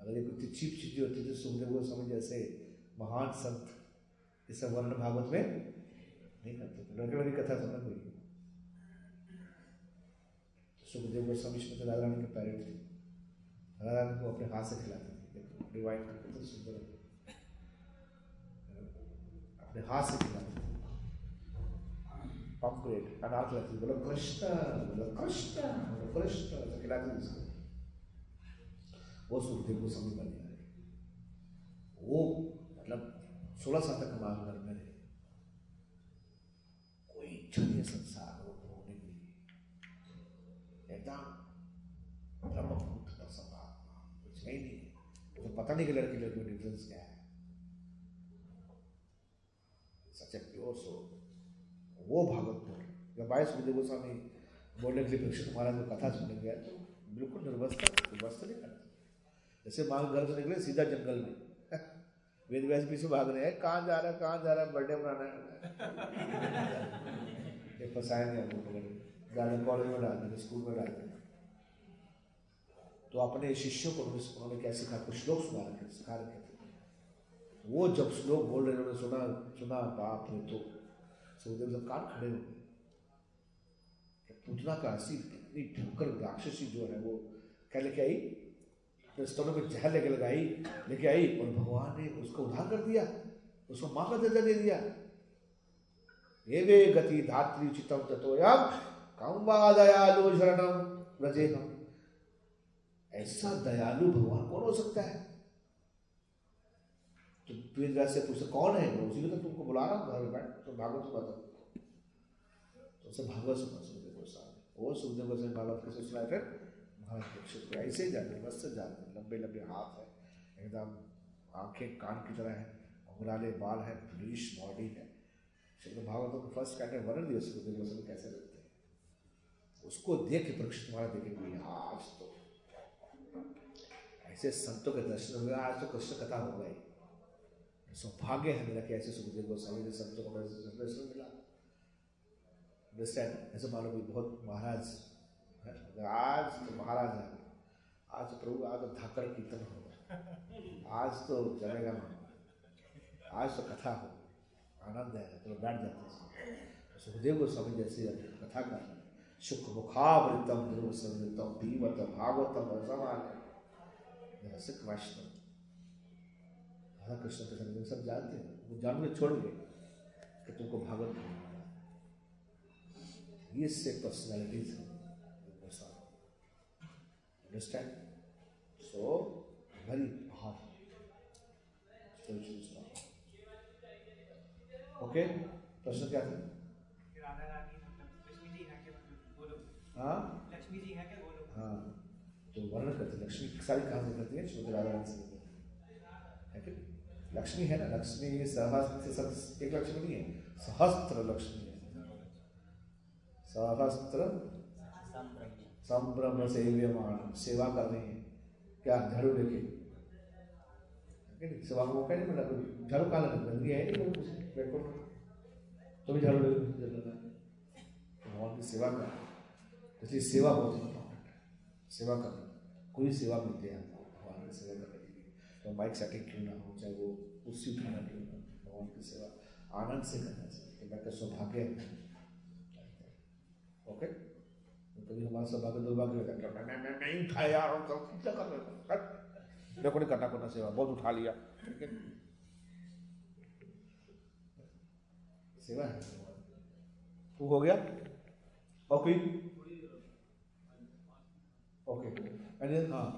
अगर ये कोई तिरछी चीजें होती तो सुखदेव गोस्वामी जैसे महान संत इसका वर्णन भागवत में नहीं करते, लड़के लड़की कथा सुनना कोई। सुखदेव गोस्वामी श्रीमती राधा रानी के पैरेंट थे, राधा रानी को अपने हाथ से खिलाते थे, रिवाइंड करते थे, सुंदर अपने हाथ से खिलाते थे, पॉपकॉर्न अनाथ लगती, बोलो कृष्ण बोलो कृष्ण बोलो कृष्ण ऐसा खिलाते थे उसको। वो सुखदेव गोस्वामी बन गया, वो मतलब सोलह साल तक हमारे घर में रहे, कोई इच्छा नहीं है संसार को होने के लिए, एकदम ब्रह्मभूत परमात्मा, कुछ है ही नहीं है, तो पता नहीं कि लड़की लड़की में डिफरेंस क्या है, सच प्योर सो वो भागवतपुर। जब आए सुखदेव गोस्वामी बोलने के लिए प्रशिक्षण महाराज को कथा सुनने गया तो बिल्कुल निर्वस्था निर्वस्था नहीं करते, जैसे मांग घर से निकले सीधा जंगल में, वेद व्यास पीछे भाग रहे हैं, कहाँ जा रहा है कहाँ जा रहा है, बर्थडे मनाना है, ये फंसाएंगे आपको पकड़ डालें, कॉलेज में डाल देंगे, स्कूल में डाल देंगे। तो अपने शिष्यों को उन्होंने क्या सिखा, कुछ श्लोक सुना रखे सिखा रखे थे, वो जब श्लोक बोल रहे उन्होंने सुना सुना बाप ने तो सुखदेव सब कान खड़े हो गए। पूतना का हसी इतनी ढंकर राक्षसी जो है वो क्या लेके आई, स्तनों में जहर लेके लगाई लेके आई और भगवान ने उसको उधार कर दिया, उसको मां का दर्जा दे दिया। ये वे गति धात्री चितम ततोयम कामवा दयालु शरणम व्रजेहम। ऐसा दयालु भगवान कौन हो सकता है? तो वेदव्यास से पूछे कौन है, उसी को तो तुमको बुला रहा हूं, घर में बैठ तो भागवत बताओ, तो उसे भागवत सुना सुखदेव गोस्वामी। वो सुखदेव गोस्वामी भागवत को सुना है, फिर ऐसे ही जाते बस से जाते, लंबे लंबे हाथ है, एकदम आंखें कान की तरह है, घुराले बाल है, ब्लिश बॉडी है। श्रीमद् भागवतम को फर्स्ट कैटे वर्णन दिया सुखदेव गोस्वामी कैसे लगते हैं, उसको देख के परीक्षित महाराज देखेंगे आज तो ऐसे संतों के दर्शन हो गए, आज तो कृष्ण कथा हो गई, सौभाग्य है मेरा कि ऐसे सुखदेव गोस्वामी ने संतों को दर्शन मिला। अंडरस्टैंड, ऐसे मानो भी बहुत महाराज आज तो महाराज है, आज प्रभु आज तो धाकर कीर्तन होगा, आज तो जलेगा, आज तो कथा हो, आनंद आएगा, चलो बैठ जाते हैं। सुखदेव गोस्वामी जैसे कथा कर रहे हैं, शुक मुखावृतम निर्वसनृतम पीवतम भागवतम रसमालयम। रसिक वैष्णव राधा कृष्ण के संग सब जानते हैं, वो जान के छोड़ गए कि तुमको भागवत। ये से पर्सनैलिटीज है। Understand? So, very hard. Spiritual stuff. Okay? प्रश्न क्या था? राधा रानी मतलब लक्ष्मी जी हैं क्या? वो लोग हाँ लक्ष्मी जी हैं क्या? वो लोग हाँ, तो वर्णन करते लक्ष्मी सारी कहाँ से करती है? श्रीमती राधा रानी से। लक्ष्मी है ना, लक्ष्मी सहस्त्र से एक लक्ष्मी नहीं है, सहस्त्र लक्ष्मी है। सहस्त्र संभ्रम सेव्यमाण, सेवा कर रही है। क्या झाड़ू लेके सेवा को क्या नहीं मिला, झाड़ू कहा लगा गंदी है नहीं, तो भी झाड़ू लेके भगवान की सेवा कर। इसलिए सेवा बहुत इंपॉर्टेंट है, सेवा करना, कोई सेवा मिलती है आपको भगवान की सेवा करने के लिए, तो माइक सेटिंग क्यों ना हो, चाहे वो कुर्सी उठाना क्यों ना, भगवान की सेवा आनंद से करना चाहिए। मैं तो सौभाग्य है, ओके, कभी हमारा सौभाग्य दुर्भाग्य नहीं उठाया, देखो नहीं करना करना सेवा बहुत उठा लिया, सेवा है वो हो गया। और कोई ओके okay. हाँ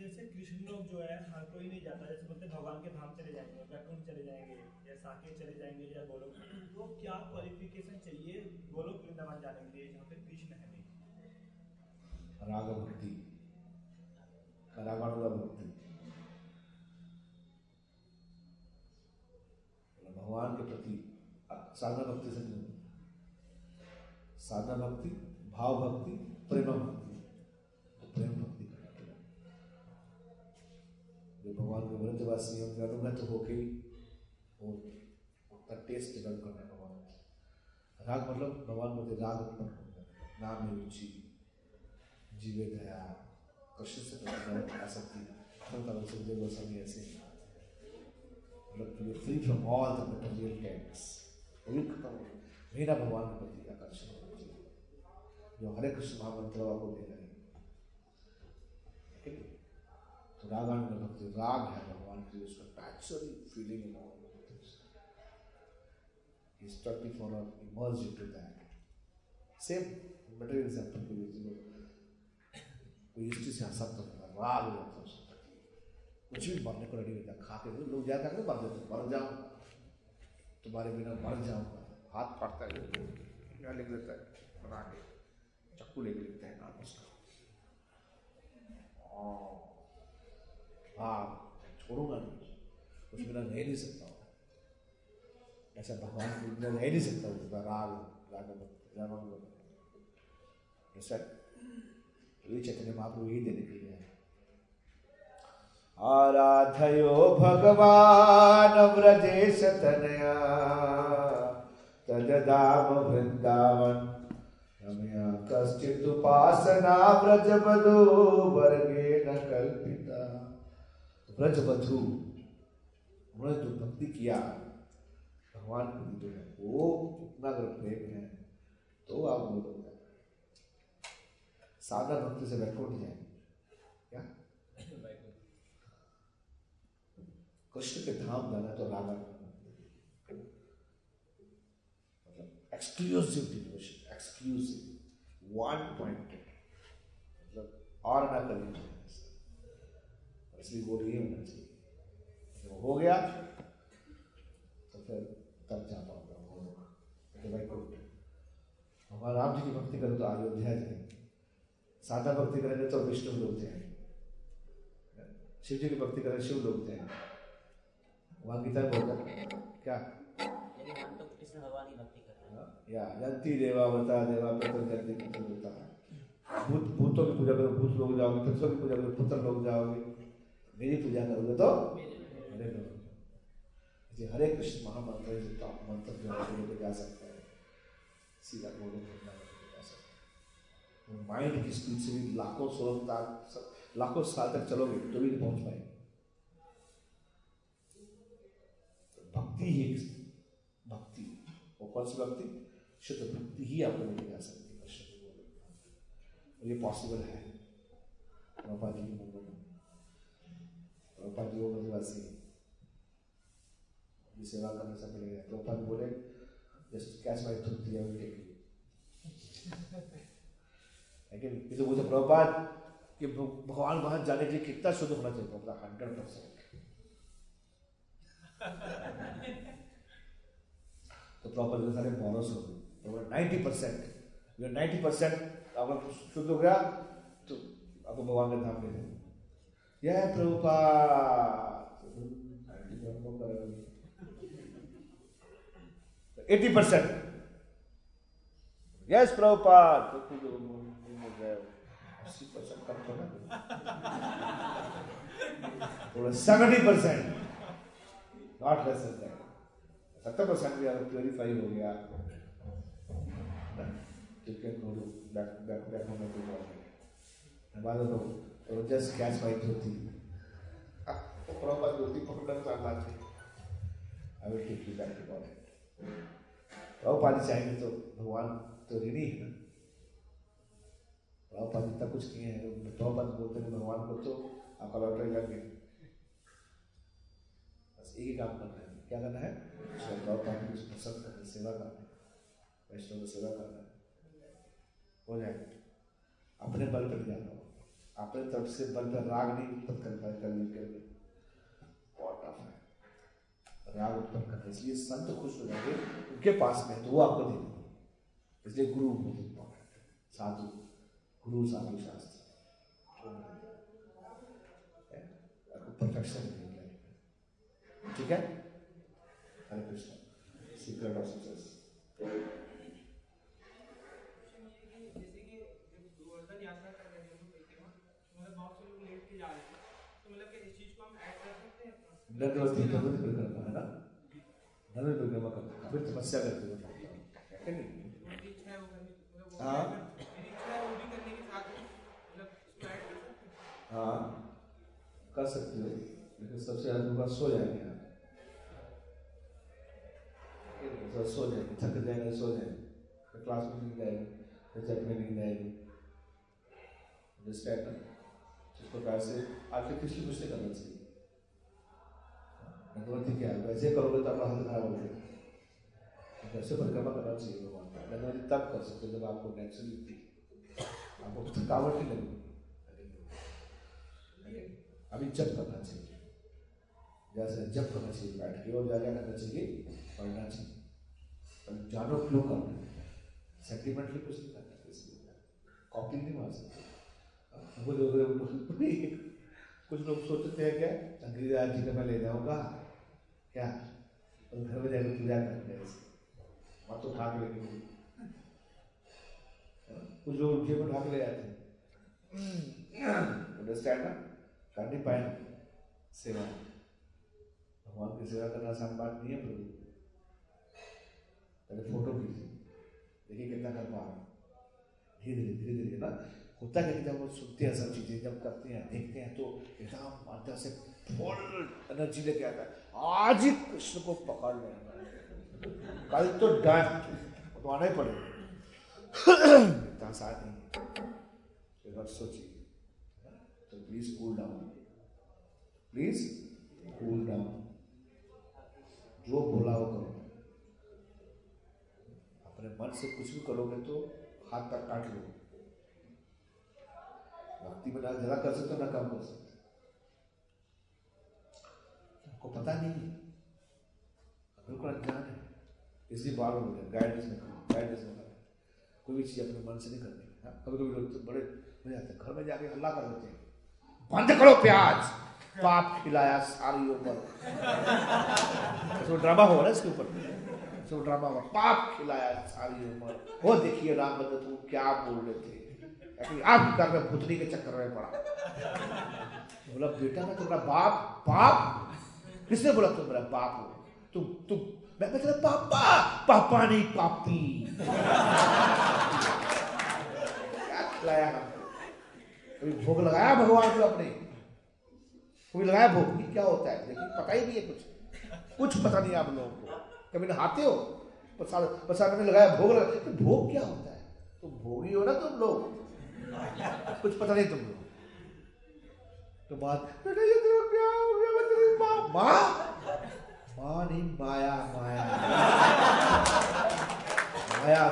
जैसे कृष्ण लोग जो है हर कोई नहीं जाता, जैसे बोलते भगवान के धाम चले जाएंगे, वैकुंठ चले जाएंगे या साकेत चले जाएंगे या गोलोक, तो क्या क्वालिफिकेशन चाहिए गोलोक वृंदावन जाने के लिए जहाँ पे कृष्ण है नहीं? राग भक्ति, रागानुरा भक्ति, भगवान के प्रति साधना भक्ति से नहीं, साधना भक्ति, भाव भक्ति, प्रेम भक्ति, प्रेम भक्ति करना पड़ेगा। जो भगवान के व्रतवासी हैं उनका अनुगत होके उनका टेस्ट डेवलप करना है भगवान। राग मतलब भगवान प्रति राग उत्पन्न होगा, नाम में रुचि, जीवे दया, कृष्ण से प्रेम, आसक्ति, सुखदेव गोस्वामी ऐसे, मतलब you free from all the material tanks, ये खत्म हो गया। मेरा भगवान के प्रति आकर्षण होना चाहिए, जो हरे कृष्ण महामंत्र को दे रहे हैं। तो रागान में भक्ति, राग है भगवान की, उसका नेचुरल फीलिंग है भगवान, is twenty four hour emerge into that. Same material example को लीजिए, कोई हिस्ट्री से आसक्त हो जाता है, राग हो जाता है, कुछ भी मरने को रेडी होता है, खा के लोग जाता है मर जाते, मर जाऊंगा तुम्हारे बिना, मर जाऊंगा, हाथ फाटता है, क्या लिख देता है बना के, चक्कू लेके लिखता है नाम उसका, हाँ छोड़ूंगा नहीं, कुछ बिना रह नहीं सकता, ऐसा भगवान के बिना रह नहीं सकता, उसका राग राग राग सर। ये चैतन्य महाप्रभु यही देने के लिए है। आराधयो भगवान व्रजेश तनया, तददाम वृंदावन रमया, कश्चित् उपासना व्रजवधो वर्गेण कल्पिता। व्रजवधू व्रज जो भक्ति किया भगवान को जो है वो इतना अगर प्रेम है तो आप बोलो सादा भक्ति से वैकुंठ जाएंगे। क्या कृष्ण के धाम जाना तो राधा मतलब exclusive devotion, exclusive one pointed, मतलब और ना करेंगे, इसलिए वो नहीं होना चाहिए। वो हो गया तो फिर तब जा पाऊंगा वो लोग। भगवान राम जी की भक्ति करें तो अयोध्या जाएंगे, सादा भक्ति करेंगे तो विष्णु लोग जाएंगे, शिव जी की भक्ति करें शिव लोग जाएंगे, वहाँ गीता बोलता क्या या जंती देवा बता देवा होता है। भूत भूतों की पूजा करो, भूत लोग जाओगे, पुत्रों की पूजा करो, पुत्र लोग जाओगे, मेरी पूजा करोगे तो हरे करोगे। हरे कृष्ण महामंत्र जो टॉप मंत्र जो है लेके जा सकता है, सीधा गोलोक लेके जा सकता है। माइंड की स्पीड से भी लाखों सोलता लाखों साल तक चलोगे तो भी नहीं पहुंच पाएंगे। भक्ति ही भक्ति, वो कौन सी भक्ति? शुद्ध भक्ति ही आपको लेके जा सकती है कृष्ण गोलोक, ये पॉसिबल है। प्रभा जी की मंगल प्रभुपाद व्रजवासी की सेवा करने से मिलेगा। प्रभुपाद बोले कैश वाइज धूप दिया लेकिन मुझे प्रभुपाद कि भगवान वहां जाने के लिए कितना शुद्ध होना चाहिए, प्रभुपाद हंड्रेड परसेंट तो प्रभुपाद के सारे बोनस हो गए नाइन्टी परसेंट नाइन्टी परसेंट अगर शुद्ध हो गया तो आपको भगवान के धाम मिलेगा। यह Prabhupada eighty percent. Yes, Prabhupada. eighty percent कम तो ना. थोड़ा seventy percent. Not less than that. seventy percent भी आप purify हो गया. You can go back back back home and do that. हमारे तो वो just catch my duty. Prabhupada duty पकड़ना चाहता है. I will take you back to God. Prabhupada चाहिए तो भगवान तो रेडी है ना. प्रभुपाद इतना कुछ किए हैं. प्रभुपाद बोलते हैं भगवान को तो आपका लॉटरी लग गया, बस एक ही काम करना है. क्या करना है? प्रभुपाद की पसंद करना है, सेवा करना है, वैष्णव की सेवा करना है. हो जाए अपने बल पर जाना हो, अपने तरफ से बल पर राग नहीं उत्पन्न करना करने के लिए. बहुत टफ है राग उत्पन्न करना. इसलिए संत खुश हो जाएंगे उनके पास में तो वो आपको देंगे. इसलिए गुरु को साधु गुरु साधु शास्त्र परफेक्शन मिलेगा. ठीक है. Hare Krishna. Secret of success. जैसे कि गोवर्धन यात्रा कर रहे हैं, मतलब बहुत से लोग लेट के जा रहे हैं, तो मतलब कि इस चीज को हम ऐड कर सकते हैं. नरदोस्ती भगवत परिक्रमा है ना. नरद परिक्रमा करते हैं, फिर तपस्या करते हैं. क्या नहीं? हाँ हाँ कर सकते हो, लेकिन सबसे ज्यादा सो जाएंगे आप. सो जाएंगे, थक जाएंगे, सो जाएंगे, क्लास में नींद आएगी, जब में नींद आएगी. जिस प्रकार से आर्टिफिशियल कुछ नहीं करना चाहिए. भगवती क्या है, वैसे करोगे तो आपका हाथ खराब हो जाएगा. वैसे परिक्रमा करना चाहिए भगवान का. भगवती तब कर सकते हो जब आपको नेचुरली आपको थकावट नहीं लगेगी. अभी जप करना चाहिए, जैसे जप करना चाहिए बैठ के. और क्या करना चाहिए? पढ़ना चाहिए. जानो क्यों करना है, सेंटिमेंटली कुछ नहीं करना चाहिए. कॉपी नहीं मार सकते वो लोग. कुछ लोग सोचते हैं क्या गिरिराज जी का मैं ले जाऊँगा क्या, और घर में जाकर पूजा करते हैं. मत तो ठाक लेंगे. कुछ लोग उनके में ठाक ले जाते हैं. अंडरस्टैंड ना. नहीं पाए सेवा. भगवान की सेवा करना आसान बात नहीं है. प्रभु पहले फोटो खींचे, देखिए कितना कर पा रहा. धीरे धीरे धीरे धीरे ना होता है. जब वो सुनते हैं सब चीजें, जब करते हैं देखते हैं, तो एकदम अंदर से फुल एनर्जी लेके आता है. आज ही कृष्ण को पकड़ लेना, कल तो डन तो आना ही पड़ेगा. इतना साथ नहीं सोचिए. So please cool down. Please cool down. जो बोला हो करो. अपने मन से कुछ भी करोगे तो हाथ तक काट लो. भक्ति में ना ज्यादा कर सकते हो ना कम कर सकते. आपको पता नहीं है, बिल्कुल अज्ञान है. इसलिए बार बार गाइडेंस में करो, गाइडेंस में करो. कोई भी चीज अपने मन से नहीं करनी है. कभी कभी लोग तो बड़े हो जाते हैं, घर में जाके हल्ला कर देते हैं. बंद करो प्याज, पाप खिलाया सारी ऊपर. तो ड्रामा हो रहा है इसके ऊपर. तो ड्रामा हो, पाप खिलाया सारी ऊपर. वो देखिए राम बंधु तुम क्या बोल रहे थे, आप घर में भूतनी के चक्कर में पड़ा. बोला बेटा मैं तुम्हारा बाप. बाप किसने बोला? तुम मेरा बाप हो. तुम तुम मैं मैं तेरा पापा. पापा नहीं पापी. क्या खिलाया? कभी भोग लगाया भगवान को अपने? कभी लगाया भोग? भी क्या होता है लेकिन पता ही नहीं है. कुछ कुछ पता नहीं आप लोगों को. कभी नहाते हो प्रसाद में लगाया भोग? लगा भोग क्या होता है? तुम भोगी हो ना तुम लोग. कुछ पता नहीं तुम लोग. तो बात बेटा ये तेरा क्या हो गया? मैं तेरी माँ. माँ माँ नहीं, माया. माया माया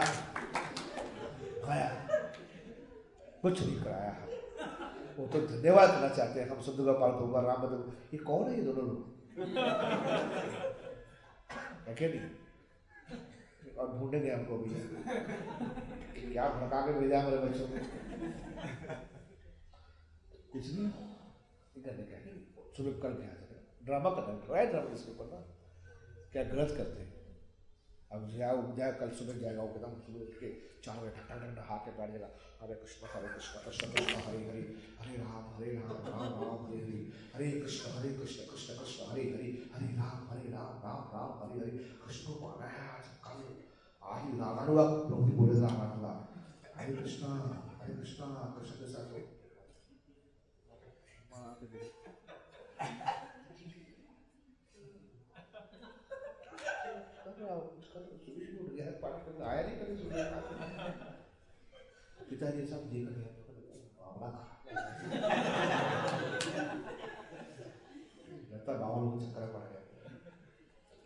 माया कुछ नहीं कराया. वो तो धन्यवाद करना चाहते हैं हम सब. दुर्गा पाल को राम बदल ये कौन है? ये दोनों लोग नहीं. और ढूंढे गए हमको भी. क्या भड़का के भेजा हमारे बच्चों को? कुछ नहीं करने का. सुबह कल में आ जाएगा, ड्रामा खत्म करवाया ड्रामा इसके ऊपर ना क्या गलत करते हैं। अब जाओ जाओ कल सुबह जाएगा वो एकदम सुबह उठ के चार बजे ठंडा ठंडा हाथ के बैठ जाएगा, हरे कृष्ण हरे कृष्ण कृष्ण कृष्ण हरे हरे हरे राम हरे राम राम राम हरे हरे हरे कृष्ण हरे कृष्ण कृष्ण कृष्ण हरे हरे हरे राम हरे राम राम राम हरे हरे कृष्ण को आना है आज कल आही रावण हुआ प्रभु बोले रावण हुआ हरे कृष्णा हरे कृष्णा कृष्ण के साथ आया नहीं कभी सुना पिताजी सब देख रहे बाबा लोग चक्कर पड़ गया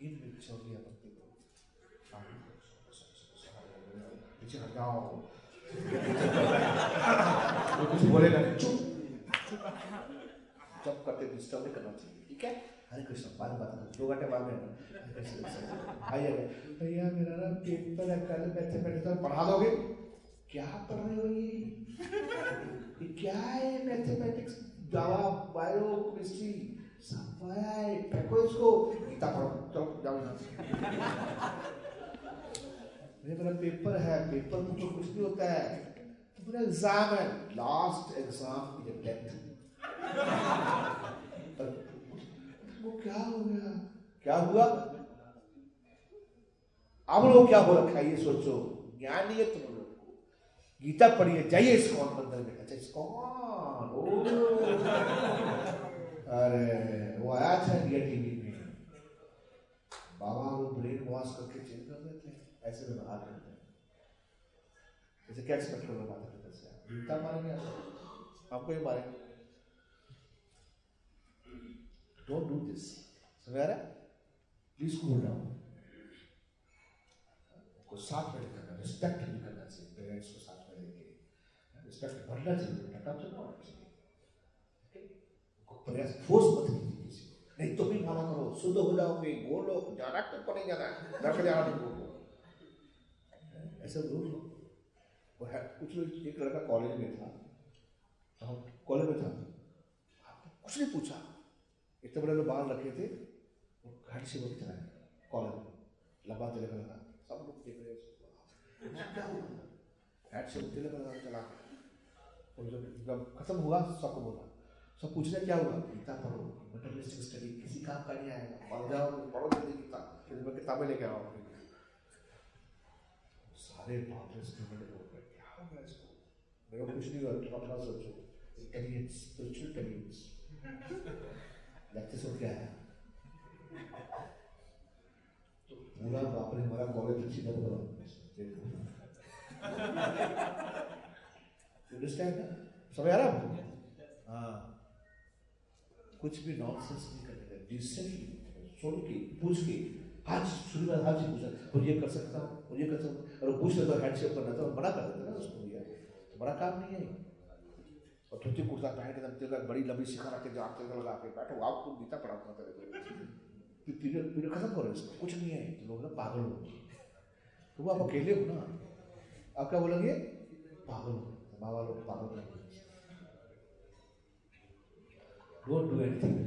इन पीछे हो गया भक्ति को पीछे हट जाओ वो कुछ बोलेगा नहीं चुप चुप करते डिस्टर्ब नहीं करना चाहिए ठीक है। हरे कृष्ण बार बार दो घंटे बाद में आइए भैया मेरा ना पेपर है कल बैठे बैठे तो पढ़ा दोगे क्या पढ़ रहे हो ये क्या है मैथमेटिक्स जावा बायो केमिस्ट्री सब पढ़ा है फेंको इसको गीता पढ़ो चलो जाओ नहीं मेरा पेपर है पेपर मुझे कुछ नहीं होता है तो मेरा एग्जाम है लास्ट एग्जाम इज डेथ वो क्या हो गया क्या हुआ आप लोग क्या हो रखा है ये सोचो ज्ञान नहीं है तुम लोग गीता पढ़िए जाइए इस्कॉन मंदिर में अच्छा इस्कॉन अरे वो आया था इंडिया टीवी में बाबा वो ब्रेन वॉश करके चेंज कर देते हैं ऐसे में बाहर करते हैं ऐसे क्या एक्सपेक्ट कर रहे हैं गीता मारेंगे आपको ये मारेंगे Don't do this. समझ रहा? Please cool down. को साथ में करना, respect नहीं करना चाहिए, parents को साथ में लेके, respect बढ़ना चाहिए, टकराव तो ना होना चाहिए, okay? को प्रयास force मत कीजिए किसी, नहीं तो भी माना करो, सुध हो जाओगे, बोलो, जाना तो पड़ेगा जाना, दरक जाना नहीं बोलो, ऐसे रूल, वो है, कुछ लोग एक लड़का कॉलेज में था, तो कॉलेज में था, आपने कुछ नहीं पूछा इतने बड़े लोग बाल रखे थे वो घर से बोलते चलाए कॉलर लंबा तेल का लगा सब लोग देख रहे हैं से तेल का लगा चला और जब जब खत्म हुआ सबको बोला सब पूछ रहे क्या हुआ गीता पढ़ो मटेरियलिस्टिक स्टडी किसी काम का नहीं आएगा पढ़ जाओ पढ़ो जल्दी गीता फिर मैं किताबें लेके आओ सारे बाबरे स्टूडेंट लोग क्या होगा इसको मेरे कुछ नहीं हुआ थोड़ा सोचो इंटेलिजेंस स्पिरिचुअल इंटेलिजेंस लगते सो क्या है तो पूरा बापरे हमारा कॉलेज अच्छी तरह बना समझ आ रहा हाँ कुछ भी नॉनसेंस नहीं करने का सुन के पूछ के आज शुरू में आज ही पूछा और ये कर सकता हूँ और ये कर सकता हूँ और पूछ लेता हूँ हैंडशेक करना था और मना कर देता ना उसको यार तुम्हारा काम नहीं है और धोती कुर्ता पहन के दमते लगा बड़ी लंबी शिखा रख के जाग तेल लगा के बैठो आपको गीता पढ़ाता तेरे पीरियड पीरियड खत्म करो इसको कुछ नहीं है तो लोग ना पागल हो तो वो आप अकेले हो ना आप क्या बोलेंगे पागल हो बाबा लोग पागल नहीं डोंट डू एनीथिंग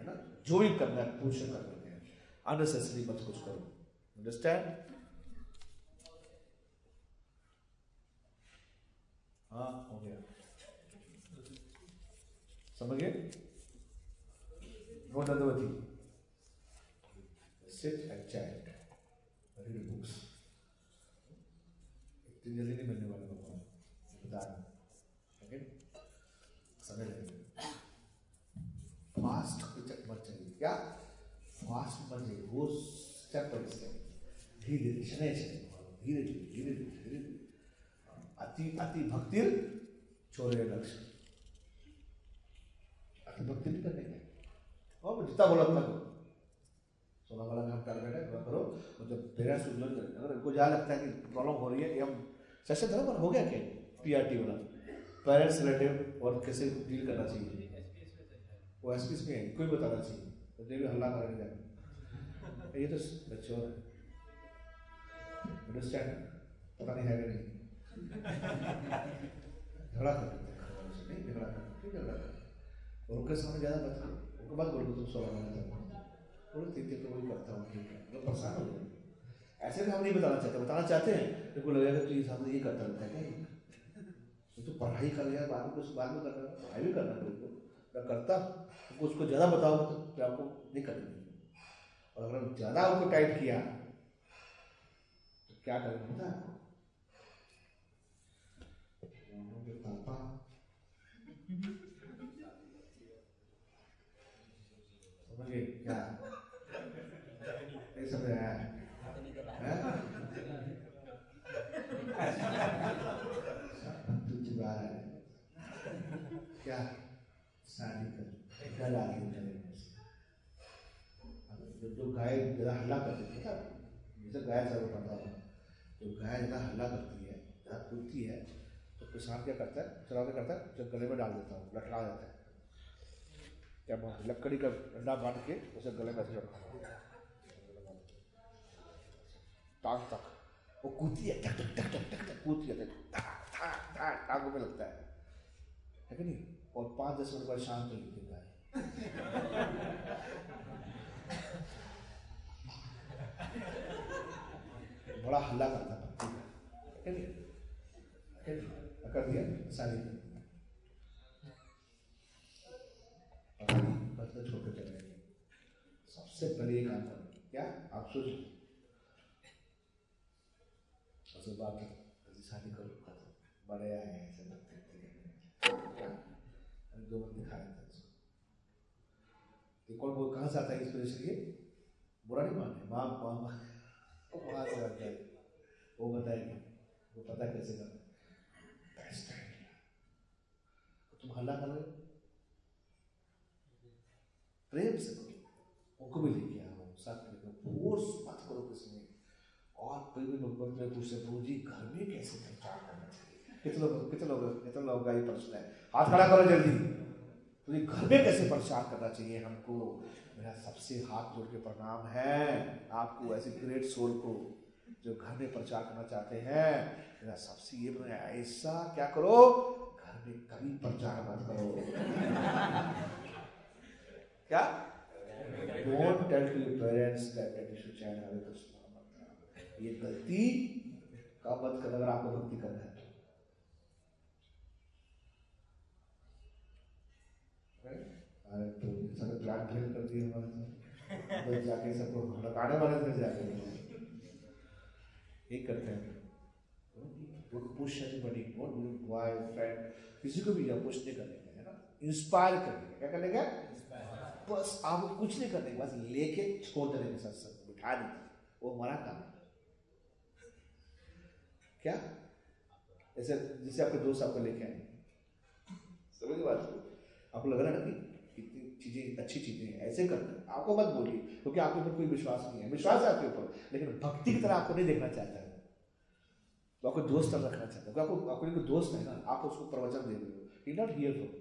है ना जो भी करना है पूछ कर लेते हैं अननेसेसरी मत कुछ करो अंडरस्टैंड। हाँ हो गया समझे वो नंदवती sit and chat read books इतनी जल्दी नहीं मिलने वाले लोगों को बता रहे समझ रहे फास्ट की चट मत चाहिए क्या फास्ट मत चाहिए वो स्टेप पर धीरे धीरे धीरे धीरे धीरे अति अति भक्तिर छोड़े लक्ष्य भक्ति नहीं करने का और जितना बोला उतना करो सोलह वाला काम कर बेटा करो मतलब पेरेंट्स उज्जवल करें अगर इनको जहाँ लगता है कि प्रॉब्लम हो रही है हम सेशन धर्म हो गया क्या पी आर टी वाला पेरेंट्स रिलेटिव और कैसे डील करना चाहिए वो एस पी एस में है कोई बताना चाहिए तो भी हल्ला करने जाए ये तो बच्चों पता नहीं है कि नहीं झगड़ा कर झगड़ा कर उनके सामने ज्यादा मत करो तो मत बोलो तुम सौ बोलो ठीक है तो वही करता हूँ ठीक है। लोग परेशान हो गए, ऐसे में हम नहीं बताना चाहते, बताना चाहते हैं बिल्कुल लगेगा तो ये सामने ये करता रहता है क्या, तो पढ़ाई कर लिया बाद में कुछ बाद में करना पढ़ाई भी करना बिल्कुल मैं करता तो उसको ज़्यादा बताओगे तो फिर आपको नहीं करेंगे। और अगर हम ज़्यादा उनको टाइट किया तो क्या करेंगे पता है, पापा समझे क्या ये समझ आया क्या शादी कर घर आ गए। जो गाय ज़्यादा हल्ला करती है ना, जैसे गाय सब पता है जो गाय ज़्यादा हल्ला करती है ज़्यादा कूदती है तो किसान क्या करता है चुनाव क्या करता है, जब गले में डाल देता हूँ लटका देता है क्या लकड़ी का डंडा बांध के उसे गले में ऐसे रखता है टांग तक, वो कूदती है टक टक टक टक टक कूदती है टांगों में लगता है है कि नहीं, और पाँच दस मिनट बाद शांत हो जाता है। बड़ा हल्ला करता है कर दिया सारी मतलब छोड़ के चले। सबसे पहले ये काम करो क्या आप सोचो बात करो शादी करो बड़े आए ऐसे लगते दो बार दिखा देता है उसको, एक और कहाँ से आता है इस वजह से ये बुरा नहीं माने माँ माँ वहाँ से आता है वो बताएगा वो पता कैसे करना है तुम हल्ला कर रहे प्रेम से करो उनको भी लेके आओ साथ में फोर्स मत करो किसी में। और प्रेमी लोग पूछते गुरु जी घर में कैसे पहचान करना चाहिए, कितने लोग कितने लोग कितने लोग का ये प्रश्न है, हाथ खड़ा करो जल्दी। तो ये घर में कैसे परेशान करना चाहिए हमको, मेरा सबसे हाथ जोड़ के प्रणाम है आपको ऐसे ग्रेट सोल को जो घर में प्रचार करना चाहते हैं, मेरा सबसे ये बना ऐसा क्या करो घर में कभी प्रचार मत करो क्या don't tell to your parents that that you should chant Hare Krishna. ये गलती का मत करना अगर आपको भक्ति करना है। अरे तो सबने प्लान फेल कर दिया हमारे साथ, तो जाके सबको लगाने वाले थे जाके एक करते हैं वो push everybody what we why friend किसी को भी या पुश नहीं करेंगे है ना, इंस्पायर करेंगे क्या करेंगे बस आपको कुछ नहीं करने बस लेके छोड़ देने के साथ साथ बिठा देंगे वो हमारा काम है क्या। जैसे जैसे आपके दोस्त आपको लेके आए समझ बात आपको लग रहा है ना कि इतनी चीज़ें अच्छी चीज़ें हैं ऐसे करना आपको मत बोलिए क्योंकि आपके ऊपर कोई विश्वास नहीं है, विश्वास है आपके ऊपर लेकिन भक्ति की तरह आपको नहीं देखना चाहता है तो आपको दोस्त तरह रखना चाहता है क्योंकि आपको आपको कोई दोस्त है ना आप उसको प्रवचन दे रहे हो डी नॉट हियर फ्रॉम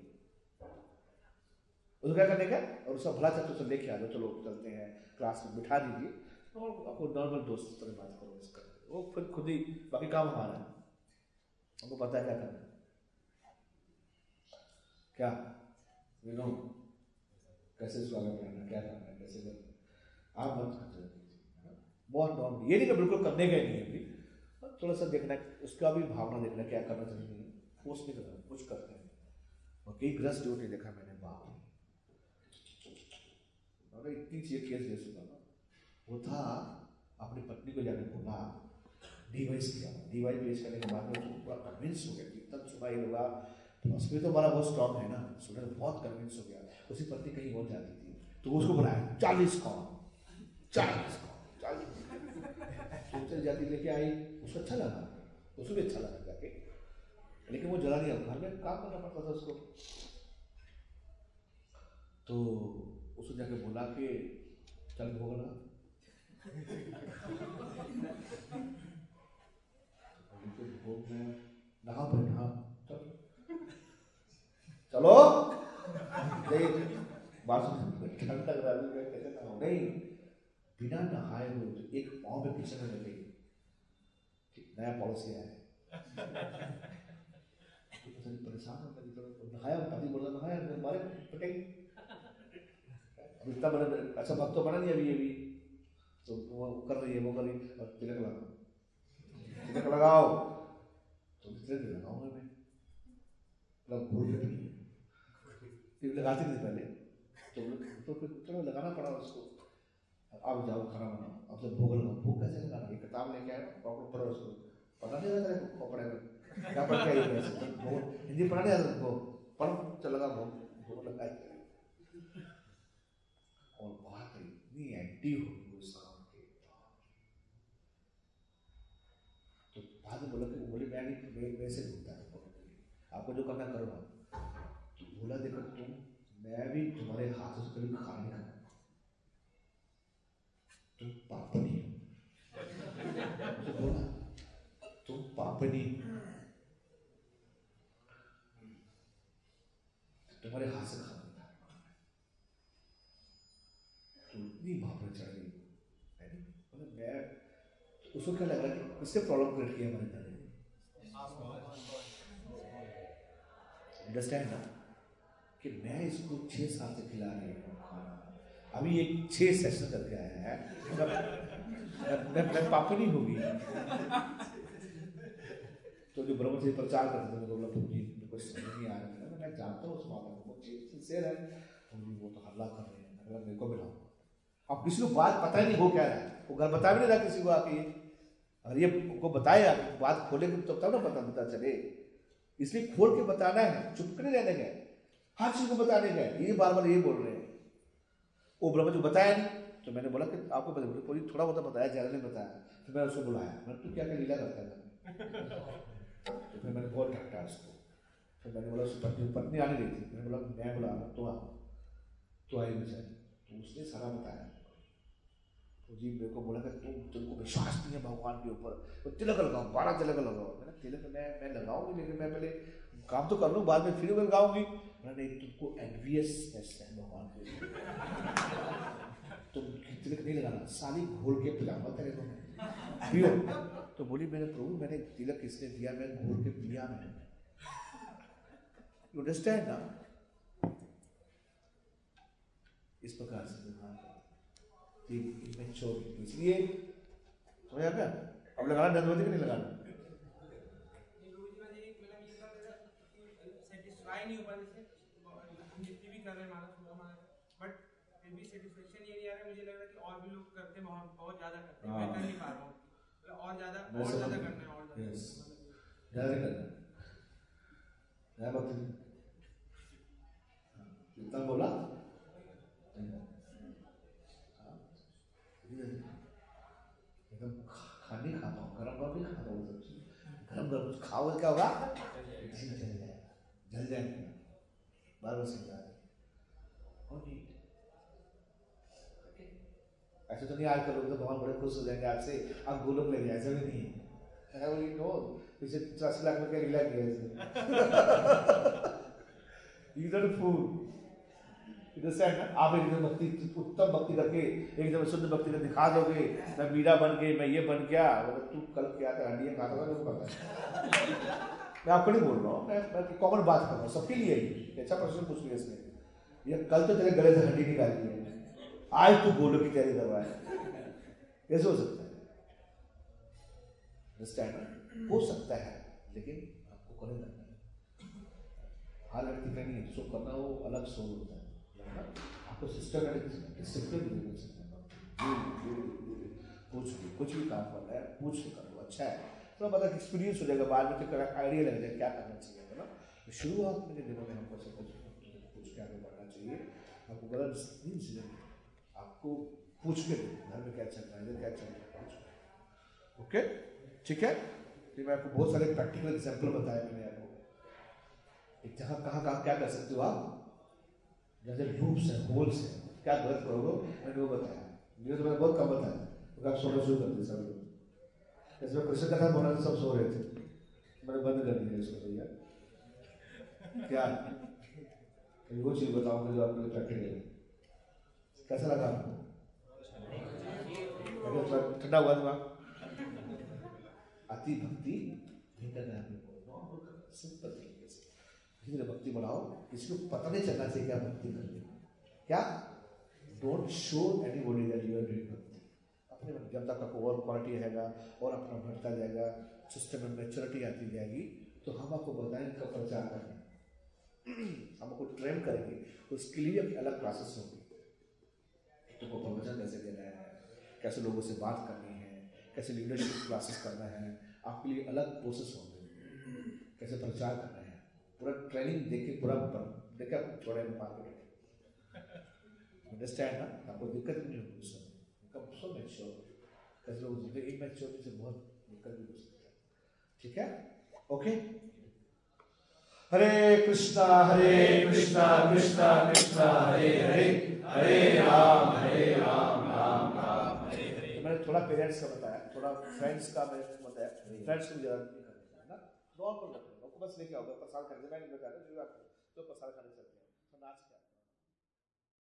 उसको क्या करने का और उसका भला चाहते उसे लेके आ जाओ चलो चलते हैं क्लास में बिठा दीजिए और आपको नॉर्मल दोस्त तरह बात करो उसका वो फिर खुद ही बाकी काम हमारा है हमको पता है क्या करना क्या You know, कैसे स्वागत करना क्या करना है कैसे करना आप मत करते हो बहुत नॉर्मल ये नहीं कि बिल्कुल करने गए नहीं अभी पर थोड़ा सा देखना उसका भी भावना देखना क्या करना चाहिए फोर्स नहीं करना कुछ करते हैं और कई ग्रस्त जो नहीं देखा मैंने बाप अगर इतनी चीज केस दे चुका ना वो था अपनी पत्नी को जाने बोला डिवाइस किया डिवाइस पेश करने के बाद में पूरा कन्विंस हो गया इतना छुपा ही होगा उसमें तो हमारा बहुत स्ट्रॉन्ग है ना स्टूडेंट बहुत कन्विंस हो गया। उसी पत्नी कहीं और जाती थी तो उसको बुलाया चालीस कॉल चालीस कॉल चालीस चल जाती लेके आई उसको अच्छा लगा उसको भी अच्छा लगा जाके लेकिन वो जला नहीं घर में काम करना पड़ता था उसको तो उसको जाके बोला कि चल बोला नहा पर नहा चलो ठंडा नहीं बिना नहाए हुए एक पाँव में किचन में गई नया पॉलिसी आया परेशान नहाया बोला नहाया मारे पटेगी इतना बना, अच्छा भक्त तो बना नहीं अभी अभी, तो वो कर रही है वो कर रही है, तिलक लगाओ तिलक लगाओ तो तिलक लगाओगे मैं मतलब भूल गई लगाती थी पहले तो तो फिर तो लगाना पड़ा उसको। अब जाओ खाना बनाओ, अब तो भूख लगाओ, भूख कैसे लगाना, एक किताब लेके आए प्रॉपर पढ़ो उसको, पढ़ा नहीं आता है पढ़े में क्या पढ़ के हिंदी पढ़ा नहीं आता उसको, पढ़ चल लगा भूख भूख लगाए और बात इतनी एक्टिव हो गई उस काम के। तो बाद में बोला कि बोले मैं नहीं मैं से भूलता है, आपको जो करना करो आप। तो बोला देखो तुम मैं भी तुम्हारे हाथों से कभी खा नहीं खाऊंगा, तुम पापनी हो। तो बोला तुम पापनी, तुम्हारे हाथ से खा इतनी वहाँ पर चढ़ गई। मतलब मैं उसको क्या लग रहा है कि इससे प्रॉब्लम क्रिएट किया हमारे घर में, अंडरस्टैंड ना कि मैं इसको छः साल से खिला रही हूँ खाना, अभी एक छः सेशन करके आया है, मैं पापनी हो गई। तो जो ब्रह्म से प्रचार करते थे बोला तुम जी कोई समझ नहीं आ रहा है, मैं जानता हूँ उस मामले को सिंसियर है, तुम जी वो तो हल्ला कर रहे हैं, अगर मेरे को मिलाओ। अब किसी को बात पता ही नहीं हो क्या रहा है, वो घर बता भी नहीं रहा किसी को आके, अगर ये को बताया बात खोले तो तब ना पता पता चले, इसलिए खोल के बताना है, चुपकने रहने गए, हर चीज को बताने गए, ये बार बार ये बोल रहे हैं। वो ब्रह्म जो बताया नहीं, तो मैंने बोला कि आपको पता थोड़ा बहुत बताया, ज्यादा नहीं बताया। तो मैंने उसको बुलाया, मैं तू क्या क्या लीला करता था। तो फिर मैंने बहुत डांटा उसको, फिर मैंने बोला उसकी पत्नी पत्नी आने गई थी, मैंने बोला मैं बुला रहा हूँ तो आओ, तो आई मुझे, तो उसने सारा बताया। तो जी मेरे को बोला कि तुम तुमको विश्वास नहीं है भगवान के ऊपर, तो तिलक लगाओ, बारह तिलक लगाओ। मैंने तिलक मैं मैं लगाऊंगी, लेकिन मैं पहले काम तो कर लूँ, बाद में फिर लगाऊंगी। मैंने तुमको एनवियसनेस है भगवान के, तुम तिलक नहीं लगाना, साली घोल के पिलाऊंगा तेरे को पियो। तो बोली मैंने प्रभु मैंने तिलक किसने दिया, मैं घोल के पिया मैंने, यू अंडरस्टैंड ना। इस प्रकार से इसलिए समझ आ गया। अब लगाना नंदवती नहीं लगाना, जितना बोला एकदम खाने खाता हूँ, गरम गरम नहीं खाता हूँ, गरम गरम खाओ क्या होगा, जल जाएगा, जल जाएगा, बार बार समझा है। ऐसे तो नहीं आज कल लोग तो बहुत बड़े खुश हो जाएंगे आपसे, आप गोलोक ले गए, ऐसा भी नहीं है, पचासी लाख रुपये लीला किया इधर फूल आप एकदम भक्ति उत्तम भक्ति करके एकदम शुद्ध भक्ति का दिखा दोगे, मैं मीरा बन गई, मैं ये बन गया, तू कल क्या था हड्डियाँ खाता था तुमको पता है। मैं आपको नहीं बोल रहा हूँ, मैं मैं कॉमन बात कर रहा हूँ सबके लिए ही, अच्छा प्रश्न पूछ लिया इसने, ये कल तो तेरे गले से हड्डी निकाली है, आज तू बोलो की तैयारी करवा है, कैसे हो सकता है, हो सकता है, लेकिन आपको करना है। हर लड़की का नहीं सो करना, वो अलग सोल होता है, आपको कुछ भी कुछ भी काम करना है पूछ के कर लो, अच्छा है तो मतलब एक्सपीरियंस हो जाएगा, बाद में तो आइडिया लग जाएगा क्या करना चाहिए ना। शुरुआत में दिनों में हमको सब कुछ पूछ के आगे बढ़ना चाहिए, आपको गलत आपको पूछ के घर में क्या चल रहा है, क्या चल रहा है, ओके ठीक है। फिर मैं आपको बहुत सारे प्रैक्टिकल एग्जाम्पल बताया मैंने आपको, जहाँ कहाँ क्या कर सकते हो आप, जैसे लूप्स हैं, होल्स हैं, क्या गलत करोगे, मैंने वो बताया, मुझे तो मैंने बहुत कम बताया, क्योंकि आप सोना शुरू कर दिए सब लोग, जैसे कृष्ण कथा बोला सब सो रहे थे, मैंने बंद कर दिया इसको भैया, क्या वो चीज़ बताऊँगा जो आपको प्रैक्टिकल कैसा लगा आपको, ठंडा हुआ दिमाग। अति भक्ति नहीं करना है आपको, सिंपल धीरे भक्ति बढ़ाओ, इसको पता नहीं चलना चाहिए क्या भक्ति करनी, क्या Don't show anybody that you are doing bhakti. अपने जनता का ओवर क्वालिटी रहेगा और अपना बढ़ता जाएगा, सिस्टम में मैच्योरिटी आती जाएगी, तो हम आपको बताएं इनका प्रचार करेंगे, हम आपको ट्रेन करेंगे, उसके लिए अलग क्लासेस होंगे, तुमको प्रवचन कैसे देना है, कैसे लोगों से बात करनी है, कैसे लीडरशिप क्लासेस करना है, आपके लिए अलग प्रोसेस होंगे, कैसे प्रचार करना है, पूरा ट्रेनिंग देके पूरा देखा छोड़े मार्केट, अंडरस्टैंड ना, आपको दिक्कत नहीं होगी उसमें. कब सो मैच्योर कैसे लोग जितने एक मैच्योर से बहुत निकल भी हो सकता है. ठीक है, ओके. हरे कृष्णा हरे कृष्णा कृष्णा कृष्णा हरे हरे हरे राम हरे राम राम राम हरे हरे. मैंने थोड़ा पेरेंट्स का बताया, थोड़ा फ्रेंड्स का मैंने बताया. फ्रेंड्स को जरूरत नहीं करना है ना, नॉर्मल रखो, बस लेके आओ, प्रसाद करके बैठ जाओ, जो आप तो प्रसाद करने चलते हैं, तो नाच